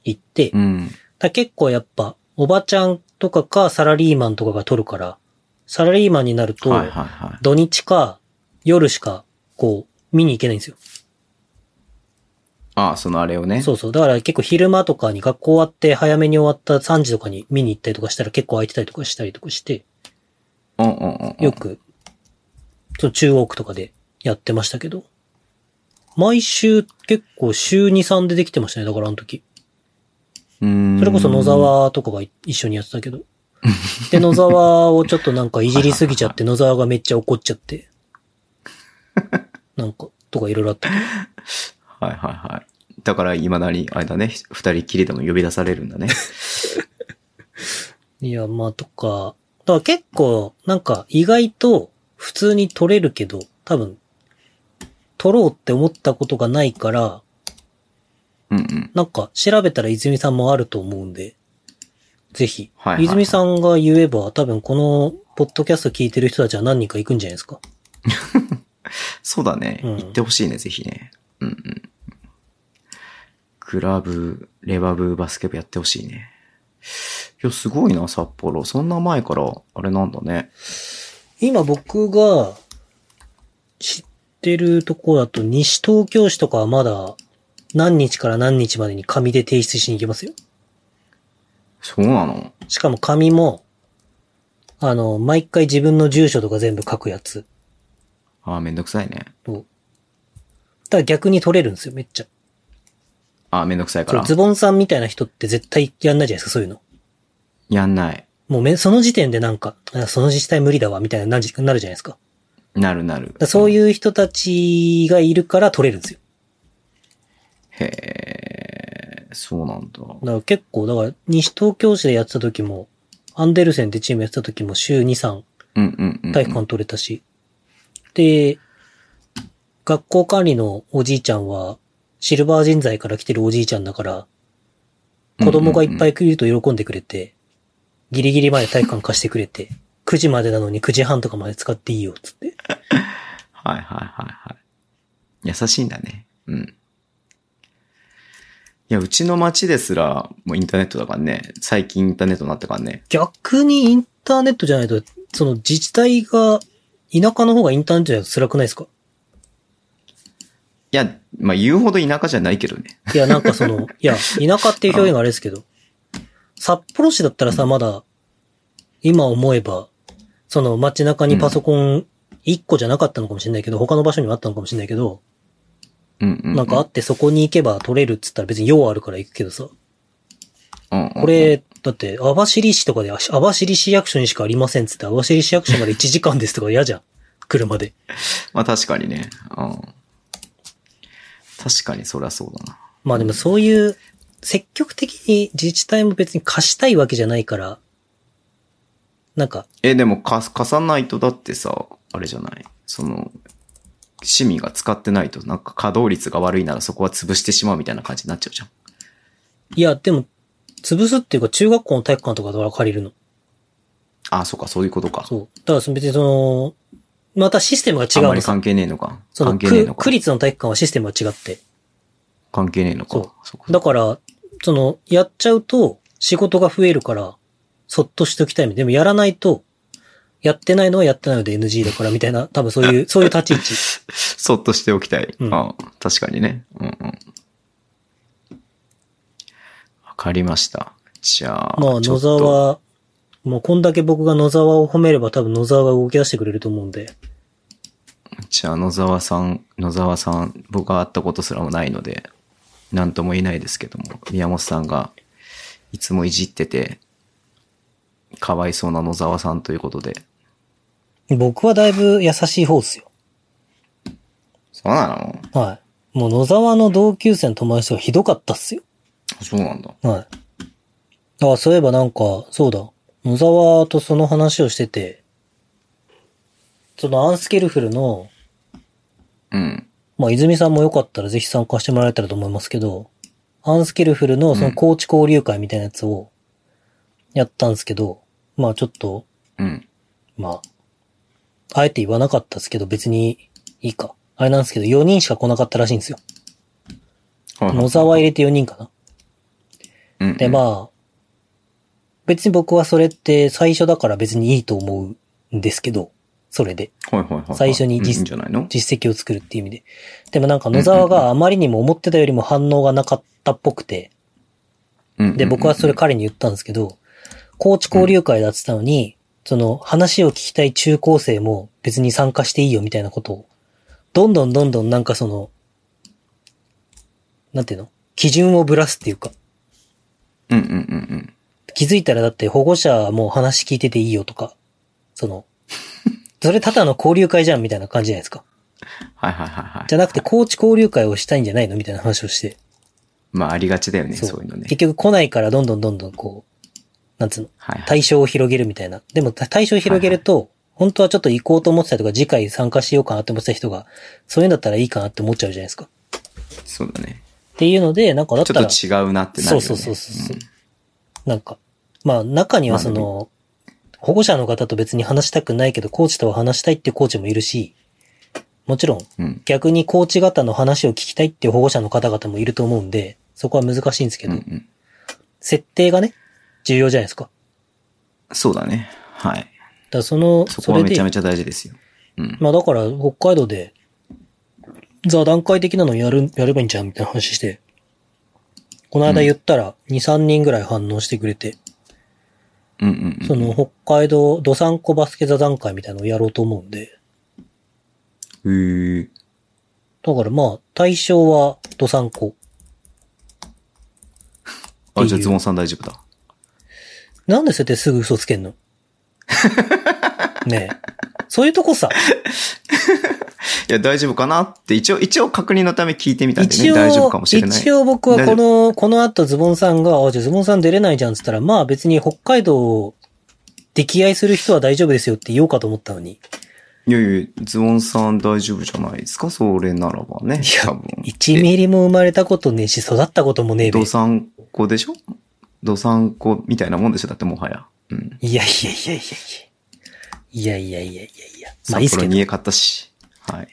行って、うん、だ結構やっぱ、おばちゃんとかかサラリーマンとかが取るから、サラリーマンになると、土日か夜しか、こう、見に行けないんですよ。ああ、そのあれをね。そうそう。だから結構昼間とかに学校終わって早めに終わったさんじとかに見に行ったりとかしたら結構空いてたりとかしたりとかして。うんうんうん、うん。よく、その中央区とかでやってましたけど。毎週結構週に、さんでできてましたね。だからあの時。うーん。それこそ野沢とかが一緒にやってたけど。で、野沢をちょっとなんかいじりすぎちゃって野沢がめっちゃ怒っちゃって。なんか、とかいろいろあったけど。はいはいはい。だから今なり、あれだね、二人きりでも呼び出されるんだね。いや、まあとか、だから結構、なんか意外と普通に取れるけど、多分、取ろうって思ったことがないから、うんうん、なんか調べたら泉さんもあると思うんで、ぜひ、はいはいはい、泉さんが言えば多分このポッドキャスト聞いてる人たちは何人か行くんじゃないですか。そうだね、うん、行ってほしいね、ぜひね。うんうん、クラブ、レバブ、バスケ部やってほしいね。いや、すごいな、札幌。そんな前から、あれなんだね。今僕が知ってるとこだと、西東京市とかはまだ何日から何日までに紙で提出しに行けますよ。そうなの？しかも紙も、あの、毎回自分の住所とか全部書くやつ。ああ、めんどくさいね。そう。だから逆に取れるんですよ、めっちゃ。ああ、めんどくさいから。ズボンさんみたいな人って絶対やんないじゃないですか、そういうの。やんない。もうめ、その時点でなんか、その自治体無理だわ、みたいななるじゃないですか。なるなる。だそういう人たちがいるから取れるんですよ。うん、へえ、そうなんだ。だから結構、だから西東京市でやってた時も、アンデルセンでチームやってた時も週に、さん、うんうんうん、体育館取れたし。で、学校管理のおじいちゃんは、シルバー人材から来てるおじいちゃんだから、子供がいっぱい来ると喜んでくれて、うんうんうん、ギリギリまで体育館貸してくれて、くじまでなのにくじはんとかまで使っていいよ、つって。はいはいはいはい。優しいんだね。うん。いや、うちの町ですら、もうインターネットだからね。最近インターネットになったからね。逆にインターネットじゃないと、その自治体が、田舎の方がインターネットじゃないと辛くないですか？いや、まあ、言うほど田舎じゃないけどね。いや、なんかその、いや、田舎っていう表現があれですけど、札幌市だったらさ、まだ、今思えば、その街中にパソコンいっこじゃなかったのかもしれないけど、うん、他の場所にもあったのかもしれないけど、うんうんうん、なんかあってそこに行けば取れるっつったら別に用あるから行くけどさ。うんうんうん、これ、だって、網走市とかで、網走市役所にしかありませんっつって、網走市役所までいちじかんですとか嫌じゃん。車で。まあ確かにね。うん。確かにそりゃそうだな。まあでもそういう、積極的に自治体も別に貸したいわけじゃないから、なんか。え、でも貸、貸さないとだってさ、あれじゃない。その、市民が使ってないとなんか稼働率が悪いならそこは潰してしまうみたいな感じになっちゃうじゃん。いや、でも、潰すっていうか中学校の体育館とかから借りるの。ああ、そうか、そういうことか。そう。ただ別にその、またシステムが違うの。あんまり関係ねえのか。その、区、区立の体育館はシステムが違って。関係ねえのか。そう。そうだから、その、やっちゃうと仕事が増えるから、そっとしておきたい。でもやらないと、やってないのはやってないので エヌジー だからみたいな、多分そういう、そういう立ち位置。そっとしておきたい。うん、ああ確かにね。うんうん。わかりました。じゃあ。まあ、野沢、もうこんだけ僕が野沢を褒めれば多分野沢が動き出してくれると思うんで。じゃあ、野沢さん、野沢さん、僕は会ったことすらもないので、なんとも言えないですけども、宮本さんがいつもいじってて、かわいそうな野沢さんということで。僕はだいぶ優しい方っすよ。そうなの？はい。もう野沢の同級生の友達がひどかったっすよ。そうなんだ。はい。あ、そういえばなんか、そうだ。野沢とその話をしてて、そのアンスケルフルの、うん。まあ、泉さんもよかったらぜひ参加してもらえたらと思いますけど、アンスケルフルのそのコーチ交流会みたいなやつを、うんやったんですけど、まあちょっと、うん、まああえて言わなかったですけど別にいいかあれなんですけどよにんしか来なかったらしいんですよ。はい、野沢入れてよにんかな。うんうん、でまあ別に僕はそれって最初だから別にいいと思うんですけど、それで、はいはいはいはい、最初に実、うん、じゃないの？実績を作るっていう意味で、でもなんか野沢があまりにも思ってたよりも反応がなかったっぽくて、うんうんうん、で僕はそれ彼に言ったんですけど。コーチ交流会だって言ったのに、うん、その話を聞きたい中高生も別に参加していいよみたいなことを、どんどんどんどんなんかその、なんていうの？基準をぶらすっていうか。うんうんうんうん。気づいたらだって保護者も話聞いてていいよとか、その、それただの交流会じゃんみたいな感じじゃないですか。はいはいはいはい。じゃなくてコーチ交流会をしたいんじゃないのみたいな話をして。まあありがちだよね、そう、そういうのね。結局来ないからどんどんどんどんこう、なんつうの、はいはい、対象を広げるみたいな。でも対象を広げると、はいはい、本当はちょっと行こうと思ってたりとか、次回参加しようかなって思ってた人が、そういうんだったらいいかなって思っちゃうじゃないですか。そうだね。っていうので、なんかだったら。ちょっと違うなってなるよね。そうそうそうそう、うん。なんか、まあ中にはその、保護者の方と別に話したくないけど、コーチとは話したいっていうコーチもいるし、もちろん、うん、逆にコーチ方の話を聞きたいっていう保護者の方々もいると思うんで、そこは難しいんですけど、うんうん、設定がね、重要じゃないですか。そうだね。はい。だからその、そこはめちゃめちゃ大事ですよ。うん。まあだから、北海道で、座談会的なのやる、やればいいんじゃんみたいな話して、この間言ったら、に、さんにんぐらい反応してくれて、うんうん、うん。その、北海道、どさんこバスケ座談会みたいなのをやろうと思うんで。へー。だからまあ、対象は、どさんこ。あ、じゃあ、ズボンさん大丈夫だ。なんでそうやってすぐ嘘つけんの？ねえ。そういうとこさ。いや、大丈夫かなって、一応、一応確認のため聞いてみたんでね。大丈夫かもしれない。一応僕はこの、この後ズボンさんが、あ、じゃあズボンさん出れないじゃんって言ったら、まあ別に北海道溺愛する人は大丈夫ですよって言おうかと思ったのに。いやいや、ズボンさん大丈夫じゃないですか、それならばね。いや、多分いちミリも生まれたことねえし、育ったこともねえべ。どさんこでしょ、どさんこみたいなもんでしょ、だってもはや。うん。いやいやいやいやいや。いやいやいやいやいや。まあいいっすけど。札幌に家買ったし。はい。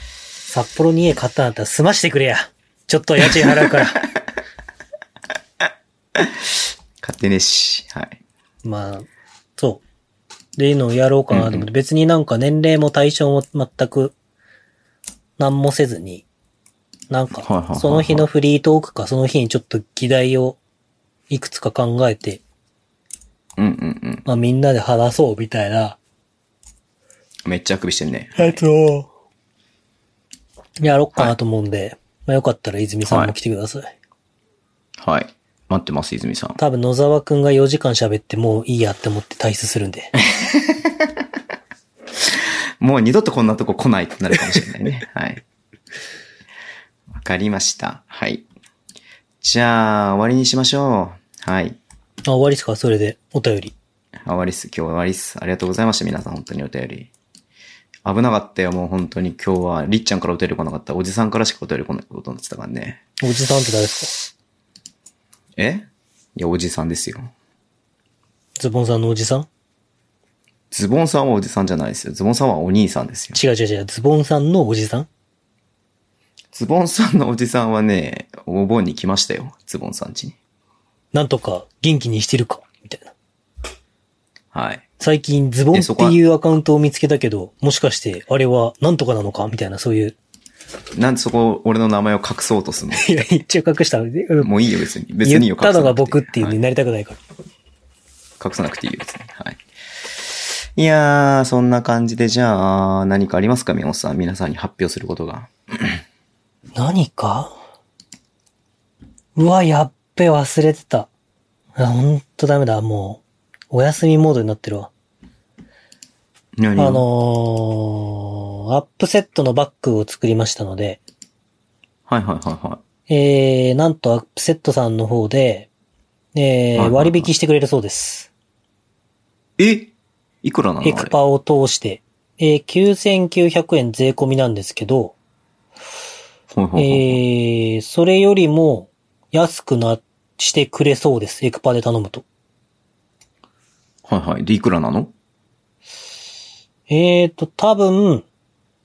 札幌に家買ったんだったら済ましてくれや。ちょっと家賃払うから。買ってねえし。はい。まあ、そう。で、いうのをやろうかなと思って、うんうん、別になんか年齢も対象も全く何もせずに、なんか、その日のフリートークか、その日にちょっと議題をいくつか考えて、うんうんうん。まあみんなで話そうみたいな。めっちゃあくびしてんね。えっと、やろっかなと思うんで、はい、まあよかったら泉さんも来てください。はい。はい、待ってます、泉さん。多分野沢くんがよじかん喋ってもういいやって思って退出するんで。もう二度とこんなとこ来ないってなるかもしれないね。はい。わかりました。はい。じゃあ、終わりにしましょう。はい。あ、終わりっすか、それで、お便り。あ、終わりっす。今日は終わりっす。ありがとうございました。皆さん、本当にお便り。危なかったよ、もう本当に今日は。りっちゃんからお便り来なかった。おじさんからしかお便り来ないことになってたからね。おじさんって誰ですか？え？いや、おじさんですよ。ズボンさんのおじさん？ズボンさんはおじさんじゃないですよ。ズボンさんはお兄さんですよ。違う違う違う。ズボンさんのおじさん？ズボンさんのおじさんはね、お盆に来ましたよ。ズボンさん家に。なんとか元気にしてるかみたいな。はい。最近ズボンっていうアカウントを見つけたけど、もしかしてあれはなんとかなのかみたいな、そういう。なんでそこ俺の名前を隠そうとするの？いや、一応隠したので。もういいよ別に。別によ隠さなくて。言ったのが僕っていうのになりたくないから。はい、隠さなくていいよ別に。はい。いやー、そんな感じで、じゃあ何かありますか、宮本さん、皆さんに発表することが。何か？うわ、やっべ、忘れてた。あ、ほんとダメだ。もう、お休みモードになってるわ。何？あのー、アップセットのバッグを作りましたので。はいはいはいはい。えー、なんとアップセットさんの方で、えー、はいはいはい、割引してくれるそうです。え？いくらなの？エクパを通して。えー、きゅうせんきゅうひゃくえん税込みなんですけど、えー、それよりも安くなしてくれそうです。エクパで頼むと。はいはい。で、いくらなの？えーと、多分、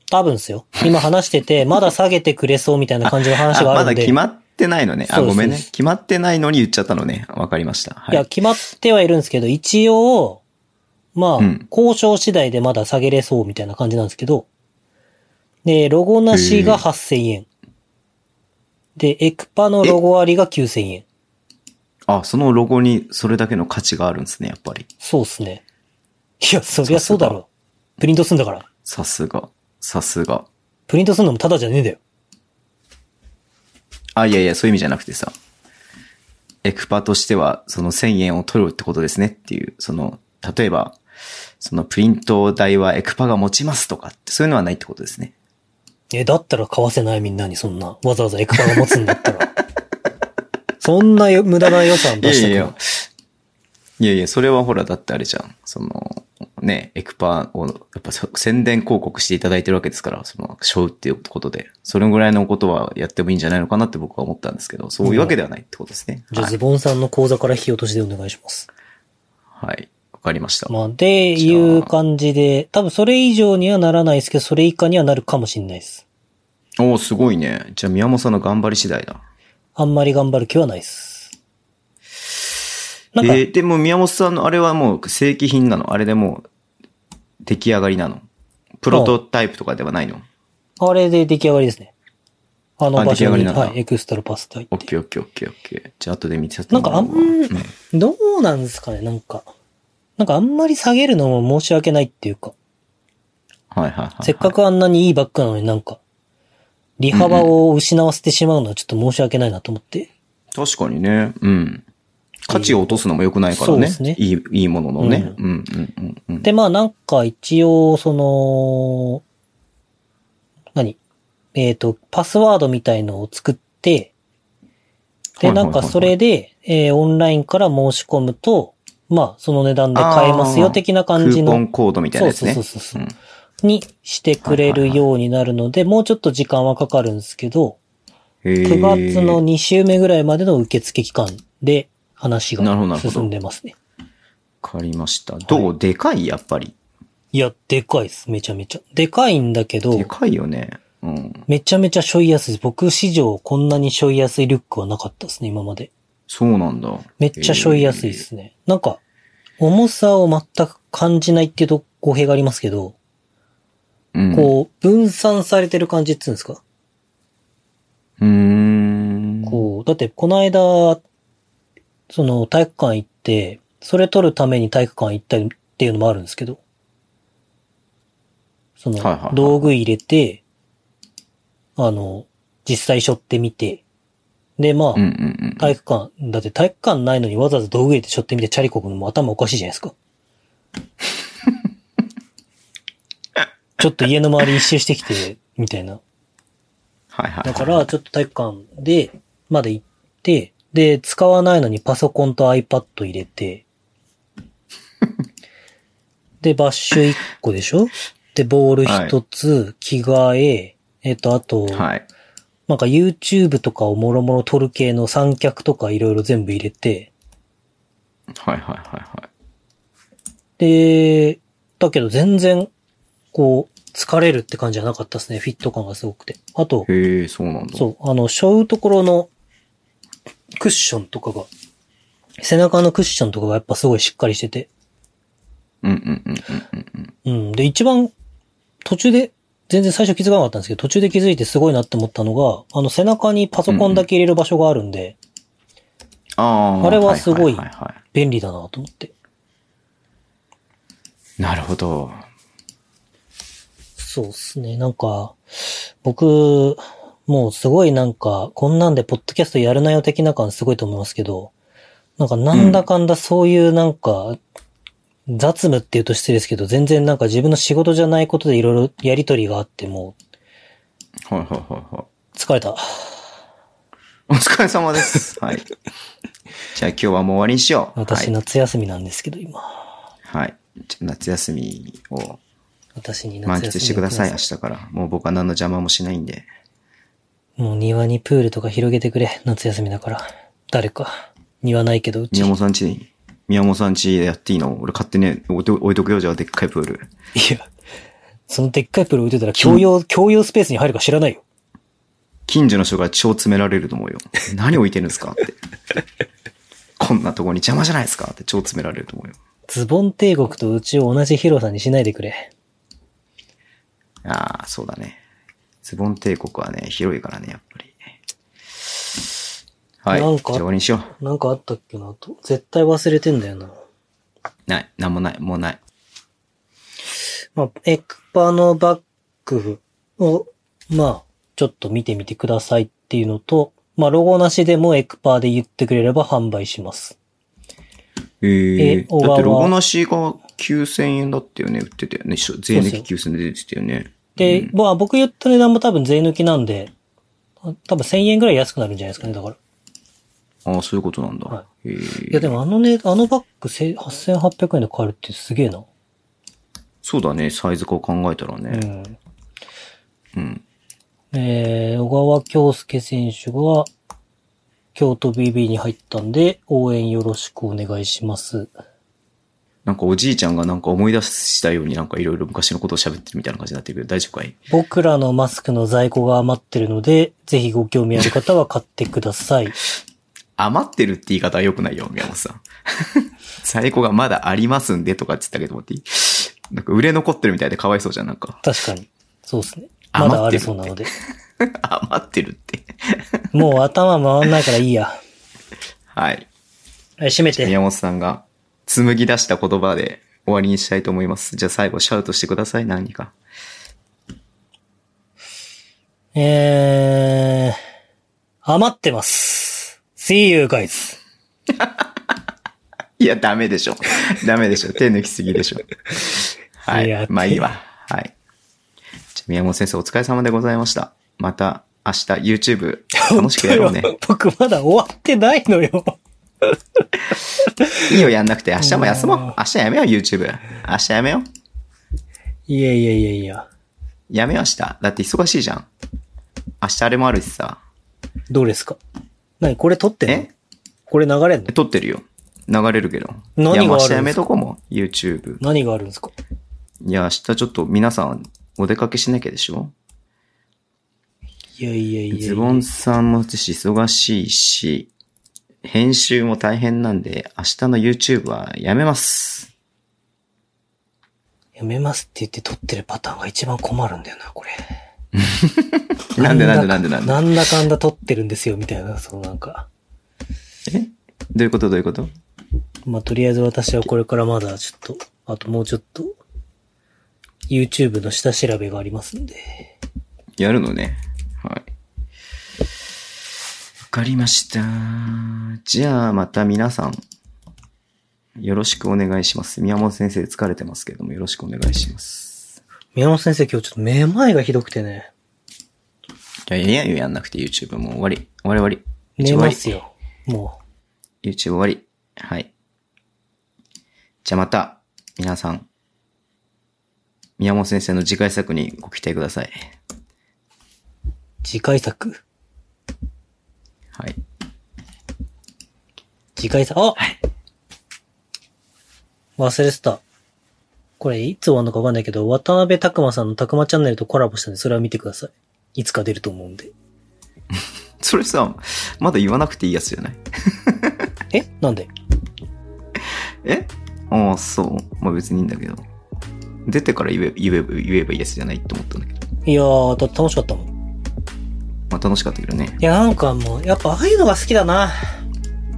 多分ですよ。今話してて、まだ下げてくれそうみたいな感じの話があるんで。まだ決まってないのね。あ、ごめんね。決まってないのに言っちゃったのね。わかりました。はい。いや、決まってはいるんですけど、一応、まあ、うん、交渉次第でまだ下げれそうみたいな感じなんですけど、で、ロゴなしがはっせんえん。で、エクパのロゴありがきゅうせんえん。あ、そのロゴにそれだけの価値があるんですね、やっぱり。そうですね。いや、そりゃそうだろ。プリントすんだから。さすが。さすが。プリントすんのもタダじゃねえんだよ。あ、いやいや、そういう意味じゃなくてさ。エクパとしては、そのせんえんを取るってことですねっていう、その、例えば、そのプリント代はエクパが持ちますとかって、そういうのはないってことですね。え、だったら買わせない、みんなにそんな。わざわざエクパが持つんだったら。そんな無駄な予算出してくる。いやいや。いやいや、それはほら、だってあれじゃん。その、ね、エクパを、やっぱ宣伝広告していただいてるわけですから、その、しょうっていうことで。それぐらいのことはやってもいいんじゃないのかなって僕は思ったんですけど、そういうわけではないってことですね。うん、じゃあ、ズボンさんの口座から引き落としでお願いします。はい。わかりました。まあ、で、いう感じで、多分それ以上にはならないですけど、それ以下にはなるかもしれないです。おー、すごいね。じゃあ、宮本さんの頑張り次第だ。あんまり頑張る気はないです。なんか、えー、でも宮本さんのあれはもう正規品なの？あれでもう出来上がりなの？プロトタイプとかではないの？あれで出来上がりですね。あの場所に、はい、エクストラパスタイプ。オッケーオッケーオッケーオッケー。じゃあ、後で見ちゃってもらおう。なんか、あん、うん、どうなんですかね、なんか。なんかあんまり下げるのも申し訳ないっていうか。はいはいはい、はい。せっかくあんなにいいバッグなのになんか、利幅を失わせてしまうのはちょっと申し訳ないなと思って。うんうん、確かにね。うん。価値を落とすのも良くないからね。そうですね。いい、いいもののね。うん、うん、うんうんうん。で、まあなんか一応、その、何？えっと、パスワードみたいのを作って、で、なんかそれで、えー、オンラインから申し込むと、まあ、その値段で買えますよ的な感じの。クーポンコードみたいなやつね。そうそうそうそう。うん、にしてくれるようになるので、もうちょっと時間はかかるんですけど、くがつのに週目ぐらいまでの受付期間で話が進んでますね。わかりました。どう、はい、でかいやっぱり。いや、でかいです。めちゃめちゃ。でかいんだけど。でかいよね。うん。めちゃめちゃしょい安い。僕史上こんなにしょい安いリュックはなかったですね、今まで。そうなんだ。めっちゃしょい安いですね。なんか、重さを全く感じないっていうと語弊がありますけど、うん、こう、分散されてる感じって言うんですか？うーん。こう、だってこの間、その体育館行って、それ取るために体育館行ったりっていうのもあるんですけど、その、道具入れて、あの、実際背負ってみて、で、まあ、うんうんうん、体育館、だって体育館ないのにわざわざ道具入れて背負ってみてチャリこぐのも頭おかしいじゃないですか。ちょっと家の周り一周してきて、みたいな。はいはいはい、だから、ちょっと体育館で、まで行って、で、使わないのにパソコンと iPad 入れて、で、バッシュいっこでしょ？で、ボールひとつ、はい、着替え、えっと、あと、はい、なんか YouTube とかをもろもろ撮る系の三脚とかいろいろ全部入れて。はいはいはいはい。で、だけど全然、こう、疲れるって感じじゃなかったですね。フィット感がすごくて。あと、へえ、そうなんだ。そう、あの、背負うところのクッションとかが、背中のクッションとかがやっぱすごいしっかりしてて。うんうんうんうんうん。うん。で、一番、途中で、全然最初気づかなかったんですけど、途中で気づいてすごいなって思ったのが、あの背中にパソコンだけ入れる場所があるんで、うん、ああ、あれはすごい便利だなと思って。なるほど。そうですね。なんか、僕、もうすごいなんか、こんなんでポッドキャストやるなよ的な感すごいと思いますけど、なんかなんだかんだそういうなんか、うん雑務って言うと失礼ですけど、全然なんか自分の仕事じゃないことでいろいろやりとりがあってもう、はいはいはいはい。疲れた。お疲れ様です。はい。じゃあ今日はもう終わりにしよう。私夏休みなんですけど、今。はい。夏休みを私に満喫してください、明日から。もう僕は何の邪魔もしないんで。もう庭にプールとか広げてくれ、夏休みだから。誰か。庭ないけど、うち。宮本さん家でいい？宮本さん家やっていいの？俺勝手に置いとくよ、じゃあでっかいプール。いや、そのでっかいプール置いてたら共用、共用スペースに入るか知らないよ。近所の人が超詰められると思うよ。何置いてるんですかって。こんなとこに邪魔じゃないですかって超詰められると思うよ。ズボン帝国とうちを同じ広さにしないでくれ。ああ、そうだね。ズボン帝国はね、広いからね、やっぱり。はい。なんか、にしよう。なんかあったっけなと。絶対忘れてんだよな。ない。なんもない。もうない。まあ、エクパのバッグを、まあ、ちょっと見てみてくださいっていうのと、まあ、ロゴなしでもエクパで言ってくれれば販売します。えー、えだってロゴなしがきゅうせんえんだったよね。売ってたよね。税抜ききゅうせんえんで出てたよね。で、うん、まあ、僕言った値段も多分税抜きなんで、多分せんえんぐらい安くなるんじゃないですかね、だから。ああ、そういうことなんだ。はい、いや、でもあのね、あのバッグはっせんはっぴゃくえんで買えるってすげえな。そうだね、サイズ化を考えたらね。うん。うん、えー、小川京介選手が、京都 ビービー に入ったんで、応援よろしくお願いします。なんかおじいちゃんがなんか思い出したようになんかいろいろ昔のことを喋ってるみたいな感じになってるけど、大丈夫かい？僕らのマスクの在庫が余ってるので、ぜひご興味ある方は買ってください。余ってるって言い方は良くないよ、宮本さん。在庫がまだありますんでとかって言ったけど、待っていい？なんか売れ残ってるみたいでかわいそうじゃん、なんか。確かに。そうですね。まだありそうなので。余ってるって。もう頭回んないからいいや。はい。はい、閉めて。宮本さんが紡ぎ出した言葉で終わりにしたいと思います。じゃあ最後シャウトしてください、何か。えー、余ってます。See you guys. いや、ダメでしょ。ダメでしょ。手抜きすぎでしょ。はい。まあいいわ。はい。じゃ宮本先生お疲れ様でございました。また明日 YouTube 楽しくやろうね。僕まだ終わってないのよ。いいよ、やんなくて。明日も休もう。明日やめよう、YouTube。明日やめよう。いやいやいやいや。やめよう、明日。だって忙しいじゃん。明日あれもあるしさ。どうですか？何これ撮ってんの？え？これ流れんの？撮ってるよ。流れるけど。何があるんですか？いや、明日やめとこうも、YouTube。何があるんですか？いや、明日ちょっと皆さんお出かけしなきゃでしょ？いやいやいやいや。ズボンさんも忙しいし、編集も大変なんで、明日の YouTube はやめます。やめますって言って撮ってるパターンが一番困るんだよな、これ。なんでなんでなんでなんでなんだかんだ撮ってるんですよ、みたいな、そうなんか。え？どういうことどういうこと？まあ、とりあえず私はこれからまだちょっと、あともうちょっと、YouTube の下調べがありますんで。やるのね。はい。わかりました。じゃあまた皆さんよろしくお願いします。宮本先生疲れてますけどもよろしくお願いします。宮本先生今日ちょっとめまいがひどくてね。いやいやいややんなくて YouTube もう終わり終わり終わり。寝ますよ。もう YouTube 終わり。はい。じゃあまた皆さん宮本先生の次回作にご期待ください。次回作。はい。次回さ、あ、はい、忘れてた。これいつ終わるのか分かんないけど、渡辺拓馬さんの拓馬チャンネルとコラボしたんで、それは見てください。いつか出ると思うんで。それさ、まだ言わなくていいやつじゃない？え？なんで？え？ああ、そう。まあ別にいいんだけど。出てから言え、言えば、言えばいいやつじゃないって思ったんだけど。いやー、だって楽しかったもん。まあ楽しかったけどね。いやなんかもうやっぱああいうのが好きだな。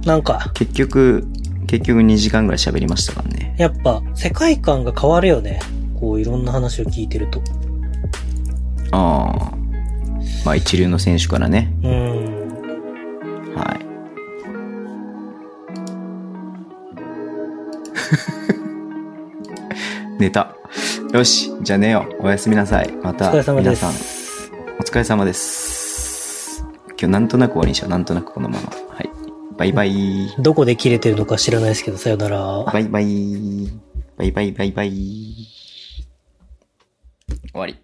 なんか結局結局にじかんぐらい喋りましたからね。やっぱ世界観が変わるよね。こういろんな話を聞いてると。ああ、まあ一流の選手からね。うーん。はい。寝た。よし、じゃあ寝よう。おやすみなさい。また皆さんお疲れ様です。お疲れ様です。今日なんとなく終わりにしよう。なんとなくこのまま。はい。バイバイ。どこで切れてるのか知らないですけど、さよなら。バイバイ。バイバイバイバイ。終わり。